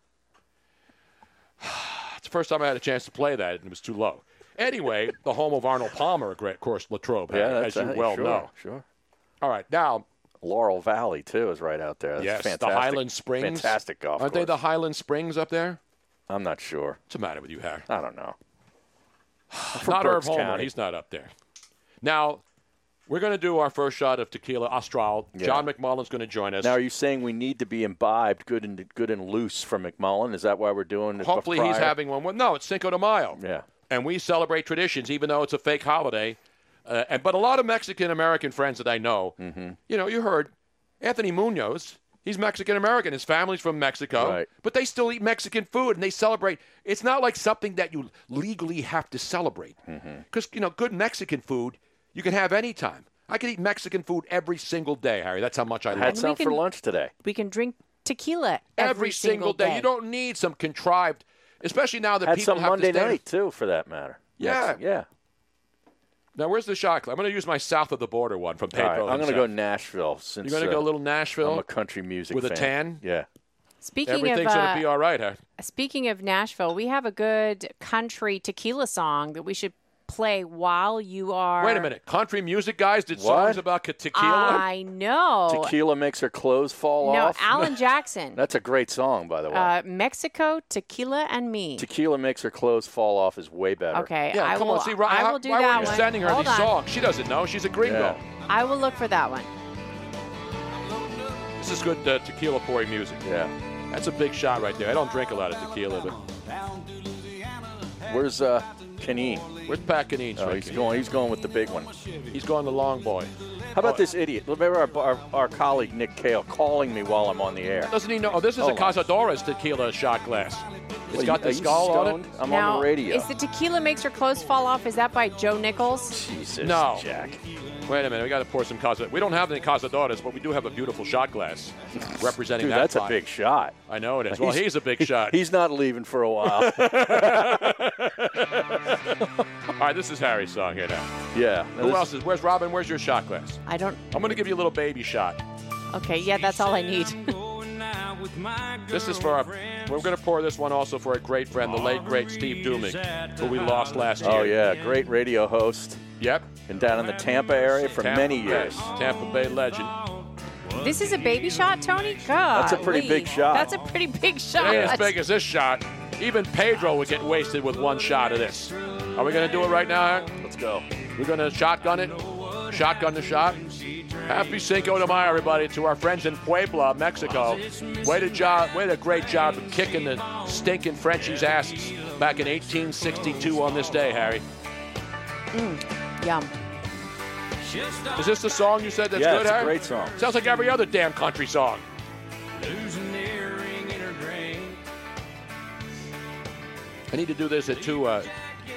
It's the first time I had a chance to play that, and it was too low. Anyway, the home of Arnold Palmer, of course, Latrobe, as you well know. Sure. All right, now. Laurel Valley, too, is right out there. That's fantastic. The Highland Springs. Fantastic golf course. Aren't they the Highland Springs up there? I'm not sure. What's the matter with you, Harry? I don't know. Not Herb Holmer. He's not up there. Now, we're going to do our first shot of tequila, Astral. Yeah. John McMullen's going to join us. Now, are you saying we need to be imbibed good and loose from McMullen? Is that why we're doing it? Hopefully he's having one. Well, no, it's Cinco de Mayo. Yeah. And we celebrate traditions, even though it's a fake holiday. But a lot of Mexican-American friends that I know, you know, you heard Anthony Munoz. He's Mexican-American. His family's from Mexico. Right. But they still eat Mexican food, and they celebrate. It's not like something that you legally have to celebrate. Because, you know, good Mexican food you can have any time. I could eat Mexican food every single day, Harry. That's how much I love it. I had some for lunch today. We can drink tequila every single day. You don't need some contrived, especially now that people have Monday night, too, for that matter. Yeah. Yeah. Now, where's the shot clock? I'm going to use my south of the border one from Pedro. All right, I'm going to go Nashville. Since, you're going to go a little Nashville? I'm a country music fan. With a tan? Yeah. Everything's going to be all right, huh? Speaking of Nashville, we have a good country tequila song that we should play while you are... Wait a minute. Country music guys did songs about tequila? I know. Tequila makes her clothes fall off? No, Alan Jackson. That's a great song, by the way. Mexico, Tequila, and Me. Tequila Makes Her Clothes Fall Off is way better. Okay. Yeah, come on. See, I will do that one. Why were you sending her these songs? She doesn't know. She's a gringo. Yeah. I will look for that one. This is good tequila pouring music. Yeah. That's a big shot right there. I don't drink a lot of tequila, but... Where's Canine? Where's Pat Canine? Oh, he's going with the big one. He's going the long boy. How about this idiot? Remember our colleague Nick Cale calling me while I'm on the air. Doesn't he know? Oh, this is a Cazadores tequila shot glass. It's got the skull on it. I'm now, on the radio. Is the tequila makes your clothes fall off? Is that by Joe Nichols? Jesus, no. Jack. Wait a minute. We got to pour some Cazadores. We don't have any Cazadores, but we do have a beautiful shot glass representing Dude, that's a big shot. I know it is. Well, he's a big shot. He's not leaving for a while. All right, this is Harry's song here now. Yeah. Who else is? Where's Robin? Where's your shot glass? I don't. I'm going to give you a little baby shot. Okay. Yeah, that's all I need. This is for our. We're going to pour this one also for a great friend, the late great Steve Dumig, who we lost last year. Oh yeah, great radio host. Yep. Been down in the Tampa area for many years. Tampa Bay legend. This is a baby shot, Tony? God. That's a pretty big shot. That's a pretty big shot. It ain't as big as this shot. Even Pedro would get wasted with one shot of this. Are we going to do it right now? Let's go. We're going to shotgun it. Shotgun the shot. Happy Cinco de Mayo, everybody, to our friends in Puebla, Mexico. Way to great job of kicking the stinking Frenchies' asses back in 1862 on this day, Harry. Yum. Is this the song you said that's good, Harry? Yeah, it's a great song. Sounds like every other damn country song. I need to do this at two.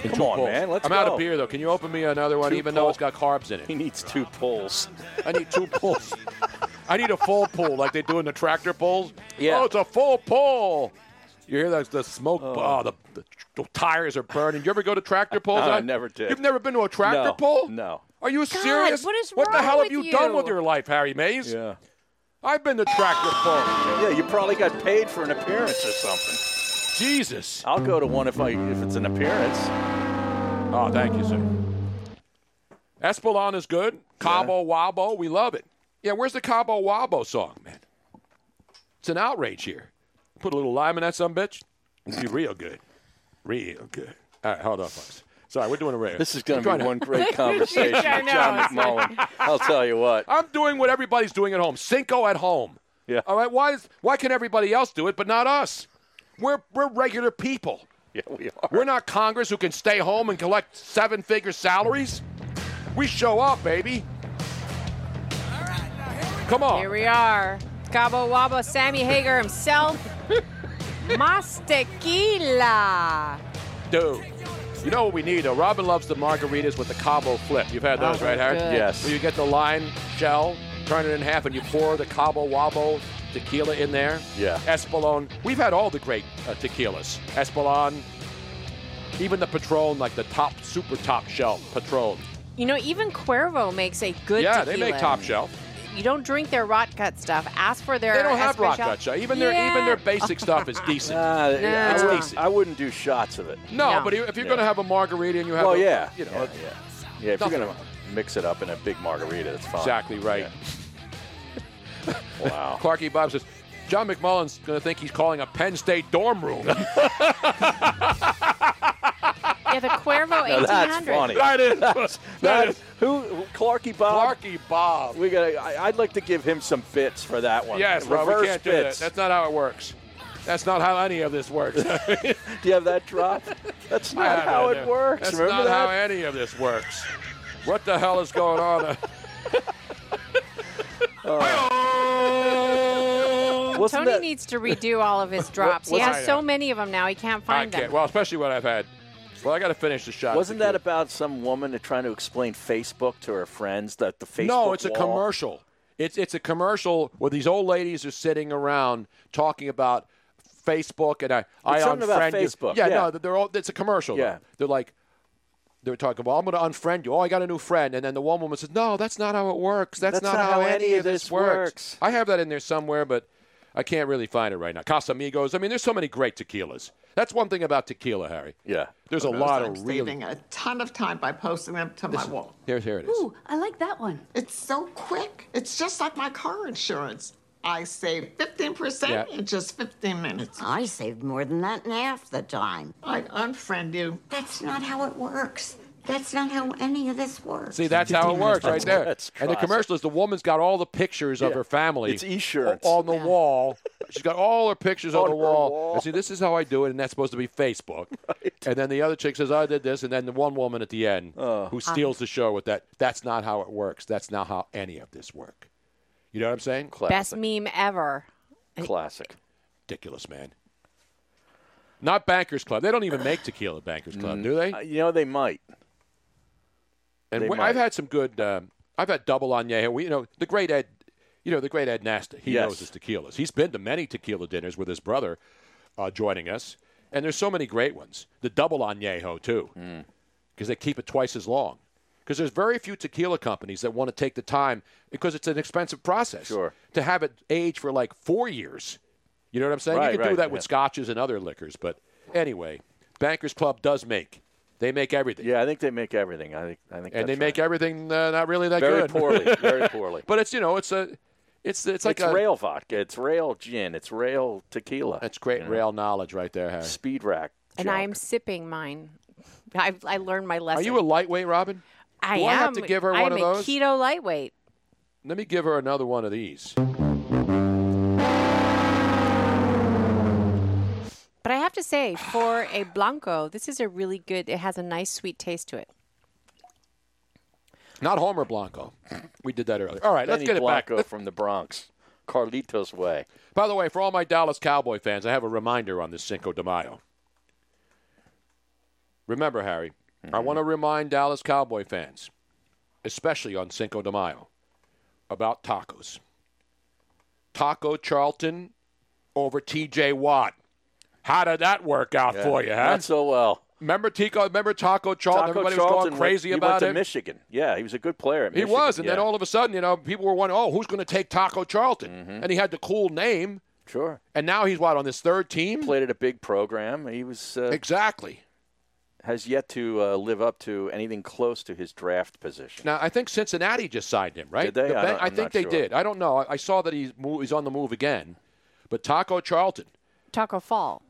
Come on, man. Let's go. I'm out of beer, though. Can you open me another one, even though it's got carbs in it? He needs two pulls. I need two pulls. I need a full pull, like they do in the tractor pulls. Yeah. Oh, it's a full pull. You hear the smoke? Oh, the tires are burning. You ever go to tractor pulls? No, I never did. You've never been to a tractor pull? No. Are you serious? What is wrong with you? What the hell have you done with your life, Harry Mays? Yeah. I've been to tractor pulls. Yeah, you probably got paid for an appearance or something. Jesus. I'll go to one if it's an appearance. Oh, thank you, sir. Espelon is good. Cabo Wabo, we love it. Yeah, where's the Cabo Wabo song, man? It's an outrage here. Put a little lime in that sumbitch. It'd be real good. Real good. All right, hold on, folks. Sorry, we're doing a radio. This is going to be one great conversation with John McMullen. I'll tell you what. I'm doing what everybody's doing at home. Cinco at home. Yeah. All right, why can everybody else do it but not us? We're regular people. Yeah, we are. We're not Congress who can stay home and collect seven-figure salaries. We show up, baby. All right, now come on. Here we are. Cabo Wabo, Sammy Hagar himself. Mas tequila. Dude. You know what we need, though? Robin loves the margaritas with the Cabo flip. You've had those, right, Harry? Good. Yes. Where you get the lime shell, turn it in half, and you pour the Cabo Wabo tequila in there. Yeah. Espolón. We've had all the great tequilas. Espolón. Even the Patron, like the top, super top shelf Patron. You know, even Cuervo makes a good tequila. Yeah, they make top shelf. You don't drink their rot cut stuff. Ask for their. They don't have rot cut stuff. Even their basic stuff is decent. It's decent. I wouldn't do shots of it. No, but if you're going to have a margarita and you have, if you're going to mix it up in a big margarita, it's fine. Exactly right. Yeah. Wow. Clarky Bob says John McMullen's going to think he's calling a Penn State dorm room. Yeah, the Cuervo 1800. That's funny. That is. Who? Clarky Bob. Clarky Bob. We got. I'd like to give him some fits for that one. Yes, reverse fits. Do that. That's not how it works. That's not how any of this works. Do you have that drop? That's not how it works. That's Remember not that? How any of this works. What the hell is going on? Tony needs to redo all of his drops. He has so many of them now. He can't find them. Well, especially what I've had. Well, I got to finish the shot. Wasn't that about some woman trying to explain Facebook to her friends that the Facebook? No, it's a commercial. It's a commercial where these old ladies are sitting around talking about Facebook and Facebook. Yeah, no, they're all. It's a commercial. Yeah, they're talking about, I'm going to unfriend you. Oh, I got a new friend, and then the one woman says, "No, that's not how it works. That's not how any of this works." I have that in there somewhere, but I can't really find it right now. Casamigos. I mean, there's so many great tequilas. That's one thing about tequila, Harry. Yeah. There's a lot of really... I'm saving a ton of time by posting them to my wall. Here it is. Ooh, I like that one. It's so quick. It's just like my car insurance. I saved 15% in just 15 minutes. I saved more than that in half the time. I unfriend you. That's not how it works. That's not how any of this works. See, that's how it works right there. And the commercial is the woman's got all the pictures of her family. It's e-shirts. On the wall. She's got all her pictures on the wall. And see, this is how I do it, and that's supposed to be Facebook. Right. And then the other chick says, I did this, and then the one woman at the end who steals the show with that. That's not how it works. That's not how any of this works. You know what I'm saying? Classic. Best meme ever. Classic. Ridiculous, man. Not Bankers Club. They don't even make tequila at Bankers Club, do they? You know, they might. And I've had some good. I've had double añejo. The great Ed Nasta. He knows his tequilas. He's been to many tequila dinners with his brother, joining us. And there's so many great ones. The double añejo too, because they keep it twice as long. Because there's very few tequila companies that want to take the time, because it's an expensive process to have it age for like 4 years. You know what I'm saying? Right, you can do that with scotches and other liquors. But anyway, Bankers Club does make. They make everything. Yeah, I think they make everything. I think. And they make everything not really that good. Very poorly. But it's rail vodka. It's rail gin. It's rail tequila. That's great rail knowledge right there, Harry. Speed rack. And I am sipping mine. I learned my lesson. Are you a lightweight, Robin? I am. Do I have to give her one of those? I'm a keto lightweight. Let me give her another one of these. But I have to say, for a Blanco, this is a really good, it has a nice sweet taste to it. Not Homer Blanco. We did that earlier. All right, let's get it back. Blanco from the Bronx. Carlitos way. By the way, for all my Dallas Cowboy fans, I have a reminder on this Cinco de Mayo. Remember, Harry, I want to remind Dallas Cowboy fans, especially on Cinco de Mayo, about tacos. Taco Charlton over TJ Watt. How did that work out for you, huh? Not so well. Remember Taco Charlton? Everybody was going crazy about it. He went to Michigan. Yeah, he was a good player at Michigan. He was, and then all of a sudden, you know, people were wondering, oh, who's going to take Taco Charlton? And he had the cool name. Sure. And now he's, on his third team? Played at a big program. He was exactly. Has yet to live up to anything close to his draft position. Now, I think Cincinnati just signed him, right? Did they? I think they did. I don't know. I saw that he's on the move again. But Taco Charlton. Taco Fall.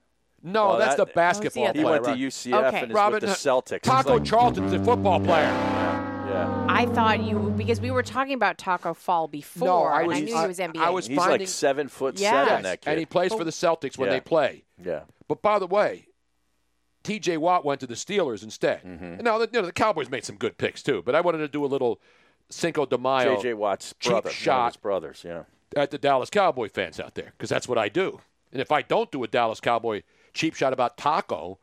No, that's the basketball player. He went to UCF and is with the Celtics. Taco Charlton's the football player. Yeah. I thought because we were talking about Taco Fall before, and I knew he was NBA. He's like 7 foot 7, that kid. And he plays for the Celtics when they play. Yeah. But by the way, T.J. Watt went to the Steelers instead. And now, the Cowboys made some good picks, too, but I wanted to do a little Cinco de Mayo. J.J. Watt's brother. Cheap shot. His brothers, at the Dallas Cowboy fans out there, because that's what I do. And if I don't do a Dallas Cowboy cheap shot about taco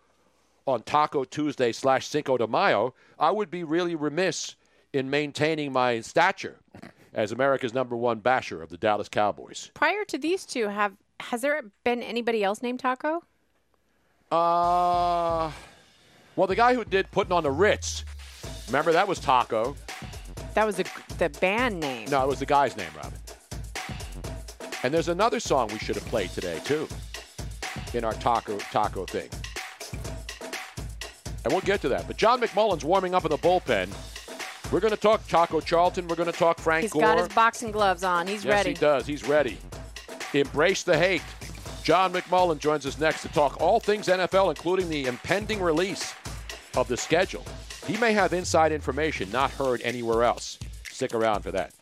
on Taco Tuesday / Cinco de Mayo, I would be really remiss in maintaining my stature as America's #1 basher of the Dallas Cowboys. Prior to these two, has there been anybody else named Taco? Well, the guy who did Putting on the Ritz, remember, that was Taco. That was the band name. No, it was the guy's name, Robin. And there's another song we should have played today, too, in our taco thing. And we'll get to that. But John McMullen's warming up in the bullpen. We're going to talk Taco Charlton. We're going to talk Frank Gore. He's got his boxing gloves on. He's ready. Yes, he does. He's ready. Embrace the hate. John McMullen joins us next to talk all things NFL, including the impending release of the schedule. He may have inside information not heard anywhere else. Stick around for that.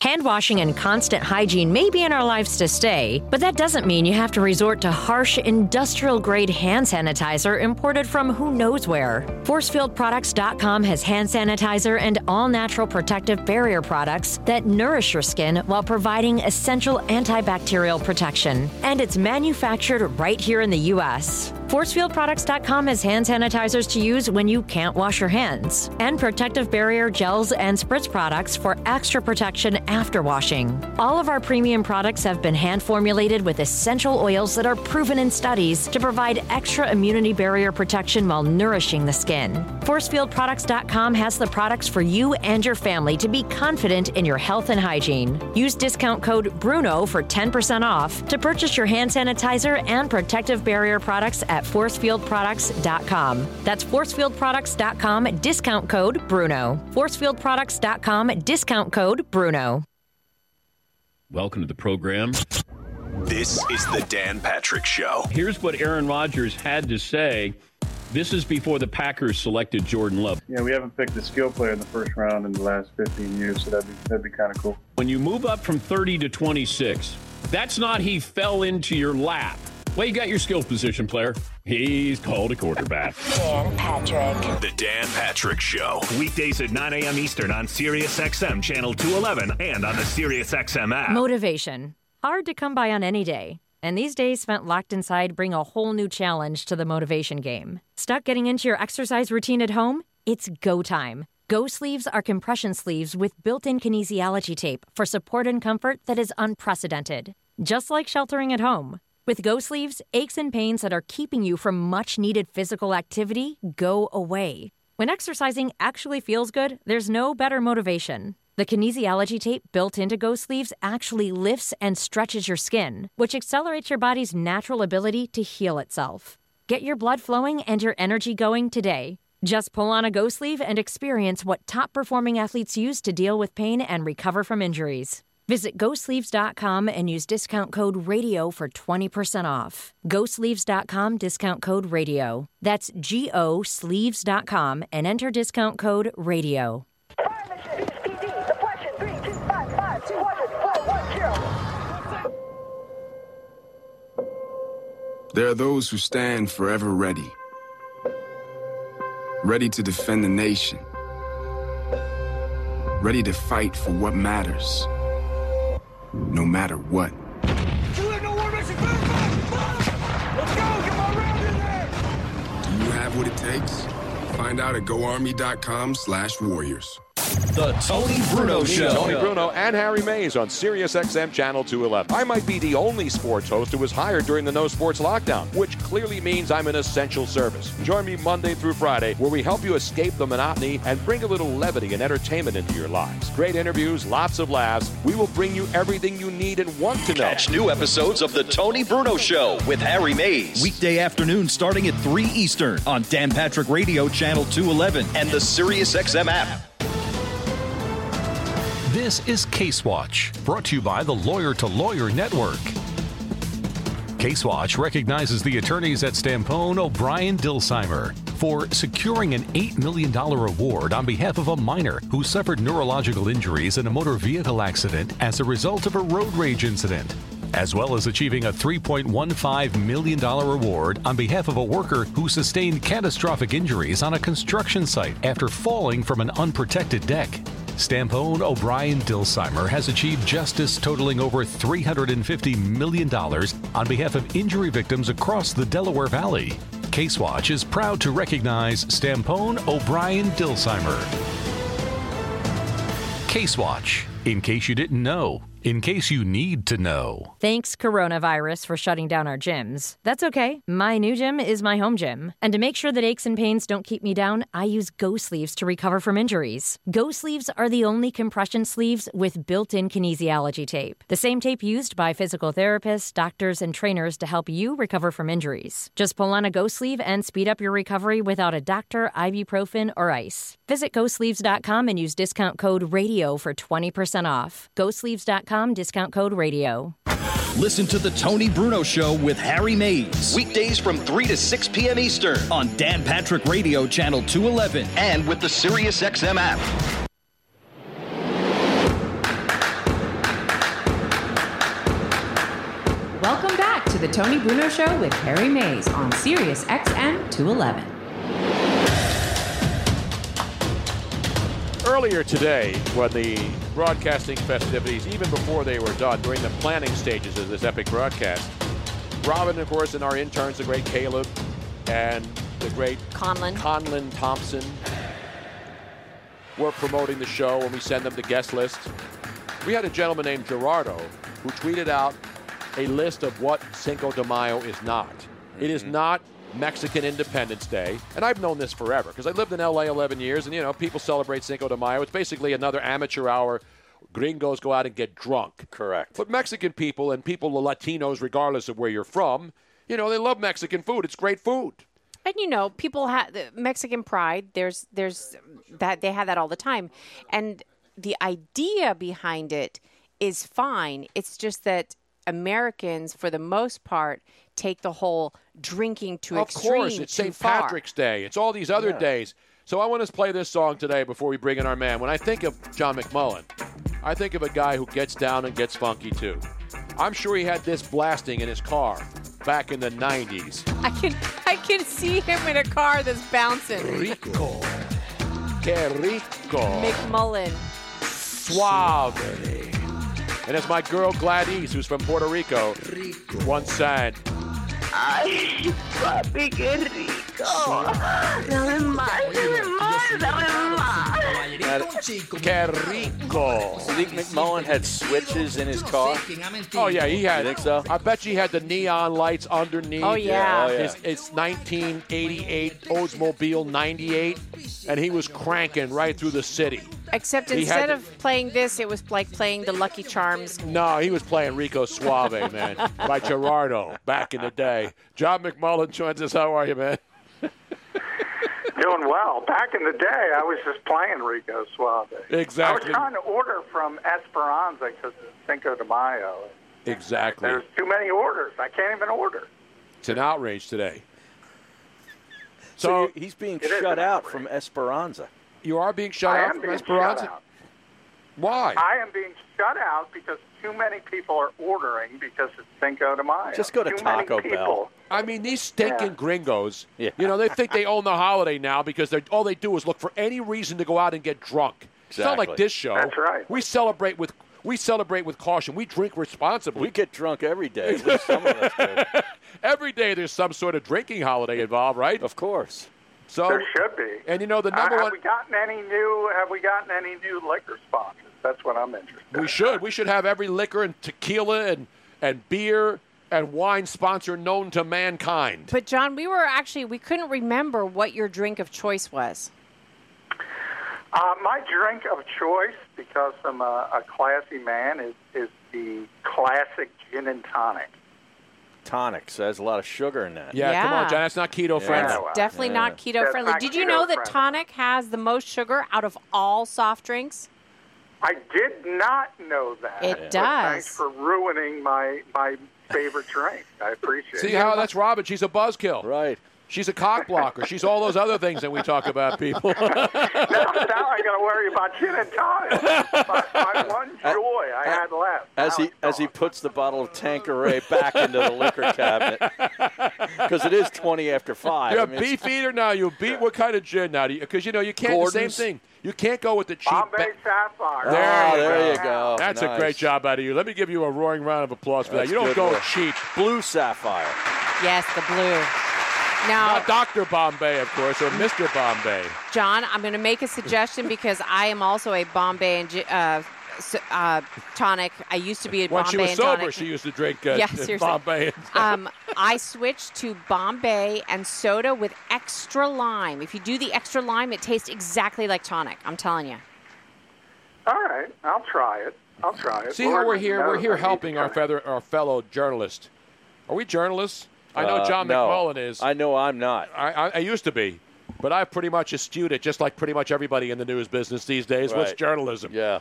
Hand washing and constant hygiene may be in our lives to stay, but that doesn't mean you have to resort to harsh, industrial-grade hand sanitizer imported from who knows where. ForcefieldProducts.com has hand sanitizer and all-natural protective barrier products that nourish your skin while providing essential antibacterial protection. And it's manufactured right here in the U.S. ForcefieldProducts.com has hand sanitizers to use when you can't wash your hands, and protective barrier gels and spritz products for extra protection after washing. All of our premium products have been hand formulated with essential oils that are proven in studies to provide extra immunity barrier protection while nourishing the skin. ForcefieldProducts.com has the products for you and your family to be confident in your health and hygiene. Use discount code BRUNO for 10% off to purchase your hand sanitizer and protective barrier products at forcefieldproducts.com. That's forcefieldproducts.com, discount code BRUNO. forcefieldproducts.com, discount code BRUNO. Welcome to the program. This is the Dan Patrick Show. Here's what Aaron Rodgers had to say. This is before the Packers selected Jordan Love. Yeah, we haven't picked a skill player in the first round in the last 15 years, so that'd be kind of cool. When you move up from 30 to 26, that's not he fell into your lap. Well, you got your skills position player. He's called a quarterback. Dan Patrick. The Dan Patrick Show. Weekdays at 9 a.m. Eastern on SiriusXM Channel 211 and on the SiriusXM app. Motivation. Hard to come by on any day. And these days spent locked inside bring a whole new challenge to the motivation game. Stuck getting into your exercise routine at home? It's go time. Go sleeves are compression sleeves with built-in kinesiology tape for support and comfort that is unprecedented. Just like sheltering at home. With Go Sleeves, aches and pains that are keeping you from much-needed physical activity go away. When exercising actually feels good, there's no better motivation. The kinesiology tape built into Go Sleeves actually lifts and stretches your skin, which accelerates your body's natural ability to heal itself. Get your blood flowing and your energy going today. Just pull on a Go Sleeve and experience what top-performing athletes use to deal with pain and recover from injuries. Visit GoSleeves.com and use discount code RADIO for 20% off. GoSleeves.com, discount code RADIO. That's GoSleeves.com and enter discount code RADIO. There are those who stand forever ready. Ready to defend the nation. Ready to fight for what matters. No matter what. You have no war mission. Let's go. Get my round in there. Do you have what it takes? Find out at GoArmy.com/warriors. The Tony Bruno Show. Tony Bruno and Harry Mays on SiriusXM Channel 211. I might be the only sports host who was hired during the no sports lockdown, which clearly means I'm an essential service. Join me Monday through Friday, where we help you escape the monotony and bring a little levity and entertainment into your lives. Great interviews, lots of laughs. We will bring you everything you need and want to know. Catch new episodes of The Tony Bruno Show with Harry Mays. Weekday afternoon starting at 3 Eastern on Dan Patrick Radio Channel 211 and the SiriusXM app. This is Case Watch, brought to you by the Lawyer to Lawyer Network. Case Watch recognizes the attorneys at Stampone, O'Brien, Dilsheimer for securing an $8 million award on behalf of a minor who suffered neurological injuries in a motor vehicle accident as a result of a road rage incident, as well as achieving a $3.15 million award on behalf of a worker who sustained catastrophic injuries on a construction site after falling from an unprotected deck. Stampone O'Brien Dilsheimer has achieved justice totaling over $350 million on behalf of injury victims across the Delaware Valley. CaseWatch is proud to recognize Stampone O'Brien Dilsheimer. CaseWatch, in case you didn't know, in case you need to know. Thanks, coronavirus, for shutting down our gyms. That's okay. My new gym is my home gym. And to make sure that aches and pains don't keep me down, I use Go Sleeves to recover from injuries. Go Sleeves are the only compression sleeves with built-in kinesiology tape. The same tape used by physical therapists, doctors, and trainers to help you recover from injuries. Just pull on a Go Sleeve and speed up your recovery without a doctor, ibuprofen, or ice. Visit GoSleeves.com and use discount code RADIO for 20% off. GoSleeves.com. Discount code radio. Listen to The Tony Bruno Show with Harry Mays. Weekdays from 3 to 6 p.m. Eastern on Dan Patrick Radio Channel 211 and with the SiriusXM app. Welcome back to The Tony Bruno Show with Harry Mays on SiriusXM 211. Earlier today, when the broadcasting festivities, even before they were done, during the planning stages of this epic broadcast, Robin, of course, and our interns, the great Caleb and the great Conlon Thompson, were promoting the show, and we send them the guest list. We had a gentleman named Gerardo who tweeted out a list of what Cinco de Mayo is not. Mm-hmm. It is not Mexican Independence Day, and I've known this forever because I lived in LA 11 years, and, you know, people celebrate Cinco de Mayo. It's basically another amateur hour. Gringos go out and get drunk. Correct. But Mexican people and people, Latinos, regardless of where you're from, you know, they love Mexican food. It's great food. And, you know, people have Mexican pride. There's that they have that all the time. And the idea behind it is fine. It's just that Americans, for the most part, take the whole drinking to extreme. Of course, it's St. Patrick's Day. It's all these other days. So I want to play this song today before we bring in our man. When I think of John McMullen, I think of a guy who gets down and gets funky, too. I'm sure he had this blasting in his car back in the 90s. I can see him in a car that's bouncing. Rico. Que rico. McMullen. Suave. And as my girl Gladys, who's from Puerto Rico, once said, "Ay, papi, qué rico. Dame más, dame más, dame más." Qué rico. You think McMullen had switches in his car? Oh, yeah, he had. You think so? I bet you had the neon lights underneath. Oh, yeah. It's 1988 Oldsmobile 98, and he was cranking right through the city. Except instead of playing this, it was like playing the Lucky Charms. No, he was playing Rico Suave, man, by Gerardo back in the day. John McMullen joins us. How are you, man? Doing well. Back in the day, I was just playing Rico Suave. Exactly. I was trying to order from Esperanza because it's Cinco de Mayo. Exactly. There's too many orders. I can't even order. It's an outrage today. So he's being shut out from Esperanza. You are being shut out from Esperanza? Why? I am being shut out because too many people are ordering because it's Cinco de Mayo. Just go to Taco Bell. I mean, these stinking gringos, you know, they think they own the holiday now because all they do is look for any reason to go out and get drunk. Exactly. It's not like this show. That's right. We celebrate with caution. We drink responsibly. We get drunk every day. At least some of us do. Every day there's some sort of drinking holiday involved, right? Of course. So, there should be. And, you know, the number one... Have we gotten any new liquor sponsors? That's what I'm interested in. We should have every liquor and tequila and beer and wine sponsor known to mankind. But, John, we couldn't remember what your drink of choice was. My drink of choice, because I'm a classy man, is the classic gin and tonic. Tonic, so there's a lot of sugar in that. Yeah, come on, John. That's not keto friendly. It's definitely not keto friendly. Did you know that tonic has the most sugar out of all soft drinks? I did not know that. It does. Thanks for ruining my favorite drink. I appreciate it. See how that's Robin. She's a buzzkill. Right. She's a cock blocker. She's all those other things that we talk about, people. Now I got to worry about gin and tonic. My one joy I had left. As he puts the bottle of Tanqueray back into the liquor cabinet, because it is 20 after 5. You're a beef eater now. You beat what kind of gin now? Because you know you can't Gordon's. Do the same thing. You can't go with the cheap. Bombay Sapphire. There you go. That's nice. A great job out of you. Let me give you a roaring round of applause for that. You don't go cheap. Blue Sapphire. Yes, the blue. Now, not Dr. Bombay, of course, or Mr. Bombay. John, I'm going to make a suggestion because I am also a Bombay and tonic. I used to be a Bombay and tonic. When she was sober, she used to drink Bombay. I switched to Bombay and soda with extra lime. If you do the extra lime, it tastes exactly like tonic. I'm telling you. All right. I'll try it. I'll try it. See how we're here? We're here helping our fellow journalist. Are we journalists? I know John McMullen is. I know I'm not. I used to be, but I've pretty much eschewed it, just like pretty much everybody in the news business these days. Right. What's journalism? Yeah.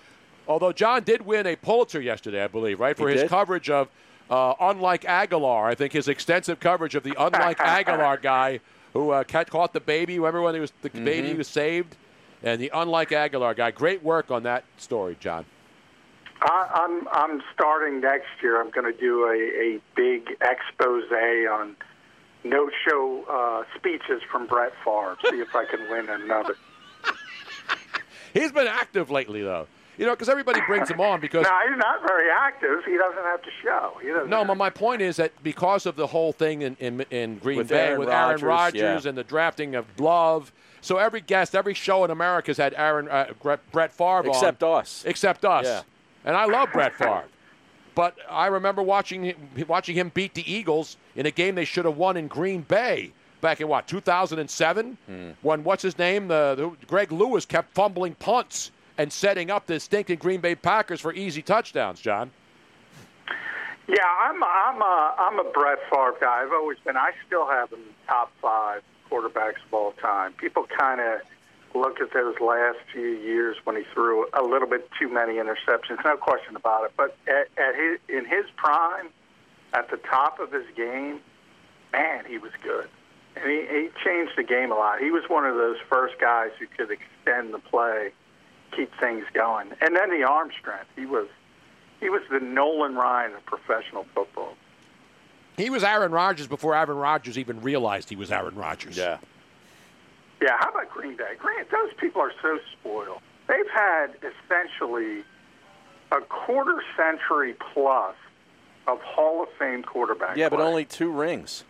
Although John did win a Pulitzer yesterday, I believe, right, for his coverage of Unlike Aguilar. I think his extensive coverage of the Unlike Aguilar guy who caught the baby. Remember when he was the baby was saved? And the Unlike Aguilar guy. Great work on that story, John. I'm starting next year. I'm going to do a big expose on no-show speeches from Brett Favre. See if I can win another. He's been active lately, though. You know, because everybody brings him on because... No, he's not very active. He doesn't have to show. No, but my point is that because of the whole thing in Green Bay with Aaron Rodgers and the drafting of Love... So every guest, every show in America has had Brett Favre except on. Except us. Yeah. And I love Brett Favre. But I remember watching him beat the Eagles in a game they should have won in Green Bay back in, 2007? When, what's-his-name, Greg Lewis kept fumbling punts and setting up the stinking Green Bay Packers for easy touchdowns, John. Yeah, I'm a Brett Favre guy. I've always been. I still have him in the top five quarterbacks of all time. People kind of look at those last few years when he threw a little bit too many interceptions, no question about it. But in his prime, at the top of his game, man, he was good. And he changed the game a lot. He was one of those first guys who could extend the play, keep things going. And then the arm strength. He was the Nolan Ryan of professional football. He was Aaron Rodgers before Aaron Rodgers even realized he was Aaron Rodgers. Yeah. Yeah, how about Green Bay? Those people are so spoiled. They've had essentially a quarter century plus of Hall of Fame quarterbacks. Yeah, but only two rings.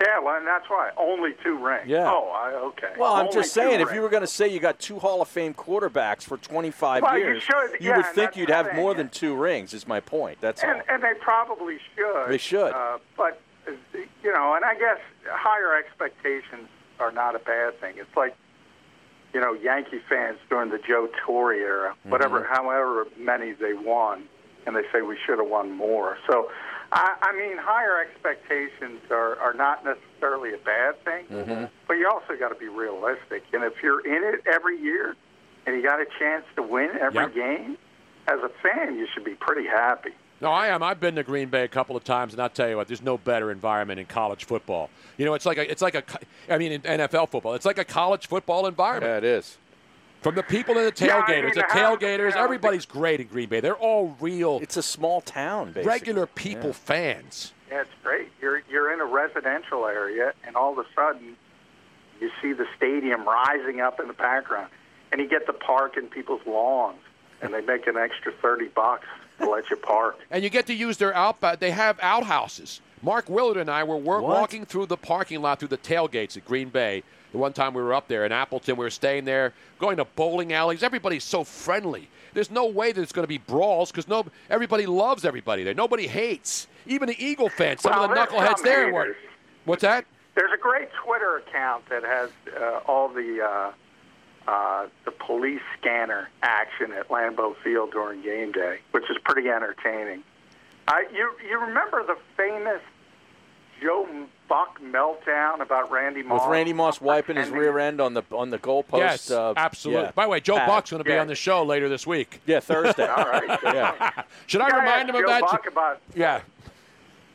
Yeah, well, and that's why. Only two rings. Yeah. Okay. Well, I'm just saying, if you were going to say you got two Hall of Fame quarterbacks for 25 years, you would think you'd have more than two rings, is my point. That's all. And they probably should. They should. But, you know, and I guess higher expectations are not a bad thing. It's like, you know, Yankee fans during the Joe Torre era, however many they won, and they say we should have won more. So, I mean, higher expectations are not necessarily a bad thing, but you also got to be realistic. And if you're in it every year and you got a chance to win every game, as a fan, you should be pretty happy. No, I am. I've been to Green Bay a couple of times, and I'll tell you what, there's no better environment in college football. You know, in NFL football, it's like a college football environment. Yeah, it is. From the people in the tailgaters, everybody's great in Green Bay. They're all real. It's a small town, basically. Regular people fans. Yeah, it's great. You're in a residential area, and all of a sudden, you see the stadium rising up in the background, and you get to park in people's lawns, and they make an extra $30 to let you park. And you get to use their outback. They have outhouses. Mark Willard and I were walking through the parking lot through the tailgates at Green Bay. The one time we were up there in Appleton, we were staying there, going to bowling alleys. Everybody's so friendly. There's no way that it's going to be brawls because everybody loves everybody there. Nobody hates. Even the Eagle fans, some of the knuckleheads there were. What's that? There's a great Twitter account that has all the police scanner action at Lambeau Field during game day, which is pretty entertaining. You remember the famous Joe Buck meltdown about Randy Moss? With Randy Moss wiping his rear end on the goalpost. Yes, absolutely. Yeah. By the way, Joe Buck's going to be on the show later this week. Yeah, Thursday. All right. Yeah. Should I remind him about that? Yeah.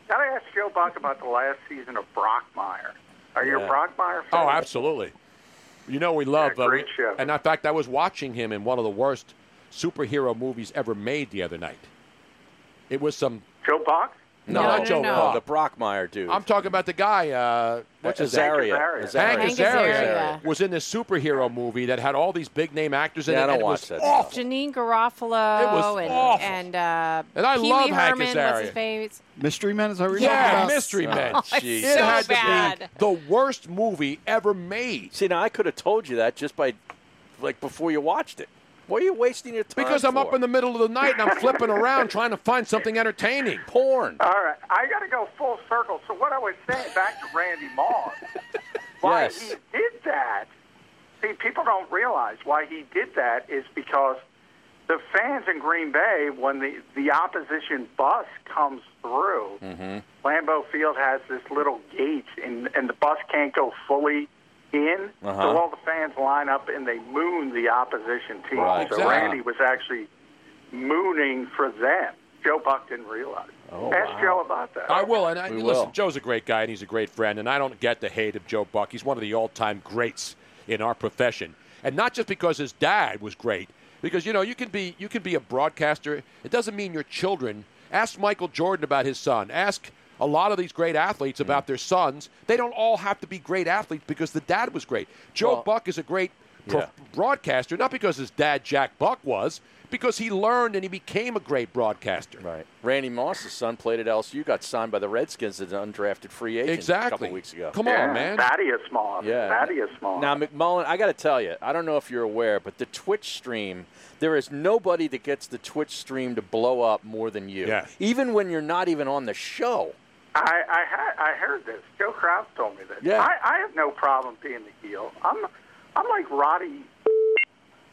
Got to ask Joe Buck about the last season of Brockmire. Are you a Brock Meyer fan? Oh, absolutely. You know we love great show. And in fact, I was watching him in one of the worst superhero movies ever made the other night. It was some Joe Buck. No, not Joe Buck. The Brock Meyer dude. I'm talking about the guy. What's his name? Hank Azaria was in this superhero movie that had all these big name actors in it. I don't watch that. Janine Garofalo. It was awful. And I love Hank Azaria. Mystery Men, is that what you're talking about? Yeah, Mystery Men. Oh, it so had bad. To be the worst movie ever made. See, now I could have told you that just by, like, before you watched it. What are you wasting your time Because I'm up in the middle of the night and I'm flipping around trying to find something entertaining. Porn. All right. I got to go full circle. So what I was saying back to Randy Moss, why he did that, see, people don't realize why he did that is because the fans in Green Bay, when the opposition bus comes through, Lambeau Field has this little gate, and the bus can't go fully in, so all the fans line up and they moon the opposition team. Right. So Randy was actually mooning for them. Joe Buck didn't realize. Oh, ask Joe about that. I will. And listen, Joe's a great guy and he's a great friend, and I don't get the hate of Joe Buck. He's one of the all-time greats in our profession, and not just because his dad was great. Because you can be a broadcaster. It doesn't mean your children. Ask Michael Jordan about his son. Ask a lot of these great athletes about their sons. They don't all have to be great athletes because the dad was great. Joe Buck is a great broadcaster, not because his dad, Jack Buck, was, because he learned and he became a great broadcaster. Right. Randy Moss, his son, played at LSU, got signed by the Redskins as an undrafted free agent a couple of weeks ago. Come on, man. Thaddeus Moss. Yeah. Thaddeus Moss. Now, McMullen, I got to tell you, I don't know if you're aware, but the Twitch stream, there is nobody that gets the Twitch stream to blow up more than you, even when you're not even on the show. I heard this. Joe Kraft told me this. Yeah. I have no problem being the heel. I'm like Roddy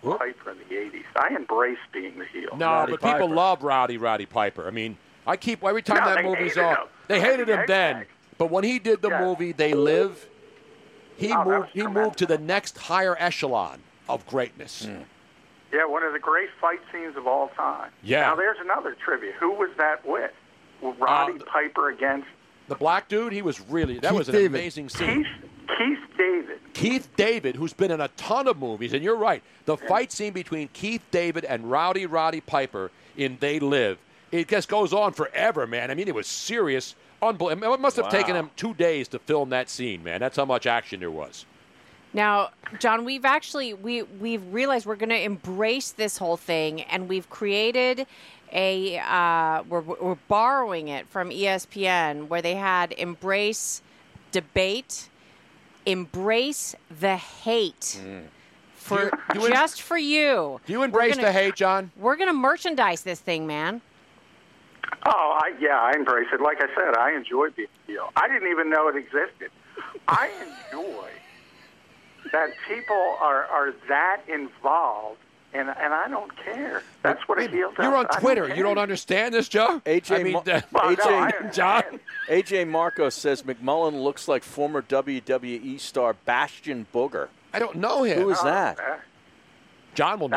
Piper in the 80s. I embrace being the heel. No, Roddy but Piper. People love Roddy Piper. I mean, I keep every time that movie's on. They hated him then. But when he did the movie They Live, he moved to the next higher echelon of greatness. Mm. Yeah, one of the great fight scenes of all time. Yeah. Now there's another trivia. Who was that with? Roddy Piper against the black dude. He was really that was an amazing scene. Keith David, who's been in a ton of movies, and you're right. The fight scene between Keith David and Roddy Piper in They Live, it just goes on forever, man. I mean, it was serious, unbelievable. It must have taken him 2 days to film that scene, man. That's how much action there was. Now, John, we've actually we've realized we're going to embrace this whole thing, and we've created we're borrowing it from ESPN, where they had embrace debate, embrace the hate just for you. Do you embrace the hate, John? We're going to merchandise this thing, man. Oh, I embrace it. Like I said, I enjoy being heel. I didn't even know it existed. I enjoy that people are that involved. And I don't care. That's what it feels like. You're on Twitter. You don't understand this, Joe? AJ Marcos says McMullen looks like former WWE star Bastion Booger. I don't know him. Who is that? John will know.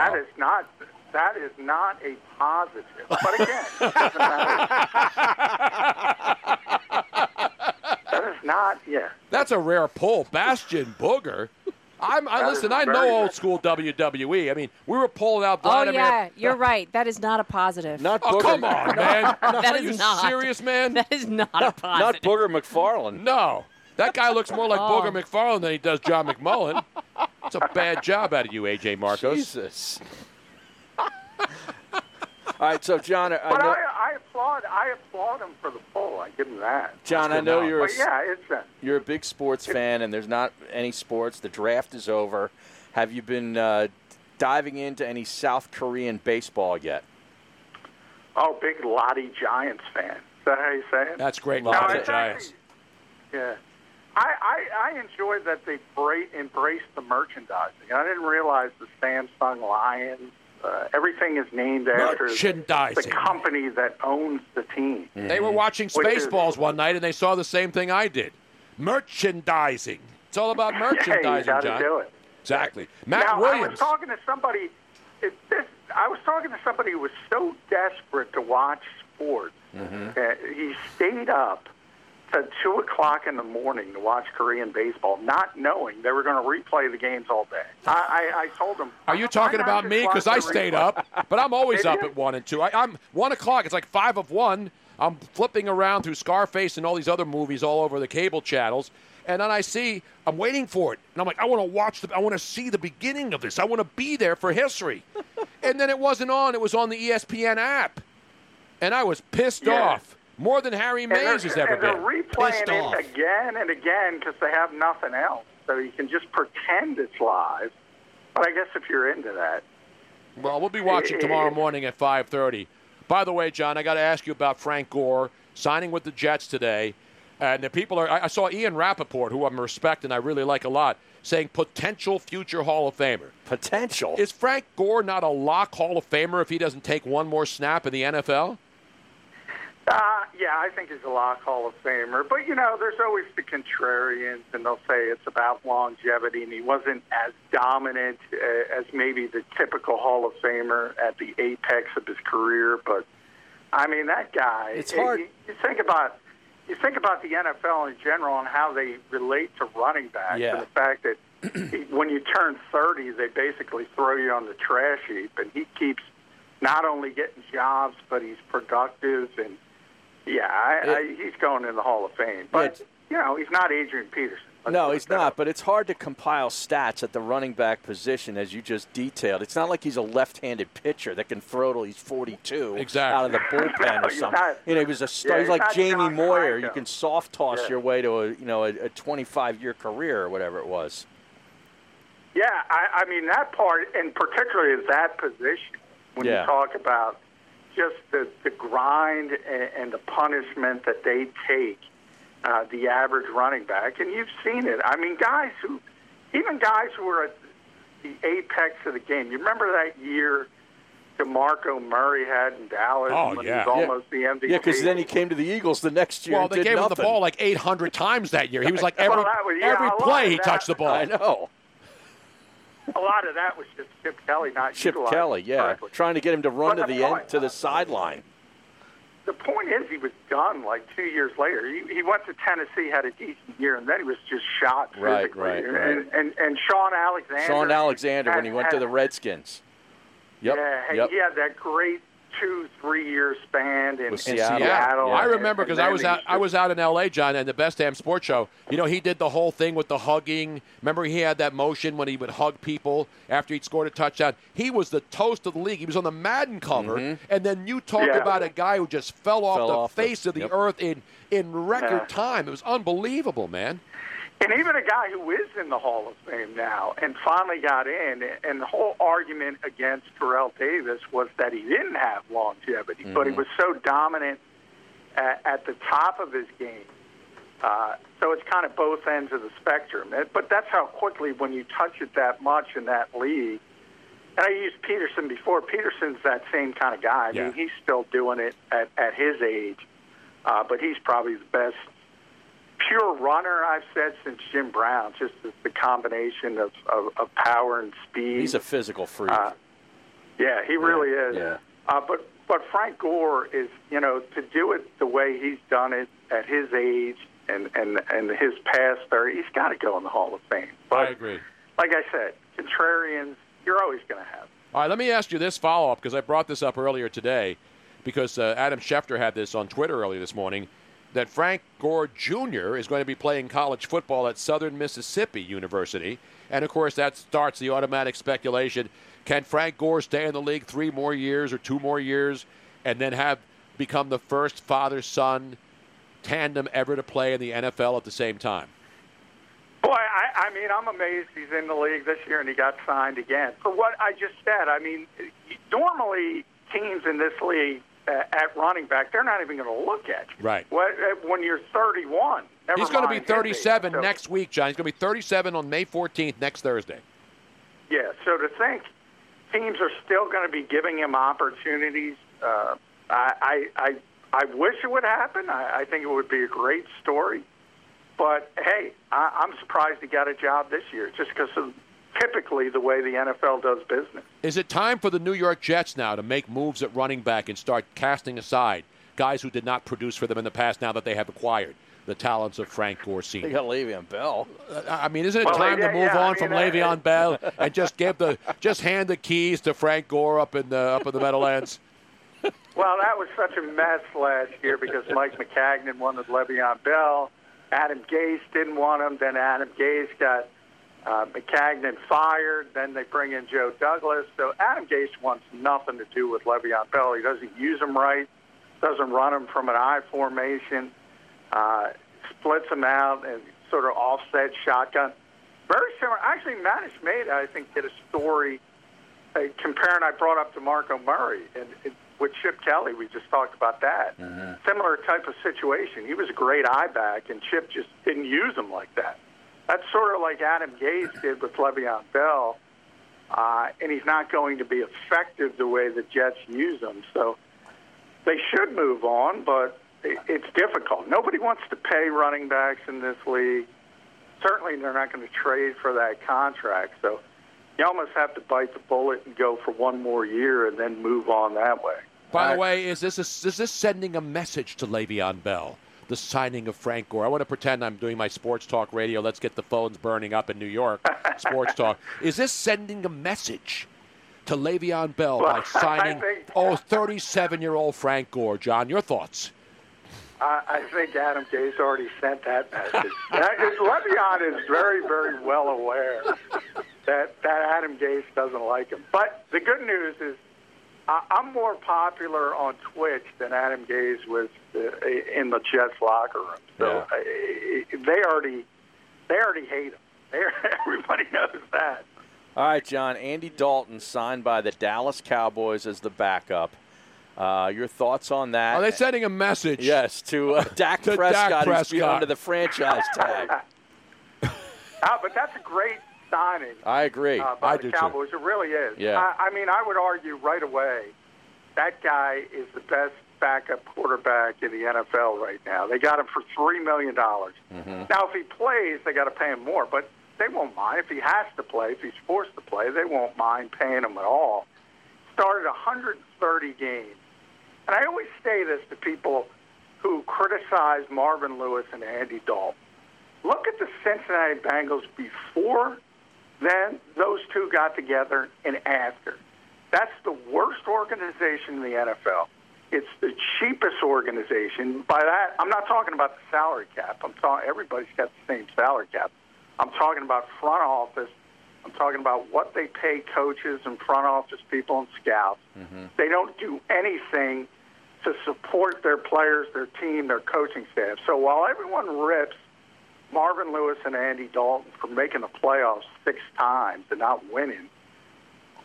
That is not a positive. But again, it doesn't matter. That is not, that's a rare pull. Bastion Booger. Listen, I know old school WWE. I mean, we were pulling out Vladimir. Oh, yeah, you're right. That is not a positive. Not Booger. Oh, come on, man. Are you serious, man? That is not a positive. Not Booger McFarlane. No. That guy looks more like Booger McFarlane than he does John McMullen. It's a bad job out of you, A.J. Marcos. Jesus. All right, so John, I applaud him for the poll. I give him that. John, I know you're a big sports fan, and there's not any sports. The draft is over. Have you been diving into any South Korean baseball yet? Oh, big Lottie Giants fan. Is that how you say it? That's great, Lottie Giants. Yeah, I enjoyed that they embraced the merchandising. I didn't realize the Samsung Lions. Everything is named after the company that owns the team. Mm-hmm. They were watching Spaceballs one night, and they saw the same thing I did. Merchandising. It's all about merchandising, John. Do it. Exactly. Matt Williams. I was talking to somebody who was so desperate to watch sports. Mm-hmm. He stayed up at 2 o'clock in the morning to watch Korean baseball, not knowing they were going to replay the games all day. I told them. Are you talking about me? Because I stayed up. But I'm always up at 1 and 2. I'm 1 o'clock. It's like 5 of 1. I'm flipping around through Scarface and all these other movies all over the cable channels. And then I see, I'm waiting for it. And I'm like, I want to watch, I want to see the beginning of this. I want to be there for history. And then it wasn't on. It was on the ESPN app. And I was pissed off. More than Harry Mays has ever been. They're replaying it again and again because they have nothing else. So you can just pretend it's live. But I guess if you're into that. Well, we'll be watching tomorrow morning at 5:30. By the way, John, I got to ask you about Frank Gore signing with the Jets today. And the people are, I saw Ian Rappaport, who I'm respecting, I really like a lot, saying potential future Hall of Famer. Potential? Is Frank Gore not a lock Hall of Famer if he doesn't take one more snap in the NFL? Yeah, I think he's a lock Hall of Famer. But, you know, there's always the contrarians, and they'll say it's about longevity, and he wasn't as dominant as maybe the typical Hall of Famer at the apex of his career. But, I mean, that guy, it's hard. You think about the NFL in general and how they relate to running backs and the fact that when you turn 30, they basically throw you on the trash heap, and he keeps not only getting jobs, but he's productive, and he's going in the Hall of Fame. But, he's not Adrian Peterson. No, he's not, but it's hard to compile stats at the running back position, as you just detailed. It's not like he's a left-handed pitcher that can throw till he's 42 out of the bullpen or something. He's like Jamie Moyer. You can soft-toss your way to a 25-year career or whatever it was. Yeah, I mean, that part, and particularly at that position, when you talk about just the grind and the punishment that they take, the average running back, and you've seen it. I mean, guys who were at the apex of the game. You remember that year DeMarco Murray had in Dallas when he was almost the MVP? Yeah, because then he came to the Eagles the next year. Well, they gave him the ball like 800 times that year. He was like every play he touched the ball. I know. A lot of that was just Chip Kelly not utilizing correctly. Trying to get him to run to the end, to the sideline. The point is he was done like 2 years later. He went to Tennessee, had a decent year, and then he was just shot physically. Right. And Sean Alexander when he went to the Redskins. Yep. Yeah, he had that great 2-3 year span in Seattle. Yeah. I remember because I was out in L.A., John, and the Best Damn Sports Show. You know, he did the whole thing with the hugging. Remember he had that motion when he would hug people after he'd scored a touchdown. He was the toast of the league. He was on the Madden cover. Mm-hmm. And then you talked about a guy who just fell off the face of the earth in record time. It was unbelievable, man. And even a guy who is in the Hall of Fame now and finally got in, and the whole argument against Terrell Davis was that he didn't have longevity, but he was so dominant at the top of his game. So it's kind of both ends of the spectrum. But that's how quickly, when you touch it that much in that league, and I used Peterson before. Peterson's that same kind of guy. I mean, he's still doing it at his age, but he's probably the best pure runner I've said since Jim Brown, just the combination of power and speed. He's a physical freak. He really is. Yeah. But Frank Gore is, to do it the way he's done it at his age and his past there, he's got to go in the Hall of Fame. But, I agree. Like I said, contrarians, you're always going to have. All right, let me ask you this follow-up, because I brought this up earlier today, because Adam Schefter had this on Twitter earlier this morning, that Frank Gore Jr. is going to be playing college football at Southern Mississippi University. And, of course, that starts the automatic speculation. Can Frank Gore stay in the league 3 more years or 2 more years and then become the first father-son tandem ever to play in the NFL at the same time? Boy, I mean, I'm amazed he's in the league this year and he got signed again. For what I just said, I mean, normally teams in this league at running back, they're not even going to look at you. Right. When you're 31. He's going to be 37 next week, John. He's going to be 37 on May 14th, next Thursday. Yeah, so to think teams are still going to be giving him opportunities, I wish it would happen. I think it would be a great story. But, hey, I'm surprised he got a job this year just because of typically the way the NFL does business. Is it time for the New York Jets now to make moves at running back and start casting aside guys who did not produce for them in the past now that they have acquired the talents of Frank Gore Sr. They got Le'Veon Bell. I mean, isn't it time to move on from Le'Veon Bell and just give the hand the keys to Frank Gore up in the Meadowlands? Well, that was such a mess last year because Mike McCagnon wanted Le'Veon Bell. Adam Gase didn't want him. Then Adam Gase got McCagnon fired. Then they bring in Joe Douglas. So Adam Gase wants nothing to do with Le'Veon Bell. He doesn't use him right, doesn't run him from an I formation. Splits them out and sort of offset shotgun. Very similar. Actually, Matt Schmade, I think, did a story comparing I brought up DeMarco Murray and with Chip Kelly. We just talked about that. Mm-hmm. Similar type of situation. He was a great eye back, and Chip just didn't use him like that. That's sort of like Adam Gase did with Le'Veon Bell, and he's not going to be effective the way the Jets use him. So they should move on, but it's difficult. Nobody wants to pay running backs in this league. Certainly they're not going to trade for that contract. So you almost have to bite the bullet and go for one more year and then move on that way. By the way, is this sending a message to Le'Veon Bell, the signing of Frank Gore? I want to pretend I'm doing my sports talk radio. Let's get the phones burning up in New York, sports talk. Is this sending a message to Le'Veon Bell by signing 37-year-old Frank Gore? John, your thoughts? I think Adam Gase already sent that message. Le'Veon is very, very well aware that Adam Gase doesn't like him. But the good news is I'm more popular on Twitch than Adam Gase was in the Jets locker room. So yeah. They already hate him. Everybody knows that. All right, John. Andy Dalton signed by the Dallas Cowboys as the backup. Your thoughts on that? Are they sending a message? Yes, to Dak to Prescott, who's been under the franchise tag. But that's a great signing. I agree. By the Cowboys, too. It really is. Yeah. I mean, I would argue right away that guy is the best backup quarterback in the NFL right now. They got him for $3 million. Mm-hmm. Now, if he plays, they got to pay him more, but they won't mind. If he has to play, if he's forced to play, they won't mind paying him at all. Started 130 games. And I always say this to people who criticize Marvin Lewis and Andy Dalton. Look at the Cincinnati Bengals before then those two got together and after. That's the worst organization in the NFL. It's the cheapest organization. By that, I'm not talking about the salary cap. I'm talking everybody's got the same salary cap. I'm talking about front office. I'm talking about what they pay coaches and front office people and scouts. Mm-hmm. They don't do anything to support their players, their team, their coaching staff. So while everyone rips Marvin Lewis and Andy Dalton for making the playoffs 6 times and not winning,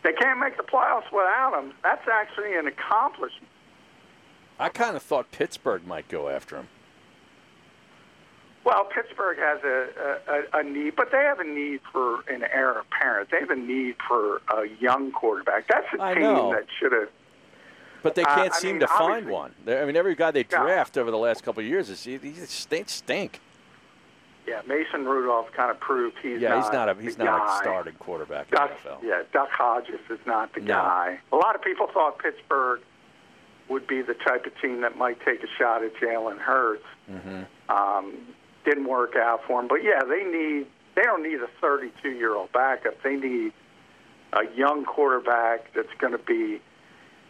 they can't make the playoffs without them. That's actually an accomplishment. I kind of thought Pittsburgh might go after him. Well, Pittsburgh has a need, but they have a need for an heir apparent. They have a need for a young quarterback. That's a team that should have. But they can't seem to find one. I mean, every guy they draft over the last couple of years, they stink. Yeah, Mason Rudolph kind of proved he's not a starting quarterback in the NFL. Yeah, Duck Hodges is not the guy. A lot of people thought Pittsburgh would be the type of team that might take a shot at Jalen Hurts. Mm-hmm. Didn't work out for them. But, yeah, they don't need a 32-year-old backup. They need a young quarterback that's going to be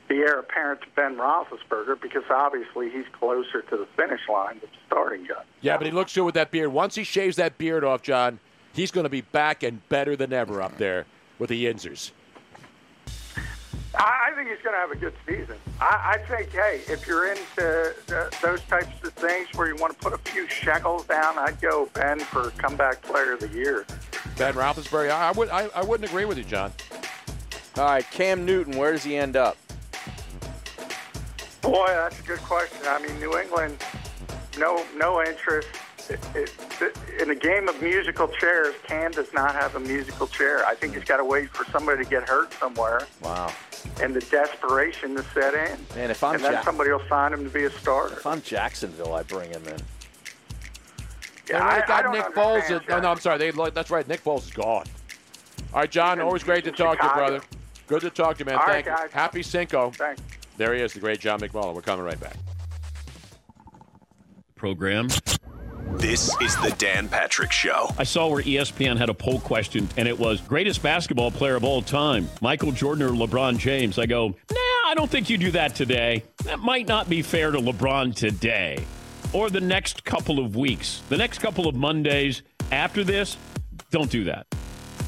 the heir apparent to Ben Roethlisberger because, obviously, he's closer to the finish line than the starting guy. Yeah, but he looks good with that beard. Once he shaves that beard off, John, he's going to be back and better than ever up there with the Yinzers. I think he's going to have a good season. I think, hey, if you're into those types of things where you want to put a few shekels down, I'd go Ben for Comeback Player of the Year. Ben Roethlisberger. I wouldn't agree with you, John. All right, Cam Newton, where does he end up? Boy, that's a good question. I mean, New England, no interest. In a game of musical chairs, Cam does not have a musical chair. I think he's got to wait for somebody to get hurt somewhere. Wow. And the desperation to set in. Man, then somebody will sign him to be a starter. If I'm Jacksonville, I bring him in. Yeah, I got Nick Foles. I'm sorry. That's right. Nick Foles is gone. All right, John, always great to talk to you, brother. Good to talk to you, man. All right, guys. Thank you. Happy Cinco. Thanks. There he is, the great John McMullen. We're coming right back. program. This is the Dan Patrick Show. I saw where ESPN had a poll question, and it was greatest basketball player of all time, Michael Jordan or LeBron James. I go, nah, I don't think you do that today. That might not be fair to LeBron today or the next couple of weeks. The next couple of Mondays after this, don't do that.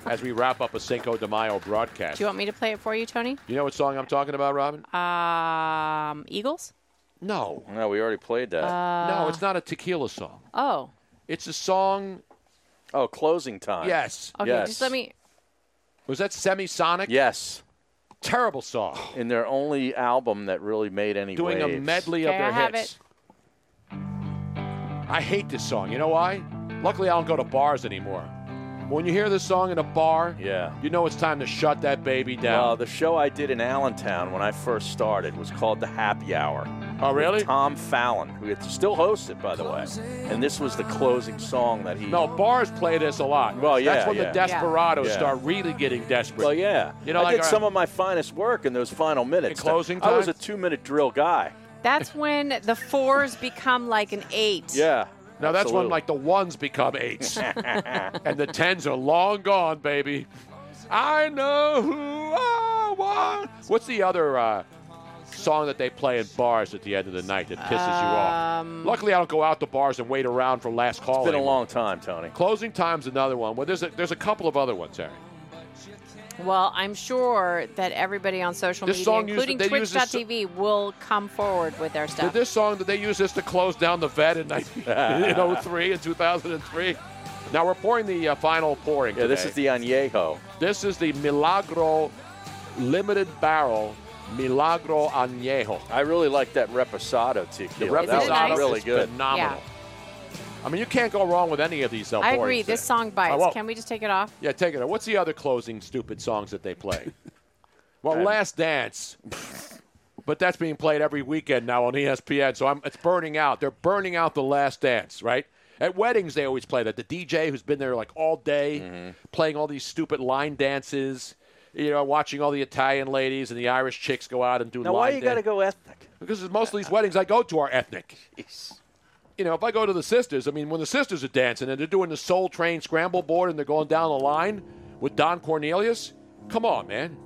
As we wrap up a Cinco de Mayo broadcast. Do you want me to play it for you, Tony? You know what song I'm talking about, Robin? Eagles? No. No, we already played that. No, it's not a tequila song. Oh. It's a song... Oh, Closing Time. Yes. Okay, yes. Just let me... Was that Semisonic? Yes. Terrible song. In their only album that really made any doing waves. A medley of their hits. I hate this song. You know why? Luckily, I don't go to bars anymore. When you hear this song in a bar, you know it's time to shut that baby down. Well, the show I did in Allentown when I first started was called The Happy Hour. Oh, really? Tom Fallon, who still hosts it, by the way. And this was the closing song that he... No, bars play this a lot. Well, yeah, that's when the desperados start really getting desperate. Well, yeah. You know, I did some of my finest work in those final minutes. In Closing Time? I was a 2-minute drill guy. That's when the fours become like an eight. Yeah. Now, that's when, like, the ones become eights. And the tens are long gone, baby. I know who I want. What's the other song that they play in bars at the end of the night that pisses you off? Luckily, I don't go out to bars and wait around for last call. It's been a long time, Tony. Closing Time's another one. Well, there's a couple of other ones, Harry. Well, I'm sure that everybody on social media, including Twitch.tv, will come forward with their stuff. Did this song, did they use this to close down the vet in 03 and 2003? Now we're pouring the final pouring today. This is the Añejo. This is the Milagro Limited Barrel Milagro Añejo. I really like that Reposado tequila. The Reposado is really good. Phenomenal. Yeah. I mean, you can't go wrong with any of these. I agree. This song bites. Can we just take it off? Yeah, take it off. What's the other closing stupid songs that they play? Well, Last Dance. But that's being played every weekend now on ESPN, so it's burning out. They're burning out The Last Dance, right? At weddings, they always play that. The DJ who's been there like all day, playing all these stupid line dances, watching all the Italian ladies and the Irish chicks go out and do line dances. Now, why you got to go ethnic? Because most of these weddings I go to are ethnic. Jeez. If I go to the sisters, when the sisters are dancing and they're doing the Soul Train scramble board and they're going down the line with Don Cornelius, come on, man.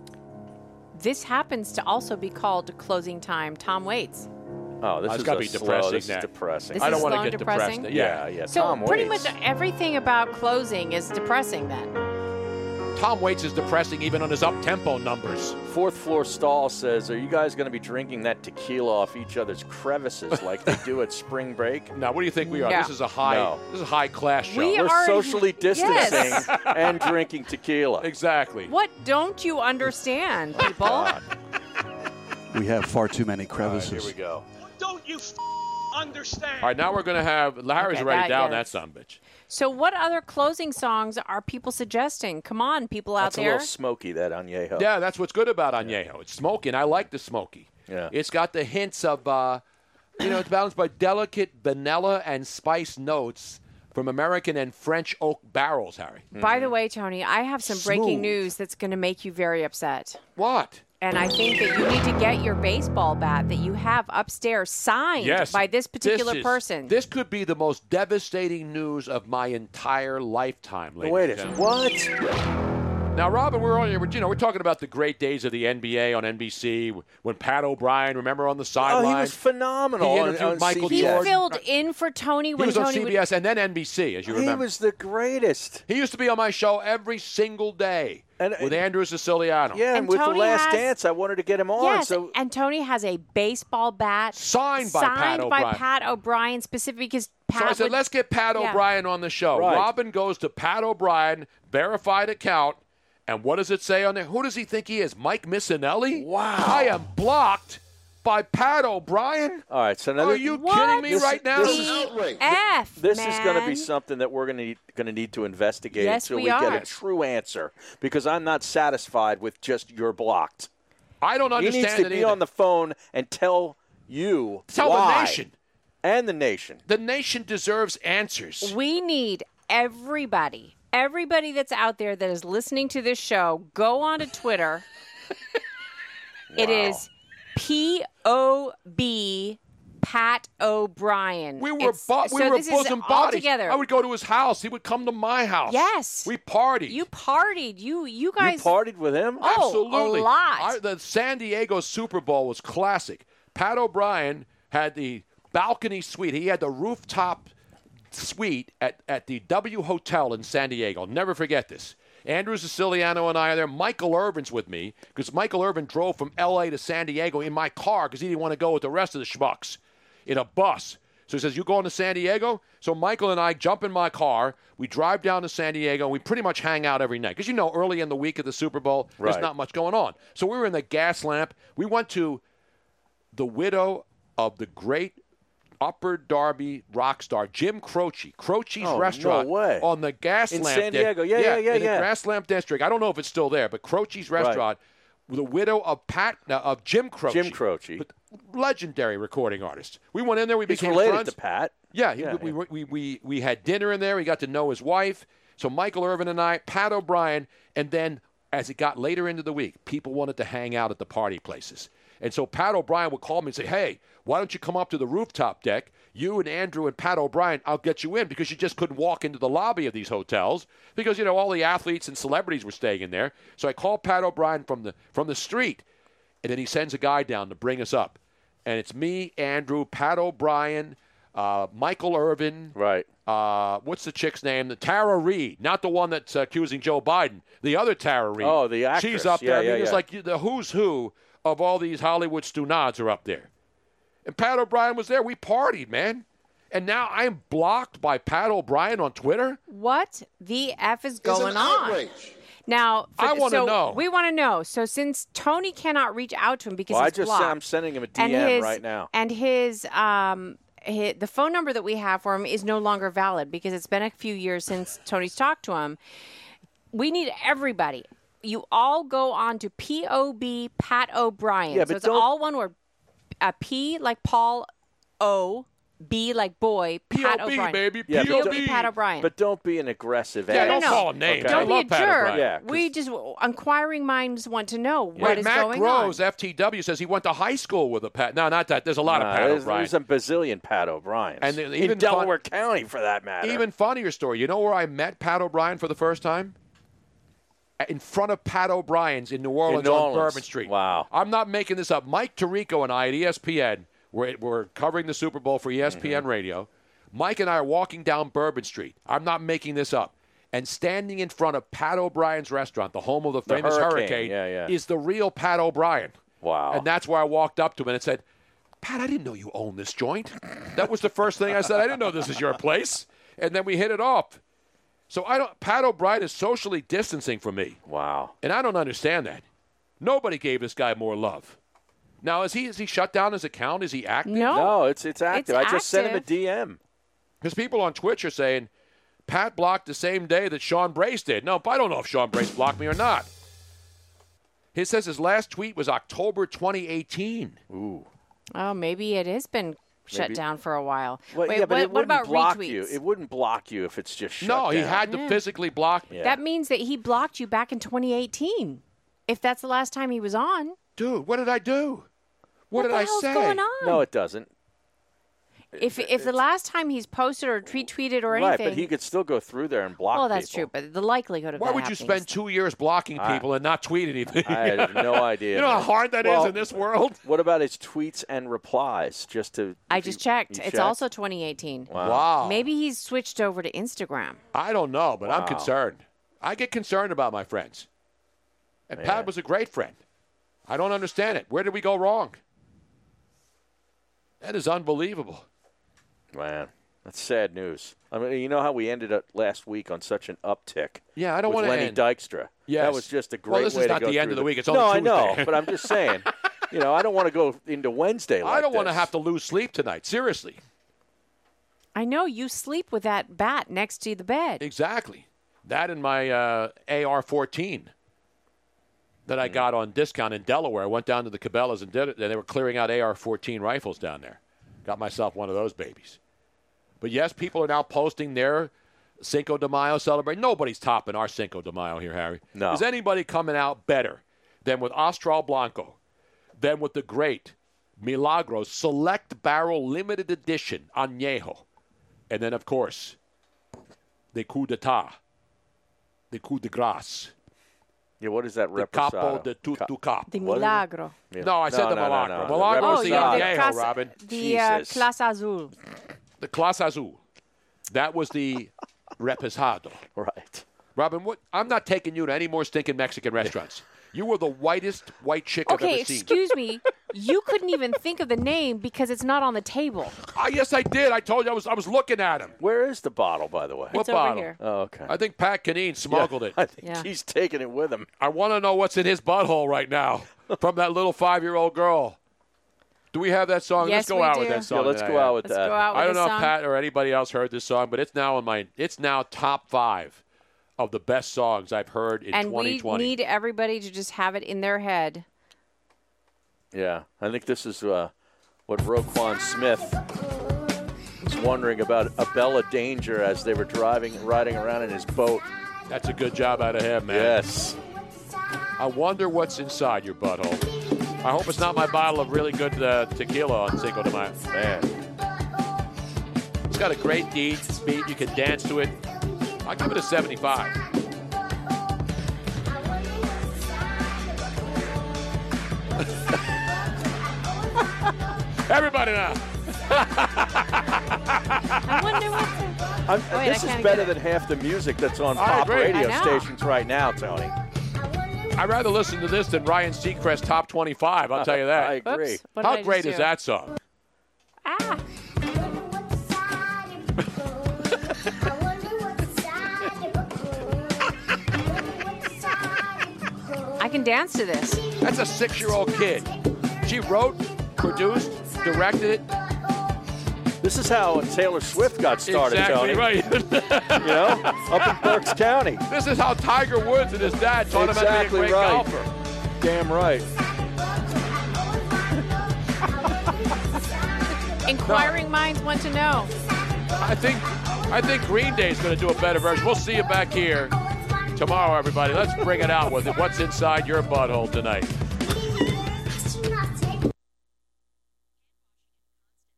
This happens to also be called Closing Time, Tom Waits. Oh, this is going to be depressing. This is depressing. I don't want to get depressed. Yeah. So Tom pretty Waits. Much everything about closing is depressing then. Tom Waits is depressing even on his up-tempo numbers. Fourth Floor Stall says, are you guys going to be drinking that tequila off each other's crevices like they do at spring break? Now, what do you think we are? No. This is a high-class show. We're socially distancing and drinking tequila. Exactly. What don't you understand, people? We have far too many crevices. All right, here we go. What don't you understand? All right, now we're going to have Larry's already down that sumbitch. So what other closing songs are people suggesting? Come on, people out there. It's a little smoky, that Añejo. Yeah, that's what's good about Añejo. It's smoky, and I like the smoky. Yeah. It's got the hints of, it's balanced by delicate vanilla and spice notes from American and French oak barrels, Harry. By the way, Tony, I have some breaking news that's going to make you very upset. What? And I think that you need to get your baseball bat that you have upstairs signed by this particular person. This could be the most devastating news of my entire lifetime, ladies and gentlemen. Wait a minute. What? Now, Robin, we're talking about the great days of the NBA on NBC when Pat O'Brien, remember, on the sideline. Oh, he was phenomenal. He interviewed Michael Jordan. He filled in for Tony when Tony was on CBS and then NBC, as you remember. He was the greatest. He used to be on my show every single day. And, with Andrew Siciliano. Yeah, and with Tony The Last Dance, I wanted to get him on. Yes, so. And Tony has a baseball bat signed by Pat O'Brien specifically because Pat So I said, let's get Pat O'Brien on the show. Right. Robin goes to Pat O'Brien, verified account, and what does it say on there? Who does he think he is, Mike Missinelli? Wow. I am blocked by Pat O'Brien? All right, so now are you kidding me right now? This is F, this is going to be something that we're going to need to investigate until we get a true answer, because I'm not satisfied with just you're blocked. I don't understand it either. He needs to be on the phone and tell you why. The nation. And the nation. The nation deserves answers. We need everybody that's out there that is listening to this show, go on to Twitter. It is P.O.B. Pat O'Brien. We were bosom buddies. Together. I would go to his house. He would come to my house. Yes. We partied. You partied. You guys. You partied with him? Oh, absolutely. A lot. The San Diego Super Bowl was classic. Pat O'Brien had the balcony suite. He had the rooftop suite at the W Hotel in San Diego. I'll never forget this. Andrew Siciliano and I are there. Michael Irvin's with me because Michael Irvin drove from L.A. to San Diego in my car because he didn't want to go with the rest of the schmucks in a bus. So he says, you going to San Diego? So Michael and I jump in my car. We drive down to San Diego, and we pretty much hang out every night because, early in the week of the Super Bowl, there's not much going on. So we were in the gas lamp. We went to the widow of the great Upper Darby rock star Jim Croce's restaurant on the Gaslamp in San Diego. In the Gaslamp district. I don't know if it's still there, but Croce's restaurant, the widow of Jim Croce. Jim Croce, legendary recording artist. We went in there. We became related friends. To Pat. We had dinner in there. We got to know his wife. So Michael Irvin and I, Pat O'Brien, and then as it got later into the week, people wanted to hang out at the party places. And so Pat O'Brien would call me and say, hey, why don't you come up to the rooftop deck? You and Andrew and Pat O'Brien, I'll get you in, because you just couldn't walk into the lobby of these hotels because, all the athletes and celebrities were staying in there. So I call Pat O'Brien from the street, and then he sends a guy down to bring us up. And it's me, Andrew, Pat O'Brien, Michael Irvin. Right. What's the chick's name? The Tara Reid, not the one that's accusing Joe Biden. The other Tara Reid. Oh, the actress. She's up there. It's like the who's who of all these Hollywood stunads are up there. And Pat O'Brien was there. We partied, man. And now I'm blocked by Pat O'Brien on Twitter? What the F is going on? Now, I want to know. We want to know. So since Tony cannot reach out to him because he's blocked. I'm sending him a DM right now. And the phone number that we have for him is no longer valid because it's been a few years since Tony's talked to him. We need everybody. you all go on to P-O-B, Pat O'Brien. Yeah, so it's all one word. P like Paul, O, B like boy, Pat O'Brien. Baby. Yeah, P-O-B, Pat O'Brien. But don't be an aggressive ass. Yeah, don't call him names. Okay. Don't be a jerk. Yeah, we just, inquiring minds want to know what is going on. Mac Rose, FTW, says he went to high school with a Pat. No, not that. There's a lot of Pat O'Brien. There's a bazillion Pat O'Briens. And even Delaware County, for that matter. Even funnier story. You know where I met Pat O'Brien for the first time? In front of Pat O'Brien's in New Orleans, on Bourbon Street. Wow. I'm not making this up. Mike Tirico and I at ESPN, we're covering the Super Bowl for ESPN Radio. Mike and I are walking down Bourbon Street. I'm not making this up. And standing in front of Pat O'Brien's restaurant, the home of the famous Hurricane, is the real Pat O'Brien. Wow. And that's where I walked up to him and said, Pat, I didn't know you owned this joint. That was the first thing I said. I didn't know this is your place. And then we hit it off. So I don't. Pat O'Brien is socially distancing from me. Wow. And I don't understand that. Nobody gave this guy more love. Now, is he shut down his account? Is he active? No, it's active. I just sent him a DM. Because people on Twitch are saying, Pat blocked the same day that Sean Brace did. No, but I don't know if Sean Brace blocked me or not. He says his last tweet was October 2018. Ooh. Oh, maybe it has been shut down for a while. Well, wait, but what about retweets? It wouldn't block you if it's just shut down. No, he had to physically block me. Yeah. That means that he blocked you back in 2018, if that's the last time he was on. Dude, what did I do? What did I say? What's going on? No, it doesn't. If the last time he's posted or tweeted or anything. Right, but he could still go through there and block people. Well, that's true, but the likelihood of that happening. Why would you spend 2 years blocking people and not tweet anything? I have no idea. You know how hard that is in this world? What about his tweets and replies? I just checked. It's also 2018. Wow. Maybe he's switched over to Instagram. I don't know, but I'm concerned. I get concerned about my friends. And Pat was a great friend. I don't understand it. Where did we go wrong? That is unbelievable. Man, that's sad news. I mean, you know how we ended up last week on such an uptick. Yeah, I don't want to end. Lenny Dykstra. Yeah, that was just a great way to go. Well, this is not the end of the week. It's only Tuesday. No, I know, but I'm just saying. You know, I don't want to go into Wednesday like this. I don't want to have to lose sleep tonight. Seriously. I know you sleep with that bat next to the bed. Exactly. That and my AR-14 that I got on discount in Delaware. I went down to the Cabela's and did it, and they were clearing out AR-14 rifles down there. Got myself one of those babies. But, yes, people are now posting their Cinco de Mayo celebration. Nobody's topping our Cinco de Mayo here, Harry. No. Is anybody coming out better than with Astral Blanco, than with the great Milagro Select Barrel Limited Edition Añejo? And then, of course, the coup d'etat, the coup de grace. Yeah, what is that reposado? The capo de tutto capo. The Milagro. Yeah. No, I said the Milagro. No. Milagro is the Robin. The Clase Azul. The Clase Azul. That was the reposado. Right. Robin, I'm not taking you to any more stinking Mexican restaurants. You were the whitest white chick I've ever seen. Okay, excuse me. You couldn't even think of the name because it's not on the table. Yes, I did. I told you I was looking at him. Where is the bottle, by the way? It's what bottle? Over here. Oh, okay. I think Pat Kineen smuggled it. I think he's taking it with him. I want to know what's in his butthole right now from that little 5-year-old girl. Do we have that song? Yes, let's go out with that song. Yeah, let's go out with that. I don't know if Pat or anybody else heard this song, but it's now top 5 of the best songs I've heard in 2020. And we need everybody to just have it in their head. Yeah, I think this is what Roquan Smith was wondering about, Abella Danger, as they were riding around in his boat. That's a good job out of him, man. Yes. I wonder what's inside your butthole. I hope it's not my bottle of really good tequila on Cinco de Mayo. Man. It's got a great beat. You can dance to it. I'll give it a 75. Everybody now. I wonder what's in. This is better than half the music that's on pop radio stations right now, Tony. I'd rather listen to this than Ryan Seacrest's Top 25, I'll tell you that. I agree. How great is that song? Ah. I can dance to this. That's a 6-year-old kid. She wrote, produced, directed it. This is how Taylor Swift got started, exactly, Tony. Right. You know, up in Berks County. This is how Tiger Woods and his dad taught him how to be a great golfer. Damn right. Inquiring minds want to know. I think Green Day's going to do a better version. We'll see you back here tomorrow, everybody. Let's bring it out with it. What's inside your butthole tonight?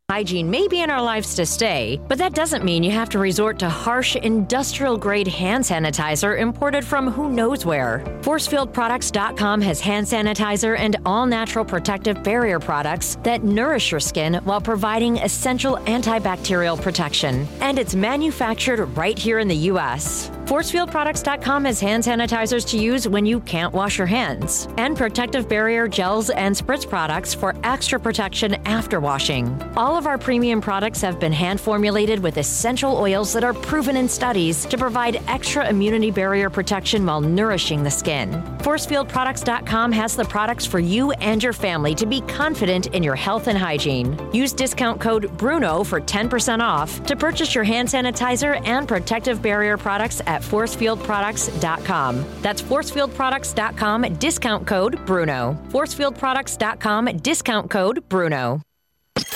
Hygiene may be in our lives to stay, but that doesn't mean you have to resort to harsh, industrial-grade hand sanitizer imported from who knows where. ForcefieldProducts.com has hand sanitizer and all-natural protective barrier products that nourish your skin while providing essential antibacterial protection. And it's manufactured right here in the U.S. ForcefieldProducts.com has hand sanitizers to use when you can't wash your hands, and protective barrier gels and spritz products for extra protection after washing. All of our premium products have been hand-formulated with essential oils that are proven in studies to provide extra immunity barrier protection while nourishing the skin. ForcefieldProducts.com has the products for you and your family to be confident in your health and hygiene. Use discount code BRUNO for 10% off to purchase your hand sanitizer and protective barrier products at forcefieldproducts.com. That's forcefieldproducts.com, discount code Bruno. Forcefieldproducts.com, discount code Bruno.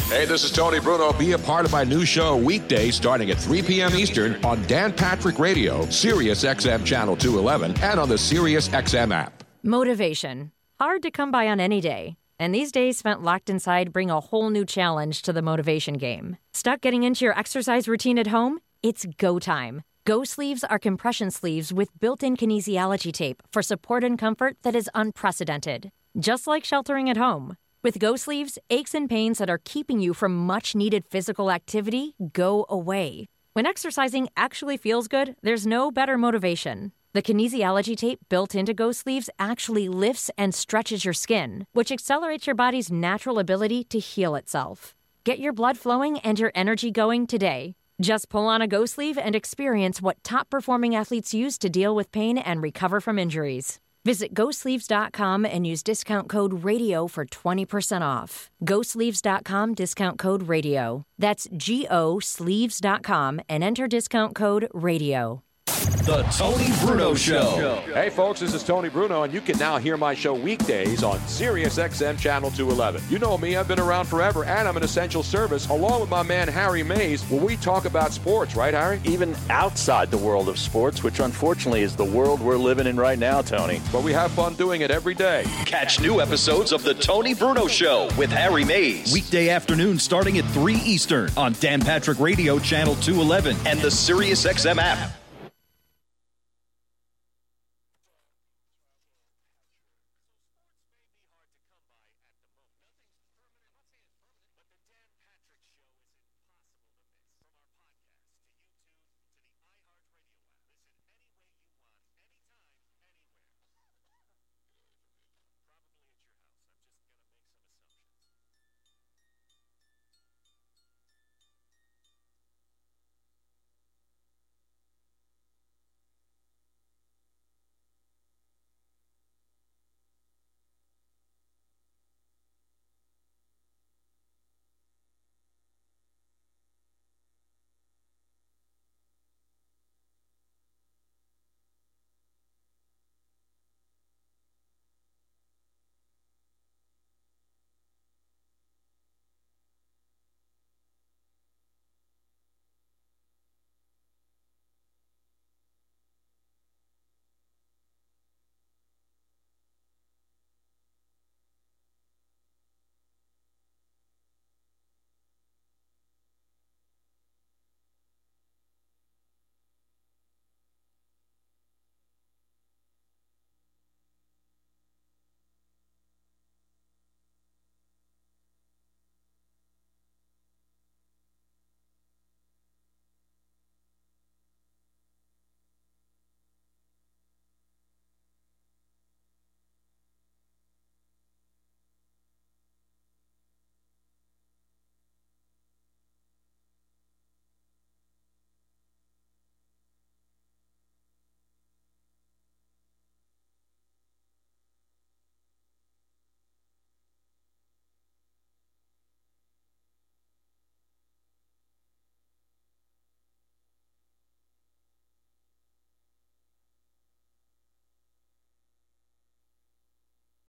Hey, this is Tony Bruno. Be a part of my new show weekday starting at 3 p.m. Eastern on Dan Patrick Radio, Sirius XM Channel 211, and on the Sirius XM app. Motivation. Hard to come by on any day. And these days spent locked inside bring a whole new challenge to the motivation game. Stuck getting into your exercise routine at home? It's go time. Go sleeves are compression sleeves with built-in kinesiology tape for support and comfort that is unprecedented. Just like sheltering at home. With Go sleeves, aches and pains that are keeping you from much-needed physical activity go away. When exercising actually feels good, there's no better motivation. The kinesiology tape built into Go sleeves actually lifts and stretches your skin, which accelerates your body's natural ability to heal itself. Get your blood flowing and your energy going today. Just pull on a Go sleeve and experience what top-performing athletes use to deal with pain and recover from injuries. Visit GoSleeves.com and use discount code RADIO for 20% off. GoSleeves.com, discount code RADIO. That's G-O-Sleeves.com and enter discount code RADIO. The Tony Bruno Show. Hey, folks, this is Tony Bruno, and you can now hear my show weekdays on Sirius XM Channel 211. You know me, I've been around forever, and I'm an essential service, along with my man Harry Mays, where we talk about sports, right, Harry? Even outside the world of sports, which unfortunately is the world we're living in right now, Tony. But we have fun doing it every day. Catch new episodes of The Tony Bruno Show with Harry Mays. Weekday afternoon starting at 3 Eastern on Dan Patrick Radio Channel 211 and the Sirius XM app.